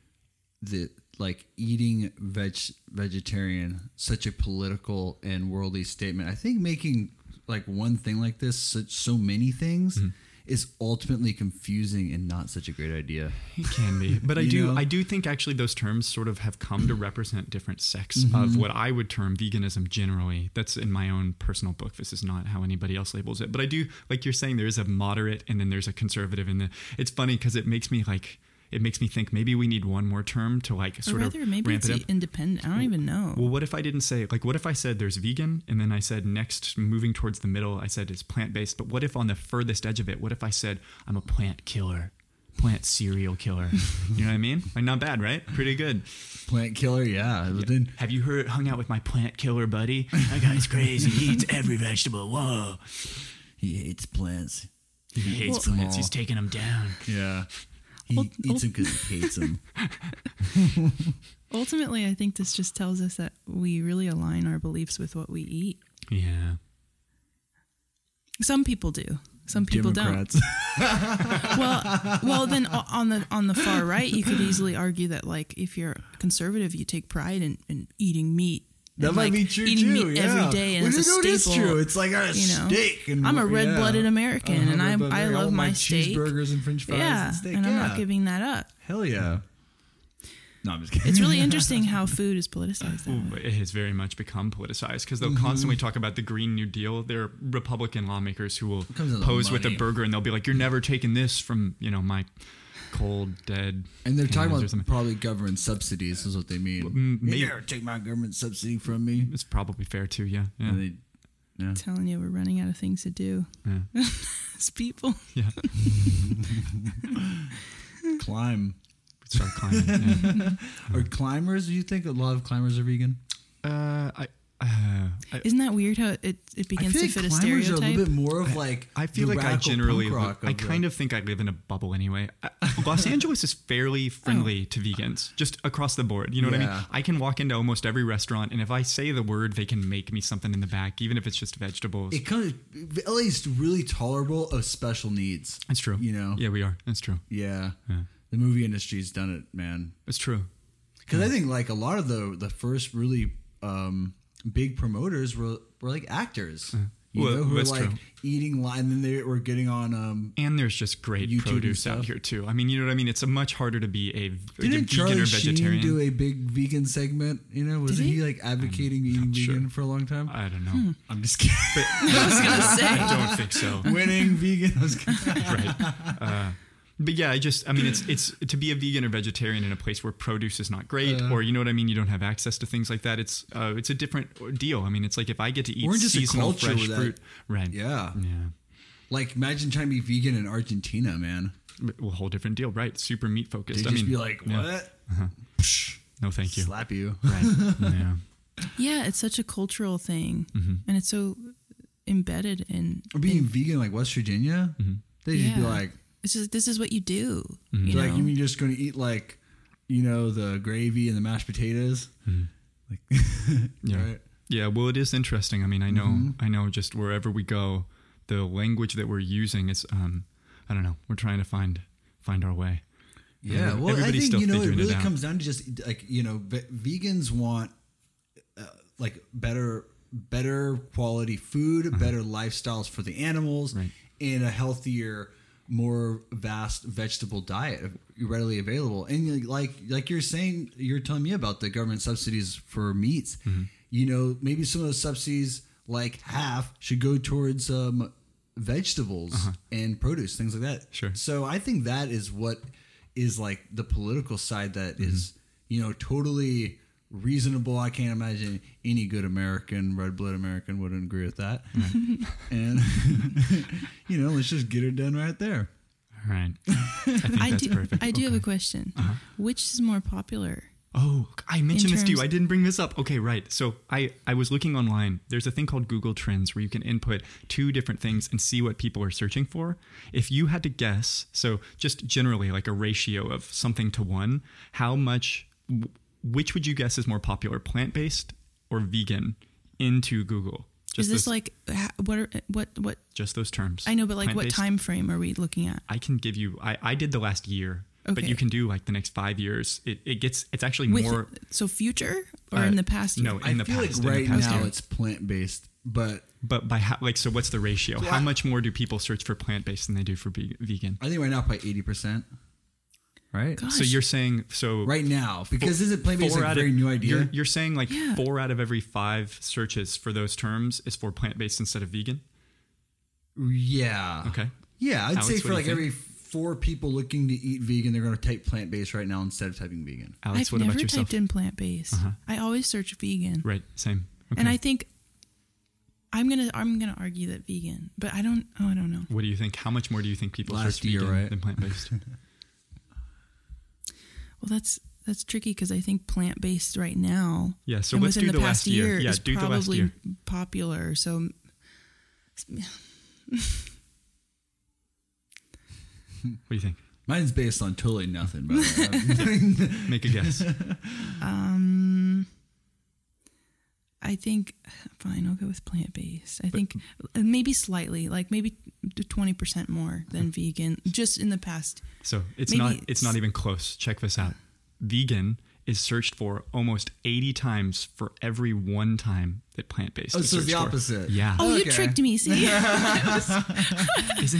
the like eating veg vegetarian such a political and worldly statement. I think making like one thing like this, such so many things. Mm-hmm. is ultimately confusing and not such a great idea. It can be. But I do know? I do think actually those terms sort of have come to represent different sects mm-hmm. of what I would term veganism generally. That's in my own personal book. This is not how anybody else labels it. But I do, like you're saying, there is a moderate and then there's a conservative. And it's funny because it makes me like... It makes me think maybe we need one more term to like sort or rather, of maybe ramp it's it up. Independent. I don't well, even know. Well, what if I didn't say like what if I said there's vegan and then I said next moving towards the middle I said it's plant based. But what if on the furthest edge of it, what if I said I'm a plant killer, plant cereal killer? You know what I mean? Like not bad, right? Pretty good. Plant killer, yeah. yeah. Then, have you heard? Hung out with my plant killer buddy? That guy's crazy. He eats every vegetable. Whoa. He hates plants. He hates well, plants. He's taking them down. Yeah. He Ult- eats him because he hates him. Ultimately, I think this just tells us that we really align our beliefs with what we eat. Yeah. Some people do. Some people Democrats. don't. well, well, then on the on the far right, you could easily argue that like if you're conservative, you take pride in, in eating meat. That and might like be true too. Meat yeah. every day and well, it's a staple. It's true. It's like a you know, steak. And I'm a red-blooded yeah. American, and I I love my, my steak. Cheeseburgers and French fries. Yeah, and, steak. and yeah. I'm not giving that up. Hell yeah. No, I'm just kidding. It's really interesting how food is politicized. Ooh, it has very much become politicized because they'll mm-hmm. constantly talk about the Green New Deal. There are Republican lawmakers who will pose with a burger, and they'll be like, "You're never taking this from you know my." Cold, dead. And they're talking about probably government subsidies is what they mean. Maybe you take my government subsidy from me. It's probably fair too, yeah. yeah. And they, yeah. I'm telling you, we're running out of things to do. Yeah. As people. Yeah. Climb. Start climbing. Yeah. Are climbers, do you think a lot of climbers are vegan? Uh, I... Uh, I, Isn't that weird how it, it begins to fit like a stereotype? I feel like climbers are a little bit more of like I, I feel like I generally, li- I kind of think I live in a bubble anyway. I, Los Angeles is fairly friendly oh. to vegans, just across the board. You know yeah. what I mean? I can walk into almost every restaurant and if I say the word, they can make me something in the back, even if it's just vegetables. It kind of, L A is really tolerable of special needs. That's true. You know? Yeah, we are. That's true. Yeah. yeah. The movie industry's done it, man. It's true. Because yeah. I think like a lot of the, the first really... Um, big promoters were, were like actors, you well, know, who were like true. eating line, and then they were getting on. Um, and there's just great YouTube produce out here too. I mean, you know what I mean? It's a much harder to be a Didn't vegan Charlie or vegetarian. Sheen do a big vegan segment? You know, wasn't he? he like advocating I'm eating sure. vegan for a long time? I don't know. Hmm. I'm just kidding. But I was gonna say I don't think so. Winning vegan, I was right. Uh, But yeah, I just, I mean, it's, it's to be a vegan or vegetarian in a place where produce is not great uh, or, you know what I mean? You don't have access to things like that. It's, uh, it's a different deal. I mean, it's like if I get to eat seasonal fresh fruit, right? Yeah. Yeah. Like imagine trying to be vegan in Argentina, man. A whole different deal, right? Super meat focused. They'd just I mean, be like, what? Yeah. Uh-huh. No, thank you. Slap you. Right. yeah. Yeah. It's such a cultural thing mm-hmm. and it's so embedded in. Or being in, vegan, like West Virginia, mm-hmm. they'd yeah. just be like. It's just, this is what you do. Mm-hmm. You know? Like, you're just going to eat, like, you know, the gravy and the mashed potatoes. Mm-hmm. Like, yeah. Right? Yeah. Well, it is interesting. I mean, I know, mm-hmm. I know just wherever we go, the language that we're using is, um, I don't know, we're trying to find, find our way. Yeah. Everybody, well, I think, you know, it really it comes down to just like, you know, ve- vegans want uh, like better, better quality food, uh-huh. better lifestyles for the animals right. and a healthier, more vast vegetable diet readily available. And like like you're saying, you're telling me about the government subsidies for meats. Mm-hmm. You know, maybe some of those subsidies, like half, should go towards um, vegetables uh-huh. and produce, things like that. Sure. So I think that is what is like the political side that mm-hmm. is, you know, totally reasonable. I can't imagine any good American, red blood American wouldn't agree with that. Right. And you know, let's just get it done right there. All right. I think I that's do, perfect. I okay. do have a question. Uh-huh. Which is more popular? Oh, I mentioned terms- this to you. I didn't bring this up. Okay, right. So I, I was looking online. There's a thing called Google Trends where you can input two different things and see what people are searching for. If you had to guess, so just generally like a ratio of something to one, how much, which would you guess is more popular, plant-based or vegan, into Google? Just is this those, like, what are, what, what? Just those terms. I know, but like plant-based, what time frame are we looking at? I can give you, I, I did the last year. Okay. But you can do like the next five years. It it gets it's actually With, more so future or uh, in the past. Year? No, in I the feel past. Like right past now year. It's plant based, but but by how, like so what's the ratio? So how I, much more do people search for plant based than they do for be, vegan? I think right now probably eighty percent. Right. Gosh. So you're saying so right now because four, isn't plant based like a very of, new idea? You're, you're saying like yeah. four out of every five searches for those terms is for plant based instead of vegan. Yeah. Okay. Yeah, I'd Alex, say for like every. Four people looking to eat vegan, they're going to type plant-based right now instead of typing vegan. Alex, I've what never about yourself? Typed in plant-based. Uh-huh. I always search vegan. Right, same. Okay. And I think I'm gonna I'm gonna argue that vegan, but I don't. Oh, I don't know. What do you think? How much more do you think people Last search year, vegan right? than plant-based? Well, that's that's tricky because I think plant-based right now. Yeah. So let's do the, the last year. year yeah, is do the last year. Popular. So. What do you think? Mine's based on totally nothing. By the way. Make a guess. Um, I think, fine, I'll go with plant-based. I but, think maybe slightly, like maybe twenty percent more than vegan, just in the past. So it's maybe not it's not even close. Check this out. Vegan is searched for almost eighty times for every one time that plant-based oh, is so searched the opposite. For. Yeah. Oh, okay. You tricked me. See? Isn't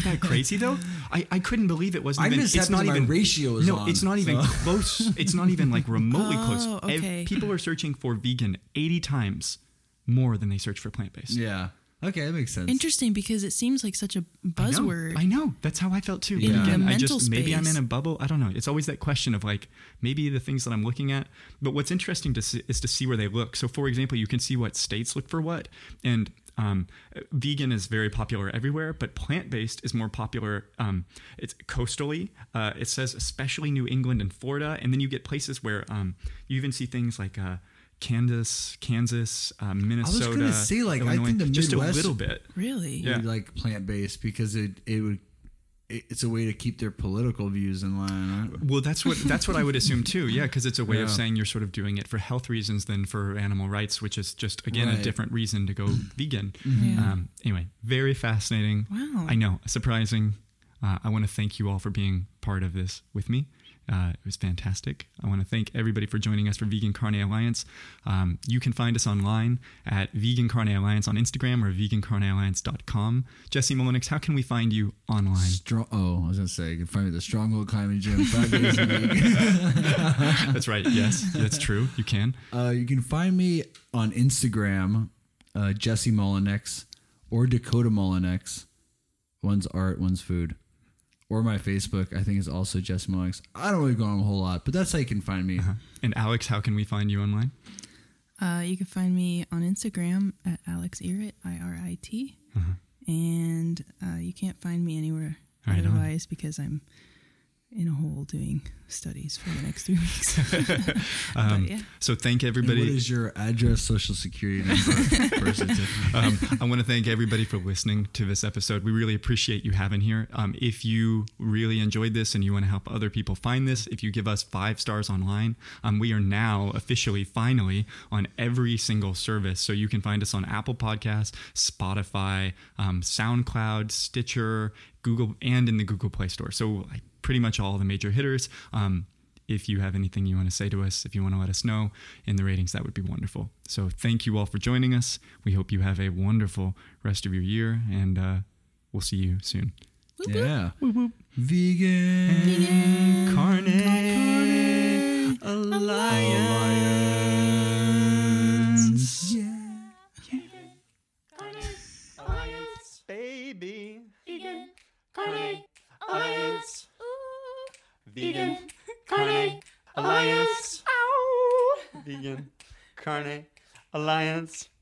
that crazy though? I, I couldn't believe it wasn't I even, it's not even ratio is No, on, it's not even so. Close. It's not even like remotely oh, close. Okay. Ev- people are searching for vegan eighty times more than they search for plant-based. Yeah. Okay, that makes sense. Interesting, because it seems like such a buzzword. I know. I know. That's how I felt too. Yeah. Again, the mental I just, maybe space. I'm in a bubble. I don't know. It's always that question of like maybe the things that I'm looking at. But what's interesting to see, is to see where they look. So, for example, you can see what states look for what. And um, vegan is very popular everywhere, but plant-based is more popular. Um, it's coastally. Uh, it says especially New England and Florida. And then you get places where um, you even see things like. Uh, Kansas, Kansas, uh, Minnesota. I was going to say, like, Illinois, I think the Midwest just a little bit, really, yeah. like plant based because it it would it, it's a way to keep their political views in line. Well, that's what that's what I would assume too, yeah, because it's a way yeah. of saying you're sort of doing it for health reasons than for animal rights, which is just again right. a different reason to go vegan. Mm-hmm. Yeah. Um, anyway, very fascinating. Wow, I know, surprising. Uh, I want to thank you all for being part of this with me. Uh, it was fantastic. I want to thank everybody for joining us for Vegan Carne Alliance. Um, you can find us online at Vegan Carne Alliance on Instagram or vegan carne alliance dot com. Jesse Mullenix, how can we find you online? Strong- oh, I was going to say, you can find me at the Stronghold Climbing Gym five days a week. That's right. Yes, that's true. You can. Uh, you can find me on Instagram, uh, Jesse Mullenix or Dakota Mullenix. One's art, one's food. Or my Facebook, I think is also Jesse Mullenix. I don't really go on a whole lot, but that's how you can find me. Uh-huh. And Alex, how can we find you online? Uh, you can find me on Instagram at Alex Irit, I R I T. Uh-huh. And uh, you can't find me anywhere right otherwise on. Because I'm in a hole doing studies for the next three weeks. um, yeah. So thank everybody. And what is your address, social security number? Person um, I want to thank everybody for listening to this episode. We really appreciate you having here. Um, if you really enjoyed this and you want to help other people find this, if you give us five stars online, um, we are now officially, finally, on every single service. So you can find us on Apple Podcasts, Spotify, um, SoundCloud, Stitcher, Google, and in the Google Play Store. So I pretty much all the major hitters. Um, if you have anything you want to say to us, if you want to let us know in the ratings, that would be wonderful. So thank you all for joining us. We hope you have a wonderful rest of your year, and uh, we'll see you soon. Whoop, yeah. Whoop, whoop. Vegan, Vegan Carne, Carne Alliance. Alliance. Yeah. Yeah. Vegan Carne Alliance, baby. Vegan Carne Alliance. Vegan Carne Alliance. Ow. Vegan Carne Alliance.